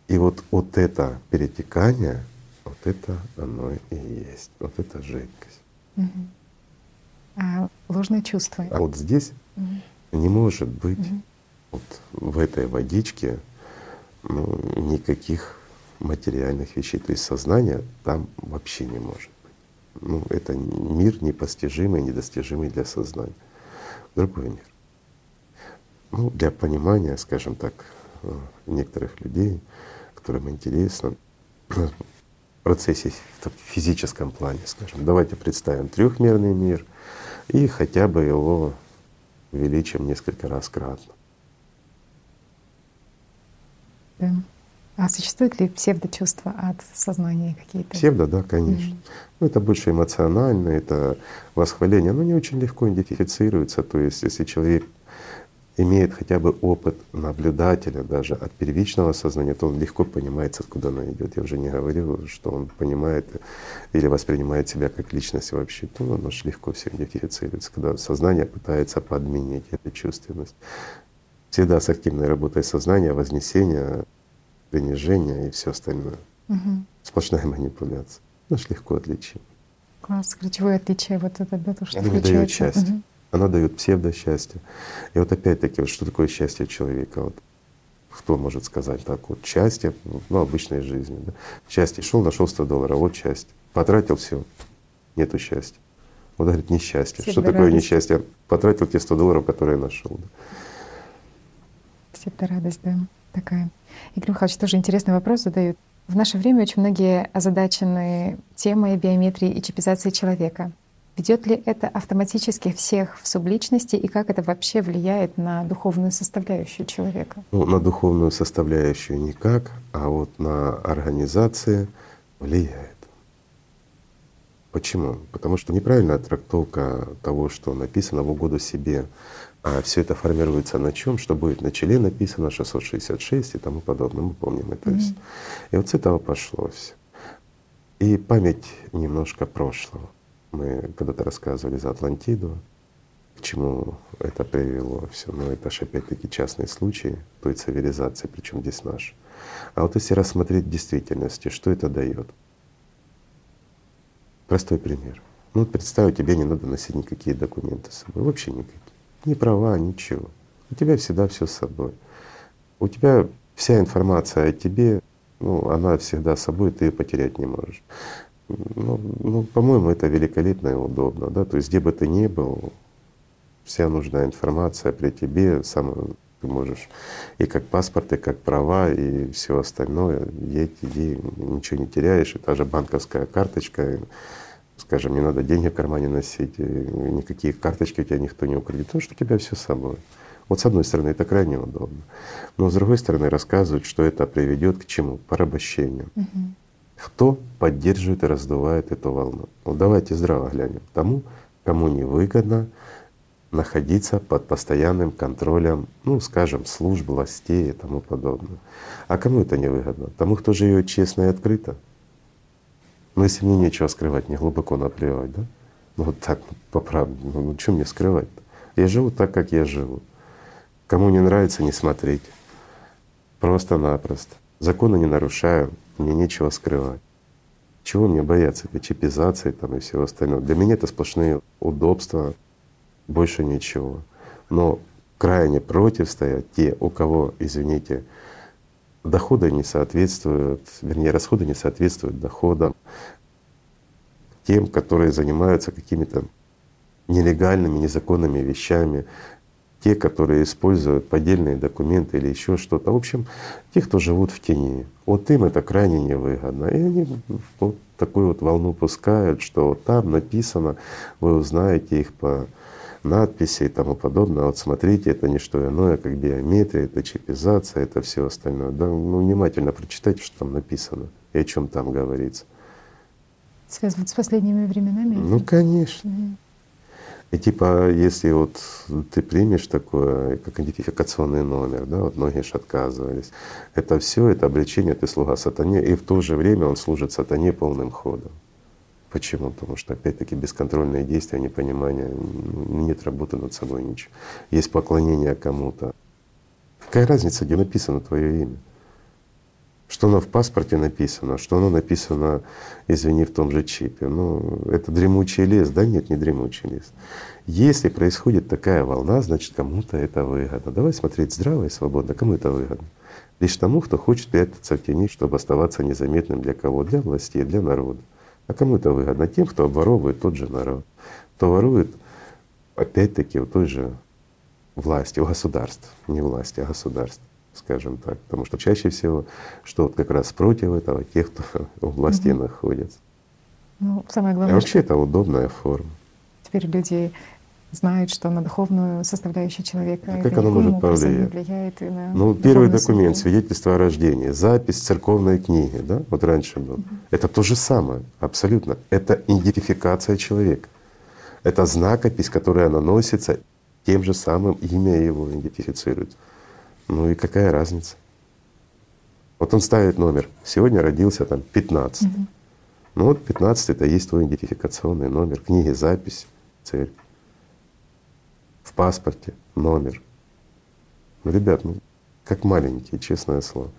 И вот это перетекание, вот это оно и есть, вот это жидкость. А ложные чувства? А вот здесь не может быть вот в этой водичке никаких материальных вещей. То есть сознание там вообще не может. Ну, это мир непостижимый, недостижимый для сознания. Другой мир. Ну, для понимания, скажем так, некоторых людей, которым интересно, в процессе в физическом плане, скажем, давайте представим трехмерный мир и хотя бы его увеличим несколько раз кратно. Да. А существуют ли псевдочувства от сознания какие-то? Псевдо, да, конечно. Ну, это больше эмоционально, это восхваление. Оно не очень легко идентифицируется. То есть если человек имеет хотя бы опыт наблюдателя даже от первичного сознания, то он легко понимает, откуда оно идет. Я уже не говорю, что он понимает или воспринимает себя как личность вообще. То оно же легко все идентифицируется, когда сознание пытается подменить эту чувственность. Всегда с активной работой сознания, вознесения, принижение и все остальное. Сплошная манипуляция. Наш легко отличим. Класс. Ключевое отличие вот это, да, то, что она дает счастье. Она дает псевдосчастье. И вот опять-таки, вот что такое счастье человека? Вот кто может сказать так? Вот счастье, ну, обычной жизни. Да? Счастье. Шел, нашел $100, вот счастье. Потратил — все, нету счастья. Вот говорит, несчастье. Что такое несчастье? Потратил те $100, которые нашел. Да? Всегда радость, да, такая. Игорь Михайлович тоже интересный вопрос задают. В наше время очень многие озадачены темой биометрии и чипизации человека. Ведет ли это автоматически всех в субличности, и как это вообще влияет на духовную составляющую человека? Ну, на духовную составляющую никак, а вот на организации влияет. Почему? Потому что неправильная трактовка того, что написано в угоду себе. А все это формируется на чем? Что будет на челе написано 666 и тому подобное. Мы помним это все. И вот с этого пошло все. И память немножко прошлого. Мы когда-то рассказывали за Атлантиду, К чему это привело все? Но это же опять-таки частный случай той цивилизации, причем здесь наш. А вот если рассмотреть в действительности, что это дает? Простой пример. Ну вот представь, тебе не надо носить никакие документы с собой, вообще никакие. Ни права, ничего. У тебя всегда все с собой. У тебя вся информация о тебе, ну, она всегда с собой, ты ее потерять не можешь. Ну, по-моему, это великолепно и удобно, да? То есть где бы ты ни был, вся нужная информация при тебе, сам ты можешь и как паспорт, и как права, и все остальное, иди, ничего не теряешь, и та же банковская карточка, скажем, не надо деньги в кармане носить, никакие карточки у тебя никто не украдет, потому что у тебя все с собой. Вот с одной стороны это крайне удобно, но с другой стороны рассказывают, что это приведет к чему? К порабощению. Кто поддерживает и раздувает эту волну? Ну давайте здраво глянем тому, кому невыгодно находиться под постоянным контролем, ну скажем, служб, властей и тому подобное. А кому это невыгодно? Тому, кто живет честно и открыто. Ну если мне нечего скрывать, мне глубоко наплевать, да? Ну вот так, по правде, ну что мне скрывать-то? Я живу так, как я живу. Кому не нравится, не смотреть. Просто-напросто. Законы не нарушаю, мне нечего скрывать. Чего мне бояться? Это чипизации там и всего остального. Для меня это сплошные удобства, больше ничего. Но крайне против стоят те, у кого, извините, доходы не соответствуют, вернее, расходы не соответствуют доходам, тем, которые занимаются какими-то нелегальными, незаконными вещами, те, которые используют поддельные документы или еще что-то. В общем, те, кто живут в тени. Вот им это крайне невыгодно. И они вот такую вот волну пускают, что вот там написано, вы узнаете их по надписи и тому подобное. Вот смотрите, это не что иное, как биометрия, это чипизация, это все остальное. Да, ну, внимательно прочитайте, что там написано и о чем там говорится. Связывают с последними временами? Ну конечно. И типа, если вот ты примешь такое, как идентификационный номер, да, вот многие же отказывались, это все, это обличение, ты слуга сатане, и в то же время он служит сатане полным ходом. Почему? Потому что опять-таки бесконтрольные действия, непонимание, нет работы над собой ничего. Есть поклонение кому-то. Какая разница, где написано твое имя? Что оно в паспорте написано, что оно написано, извини, в том же чипе. Ну это дремучий лес. Да нет, не дремучий лес. Если происходит такая волна, значит кому-то это выгодно. Давай смотреть здраво и свободно. Кому это выгодно? Лишь тому, кто хочет прятаться в тени, чтобы оставаться незаметным для кого? Для властей, для народа. А кому это выгодно? Тем, кто обворовывает тот же народ, кто ворует опять-таки у той же власти, у государств, не власти, а государств, скажем так. Потому что чаще всего, что вот как раз против этого, тех, кто у власти находится. Ну, самое главное… А вообще это удобная форма. Теперь люди знают, что на духовную составляющую человека… А как оно может повлиять? Ну первый документ — свидетельство о рождении, запись церковной книги, да, вот раньше было. Это то же самое, абсолютно. Это идентификация человека. Это знакопись, которая наносится, тем же самым имя его идентифицирует. Ну и какая разница? Вот он ставит номер. Сегодня родился там 15. Ну вот 15 — это и есть твой идентификационный номер, книги, запись, церковь. В паспорте номер. Ну, ребят, ну как маленькие, честное слово.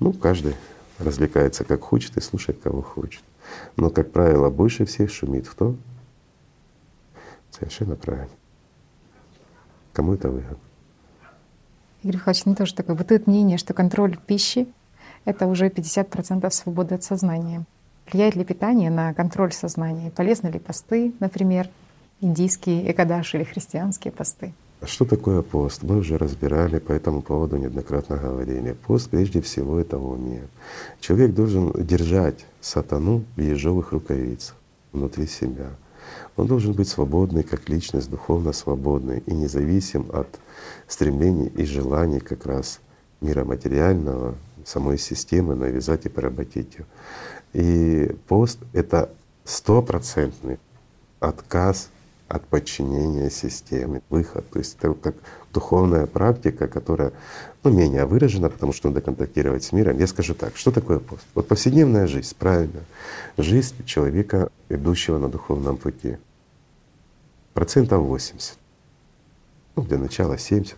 Ну каждый развлекается как хочет и слушает кого хочет. Но, как правило, больше всех шумит кто? Совершенно правильно. Кому это выгодно? Игорь Михайлович, мне тоже такое бытует мнение, что контроль пищи — это уже 50% свободы от сознания. Влияет ли питание на контроль сознания? Полезны ли посты, например? Индийские экадаш или христианские посты. Что такое пост? Мы уже разбирали, по этому поводу неоднократно говорили. Пост прежде всего — это умение. Человек должен держать сатану в ежовых рукавицах внутри себя. Он должен быть свободный как личность, духовно свободный и независим от стремлений и желаний как раз мира материального, самой системы навязать и поработить ее. И пост — это стопроцентный отказ от подчинения системе, выход. То есть это как духовная практика, которая, ну, менее выражена, потому что надо контактировать с миром. Я скажу так, что такое пост? Вот повседневная жизнь, правильно, жизнь человека, идущего на духовном пути. 80% ну, для начала 70-80,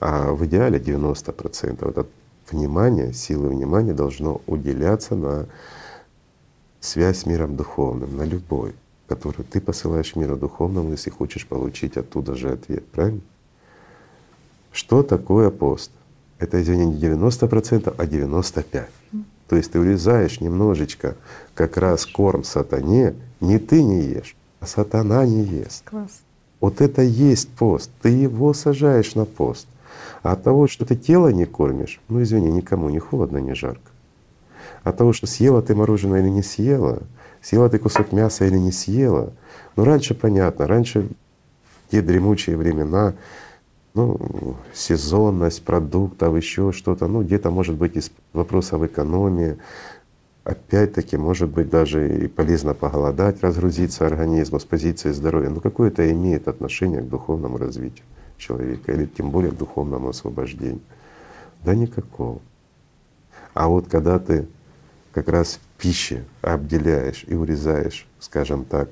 а в идеале 90% это внимание, силы внимания должно уделяться на связь с миром духовным, на любовь, которую ты посылаешь миру духовному, если хочешь получить оттуда же ответ, правильно? Что такое пост? Это, извини, не 90%, а 95%. То есть ты урезаешь немножечко как раз корм сатане, не ты не ешь, а сатана не ест. Класс. Вот это и есть пост, ты его сажаешь на пост. А от того, что ты тело не кормишь, ну извини, никому не холодно, не жарко. От того, что съела ты мороженое или не съела, съела ты кусок мяса или не съела. Ну раньше понятно, раньше в те дремучие времена, ну, сезонность продуктов, еще что-то, ну где-то может быть из вопросов экономии. Опять-таки, может быть, даже и полезно поголодать, разгрузиться организму с позиции здоровья. Но какое это имеет отношение к духовному развитию человека или тем более к духовному освобождению? Да никакого. А вот когда ты как раз в пище обделяешь и урезаешь, скажем так,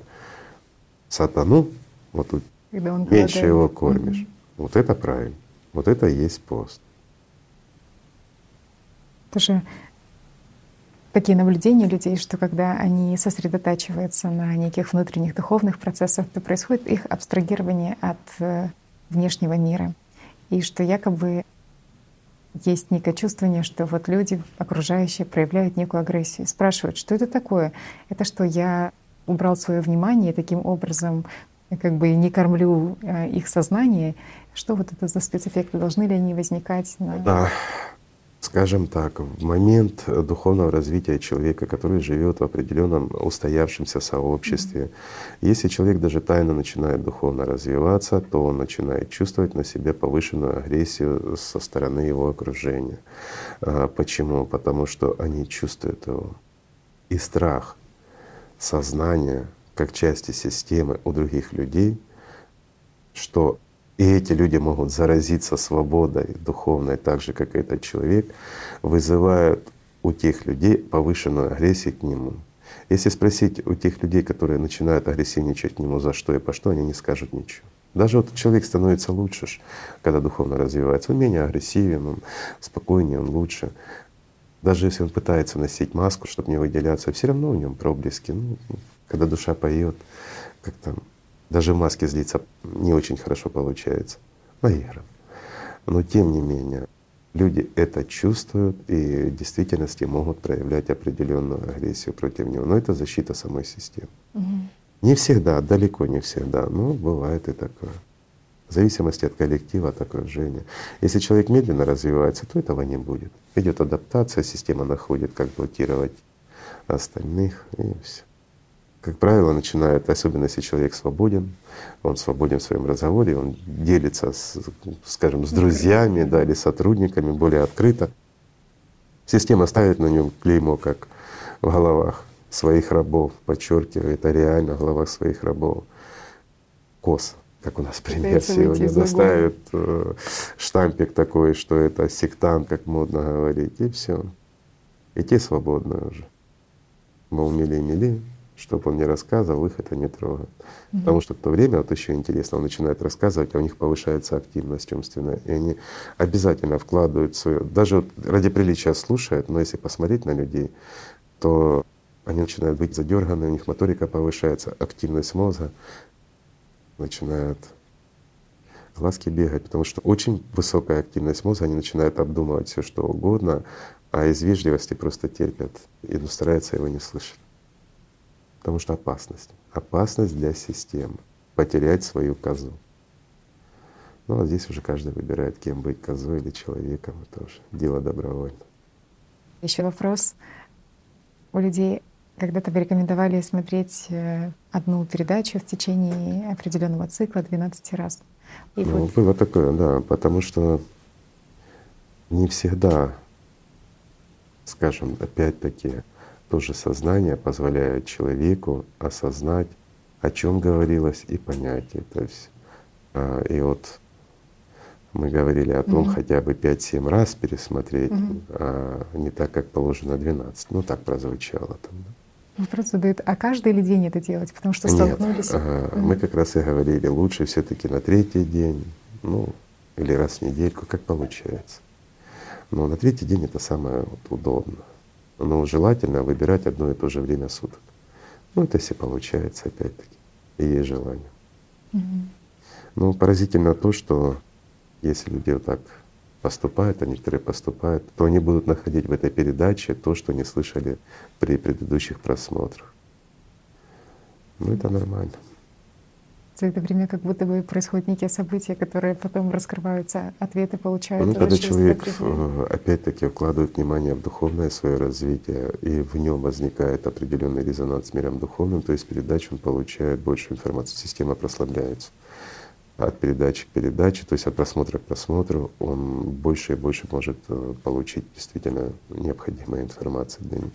сатану, вот тут меньше его кормишь, вот это правильно, вот это и есть пост. Тоже такие наблюдения людей, что когда они сосредотачиваются на неких внутренних духовных процессах, то происходит их абстрагирование от внешнего мира. И что якобы есть некое чувствование, что вот люди, окружающие, проявляют некую агрессию. Спрашивают, что это такое? Это что, я убрал свое внимание и таким образом как бы не кормлю их сознание? Что вот это за спецэффекты? Должны ли они возникать на… Да. Скажем так, в момент духовного развития человека, который живет в определенном устоявшемся сообществе, если человек даже тайно начинает духовно развиваться, то он начинает чувствовать на себе повышенную агрессию со стороны его окружения. Почему? Потому что они чувствуют его. И страх сознания как части системы у других людей, что и эти люди могут заразиться свободой духовной, так же, как и этот человек, вызывают у тех людей повышенную агрессию к нему. Если спросить у тех людей, которые начинают агрессивничать к нему за что и по что, они не скажут ничего. Даже вот человек становится лучше, когда духовно развивается. Он менее агрессивен, он спокойнее, он лучше. Даже если он пытается носить маску, чтобы не выделяться, все равно у него проблески. Ну, когда душа поет, как там. Даже в маске злиться не очень хорошо получается, наигран. Но тем не менее люди это чувствуют и в действительности могут проявлять определенную агрессию против него. Но это защита самой системы. Не всегда, далеко не всегда, но бывает и такое. В зависимости от коллектива, от окружения. Если человек медленно развивается, то этого не будет. Идет адаптация, система находит, как блокировать остальных, и все. Как правило, начинает, особенно если человек свободен, он свободен в своем разговоре, он делится, скажем, с друзьями, да, или сотрудниками более открыто. Система ставит на нем клеймо, как в головах своих рабов, подчеркиваю, это реально в головах своих рабов. Кос, как у нас пример сегодня, доставит штампик такой, что это сектант, как модно говорить, и все. И те свободны уже. Мол, мили-мили. Чтобы он не рассказывал, их это не трогает. Потому что в то время, вот еще интересно, он начинает рассказывать, а у них повышается активность умственная. И они обязательно вкладывают свою, даже вот ради приличия слушают, но если посмотреть на людей, то они начинают быть задерганы, у них моторика повышается, активность мозга, начинают глазки бегать, потому что очень высокая активность мозга, они начинают обдумывать все что угодно, а из вежливости просто терпят и стараются его не слышать. Потому что опасность. Опасность для системы — потерять свою козу. Ну а здесь уже каждый выбирает, кем быть — козой или человеком. Это уже дело добровольно. Еще вопрос. У людей когда-то вы рекомендовали смотреть одну передачу в течение определенного цикла 12 раз. И ну, вот… Было такое, да, потому что не всегда, скажем, опять-таки, то же сознание позволяет человеку осознать, о чем говорилось, и понять это все. И вот мы говорили о том, хотя бы 5-7 раз пересмотреть, а не так, как положено 12. Ну так прозвучало там. Да? Вопрос задают, а каждый ли день это делать? Потому что столкнулись. Нет, мы как раз и говорили, лучше все-таки на третий день, ну или раз в недельку, как получается. Но на третий день это самое вот удобно. Но желательно выбирать одно и то же время суток. Ну это если получается, опять-таки, и есть желание. Ну поразительно то, что если люди вот так поступают, а некоторые поступают, то они будут находить в этой передаче то, что не слышали при предыдущих просмотрах. Ну это нормально. За это время как будто бы происходят некие события, которые потом раскрываются, ответы получают. Ну, когда человек опять-таки вкладывает внимание в духовное свое развитие, и в нем возникает определенный резонанс с миром духовным, то есть передачу он получает больше информации, система прослабляется. От передачи к передаче, то есть от просмотра к просмотру, он больше и больше может получить действительно необходимой информации для него.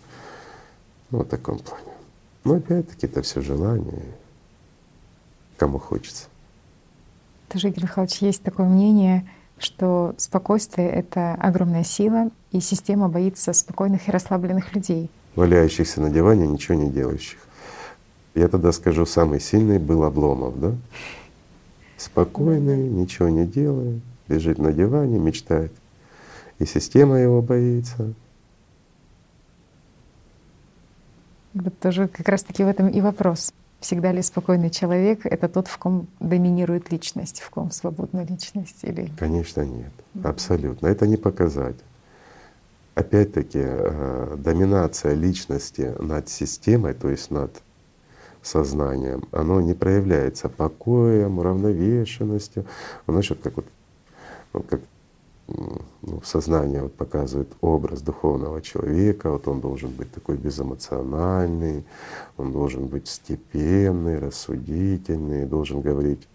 Ну, в таком плане. Но опять-таки это все желание, кому хочется. Тоже, Игорь Михайлович, есть такое мнение, что спокойствие — это огромная сила, и система боится спокойных и расслабленных людей. Валяющихся на диване, ничего не делающих. Я тогда скажу, самый сильный был Обломов, да? Спокойный, ничего не делает, лежит на диване, мечтает. И система его боится. Вот тоже как раз-таки в этом и вопрос. Всегда ли спокойный человек — это тот, в ком доминирует личность, в ком свободна личность? Или… Конечно, нет. Абсолютно. Это не показатель. Опять-таки, доминация личности над системой, то есть над сознанием, оно не проявляется покоем, уравновешенностью. Оно что-то как вот как, ну, сознание вот показывает образ духовного человека, вот он должен быть такой безэмоциональный, он должен быть степенный, рассудительный, должен говорить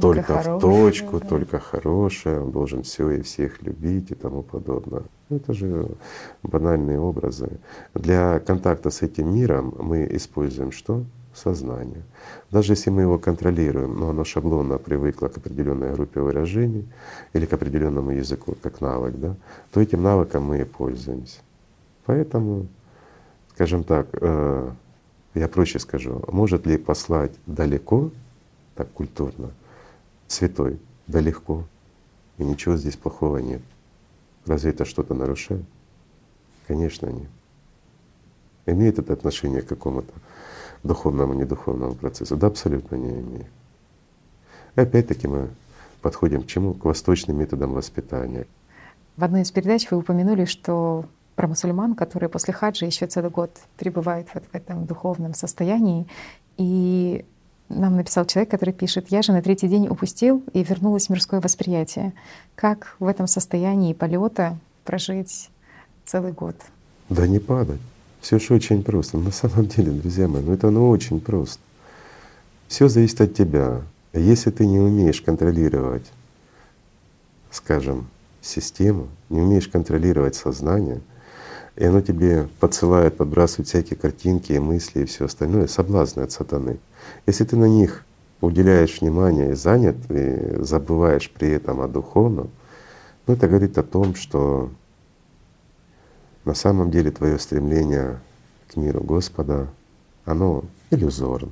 только хорошее, в точку, да, только хорошее, он должен все и всех любить и тому подобное. Это же банальные образы. Для контакта с этим миром мы используем что? Сознание. Даже если мы его контролируем, но оно шаблонно привыкло к определенной группе выражений или к определенному языку, как навык, да, то этим навыком мы и пользуемся. Поэтому, скажем так, я проще скажу, может ли послать далеко, так культурно, святой, да легко, и ничего здесь плохого нет. Разве это что-то нарушает? Конечно, нет. Имеет это отношение к какому-то духовному, недуховному процессу? Да, абсолютно не имеет. И опять-таки мы подходим к чему? К восточным методам воспитания. В одной из передач вы упомянули, что про мусульман, которые после хаджа еще целый год пребывают в этом духовном состоянии. И нам написал человек, который пишет: «Я же на третий день упустил, и вернулось мирское восприятие. Как в этом состоянии полета прожить целый год?» Да не падать. Все же очень просто. На самом деле, друзья мои, ну это оно очень просто. Все зависит от тебя. Если ты не умеешь контролировать, скажем, систему, не умеешь контролировать сознание, и оно тебе подсылает, подбрасывает всякие картинки, мысли и все остальное, соблазны от сатаны. Если ты на них уделяешь внимание и занят, и забываешь при этом о духовном, ну это говорит о том, что на самом деле твое стремление к миру Господа, оно иллюзорно.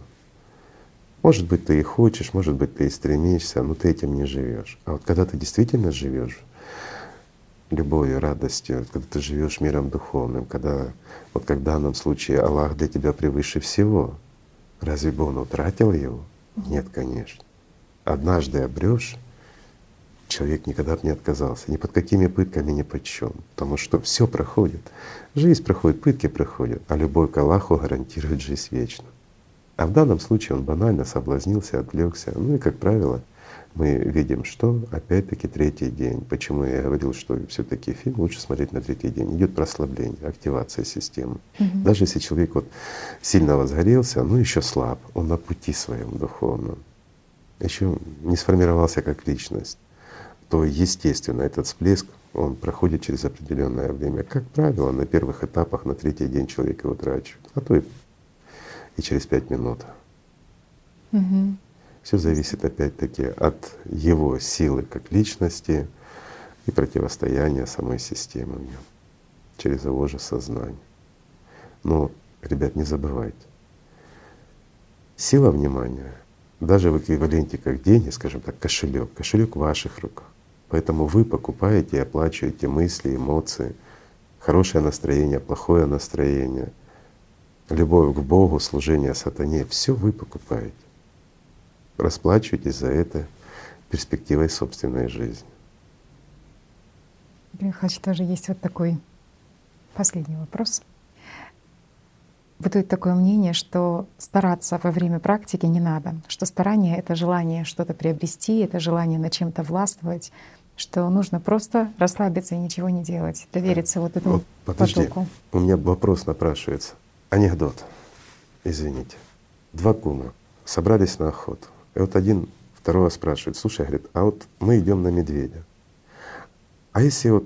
Может быть, ты и хочешь, может быть, ты и стремишься, но ты этим не живешь. А вот когда ты действительно живешь любовью, радостью, когда ты живешь миром духовным, когда, вот как в данном случае, Аллах для тебя превыше всего, разве бы он утратил его? Нет, конечно. Однажды обрёшь, человек никогда бы не отказался, ни под какими пытками, ни под чем, потому что все проходит. Жизнь проходит, пытки проходят, а любовь к Аллаху гарантирует жизнь вечно. А в данном случае он банально соблазнился, отвлекся. Ну и, как правило, мы видим, что опять-таки третий день. Почему я говорил, что все-таки фильм лучше смотреть на третий день? Идет прослабление, активация системы. Даже если человек вот сильно возгорелся, но еще слаб, он на пути своем духовном, еще не сформировался как личность, то естественно этот всплеск он проходит через определенное время. Как правило, на первых этапах на третий день человек его утрачивает, а то и через 5 минут. Все зависит опять-таки от его силы как личности и противостояния самой системе в нем через его же сознание. Но ребят, не забывайте. Сила внимания, даже в эквиваленте как деньги, скажем так, кошелек, кошелек в ваших руках. Поэтому вы покупаете и оплачиваете мысли, эмоции, хорошее настроение, плохое настроение, любовь к Богу, служение сатане. Все вы покупаете. Расплачиваетесь за это перспективой собственной жизни. Игорь Михайлович, тоже есть вот такой последний вопрос. Бытует такое мнение, что стараться во время практики не надо, что старание — это желание что-то приобрести, это желание над чем-то властвовать, что нужно просто расслабиться и ничего не делать, довериться вот этому потоку. У меня вопрос напрашивается. Анекдот, извините. Два кума собрались на охоту, и вот один второго спрашивает: слушай, говорит, а вот мы идем на медведя. А если вот,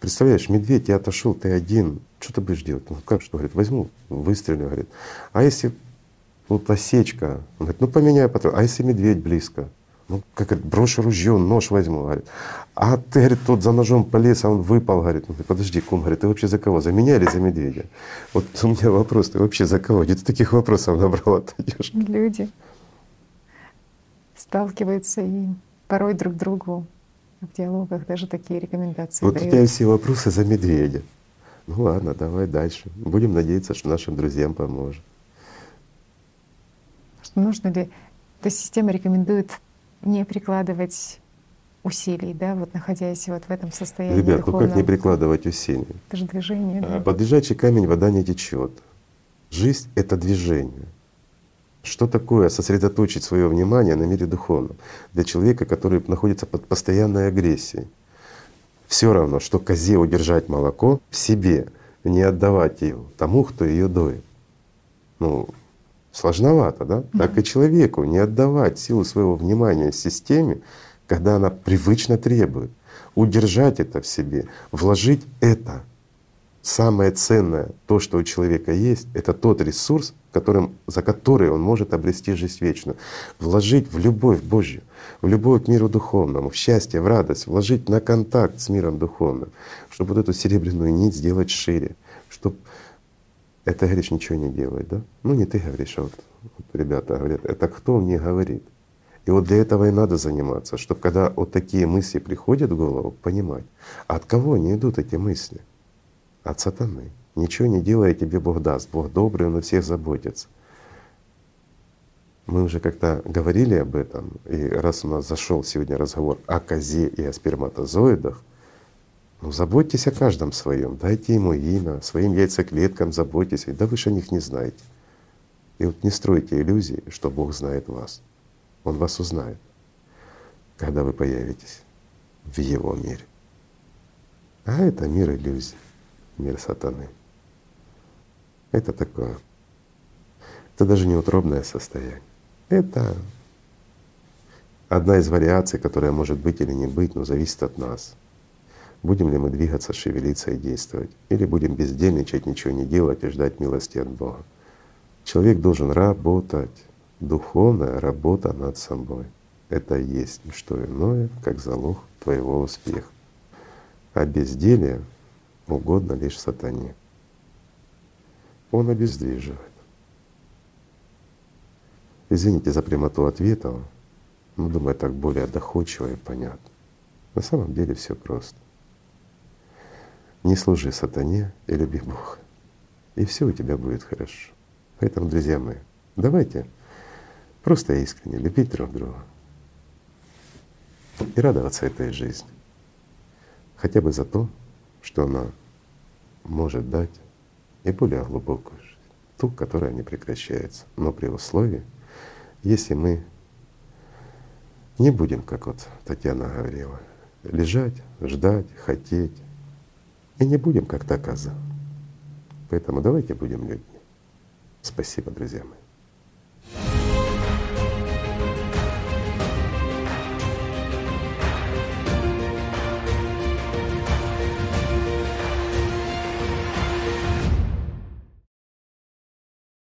представляешь, медведь, я отошел, ты один, что ты будешь делать? Ну как, что, говорит, возьму, выстрелю, говорит. А если вот осечка, он говорит, ну поменяю патрон. А если медведь близко? Ну как, говорит, брошу ружье, нож возьму, говорит. А ты, говорит, тот за ножом полез, а он выпал, говорит. Ну, подожди, кум, говорит, ты вообще за кого? За меня или за медведя? Вот у меня вопрос, ты вообще за кого? Где ты таких вопросов набрала, ты идешь? Люди сталкиваются и порой друг к другу в диалогах даже такие рекомендации вот дают. У тебя все вопросы за медведя. Ну ладно, давай дальше. Будем надеяться, что нашим друзьям поможет. Что нужно ли… То есть система рекомендует не прикладывать усилий, да, вот находясь вот в этом состоянии духовном. Ребят, ну как не прикладывать усилий? Это же движение. Да? Под лежачий камень вода не течет. Жизнь — это движение. Что такое сосредоточить свое внимание на мире духовном для человека, который находится под постоянной агрессией? Все равно, что козе удержать молоко в себе, не отдавать его тому, кто ее доит. Ну, сложновато, да? Так и человеку не отдавать силу своего внимания системе, когда она привычно требует. Удержать это в себе, вложить это. Самое ценное, то, что у человека есть, это тот ресурс, за который он может обрести жизнь вечную. Вложить в любовь Божью, в любовь к миру духовному, в счастье, в радость, вложить на контакт с миром духовным, чтобы вот эту серебряную нить сделать шире, чтобы… Это, говоришь, ничего не делает, да? Ну не ты говоришь, а вот ребята говорят, это кто мне говорит? И вот для этого и надо заниматься, чтобы когда вот такие мысли приходят в голову, понимать, от кого они идут, эти мысли? От сатаны. Ничего не делай, тебе Бог даст. Бог добрый, Он о всех заботится. Мы уже как-то говорили об этом, и раз у нас зашел сегодня разговор о козе и о сперматозоидах, ну заботьтесь о каждом своем, дайте ему имя, своим яйцеклеткам заботьтесь, да вы же о них не знаете. И вот не стройте иллюзии, что Бог знает вас. Он вас узнает, когда вы появитесь в Его мире. А это мир иллюзий. Мир сатаны. Это такое. Это даже не утробное состояние. Это одна из вариаций, которая может быть или не быть, но зависит от нас. Будем ли мы двигаться, шевелиться и действовать? Или будем бездельничать, ничего не делать и ждать милости от Бога? Человек должен работать. Духовная работа над собой. Это есть не что иное, как залог твоего успеха. А безделие угодно лишь сатане. Он обездвиживает. Извините за прямоту ответа, но думаю, так более доходчиво и понятно. На самом деле все просто. Не служи сатане и люби Бога, и все у тебя будет хорошо. Поэтому, друзья мои, давайте просто искренне любить друг друга и радоваться этой жизни. Хотя бы за то, что она может дать и более глубокую жизнь, ту, которая не прекращается. Но при условии, если мы не будем, как вот Татьяна говорила, лежать, ждать, хотеть, и не будем как та коза. Поэтому давайте будем людьми. Спасибо, друзья мои.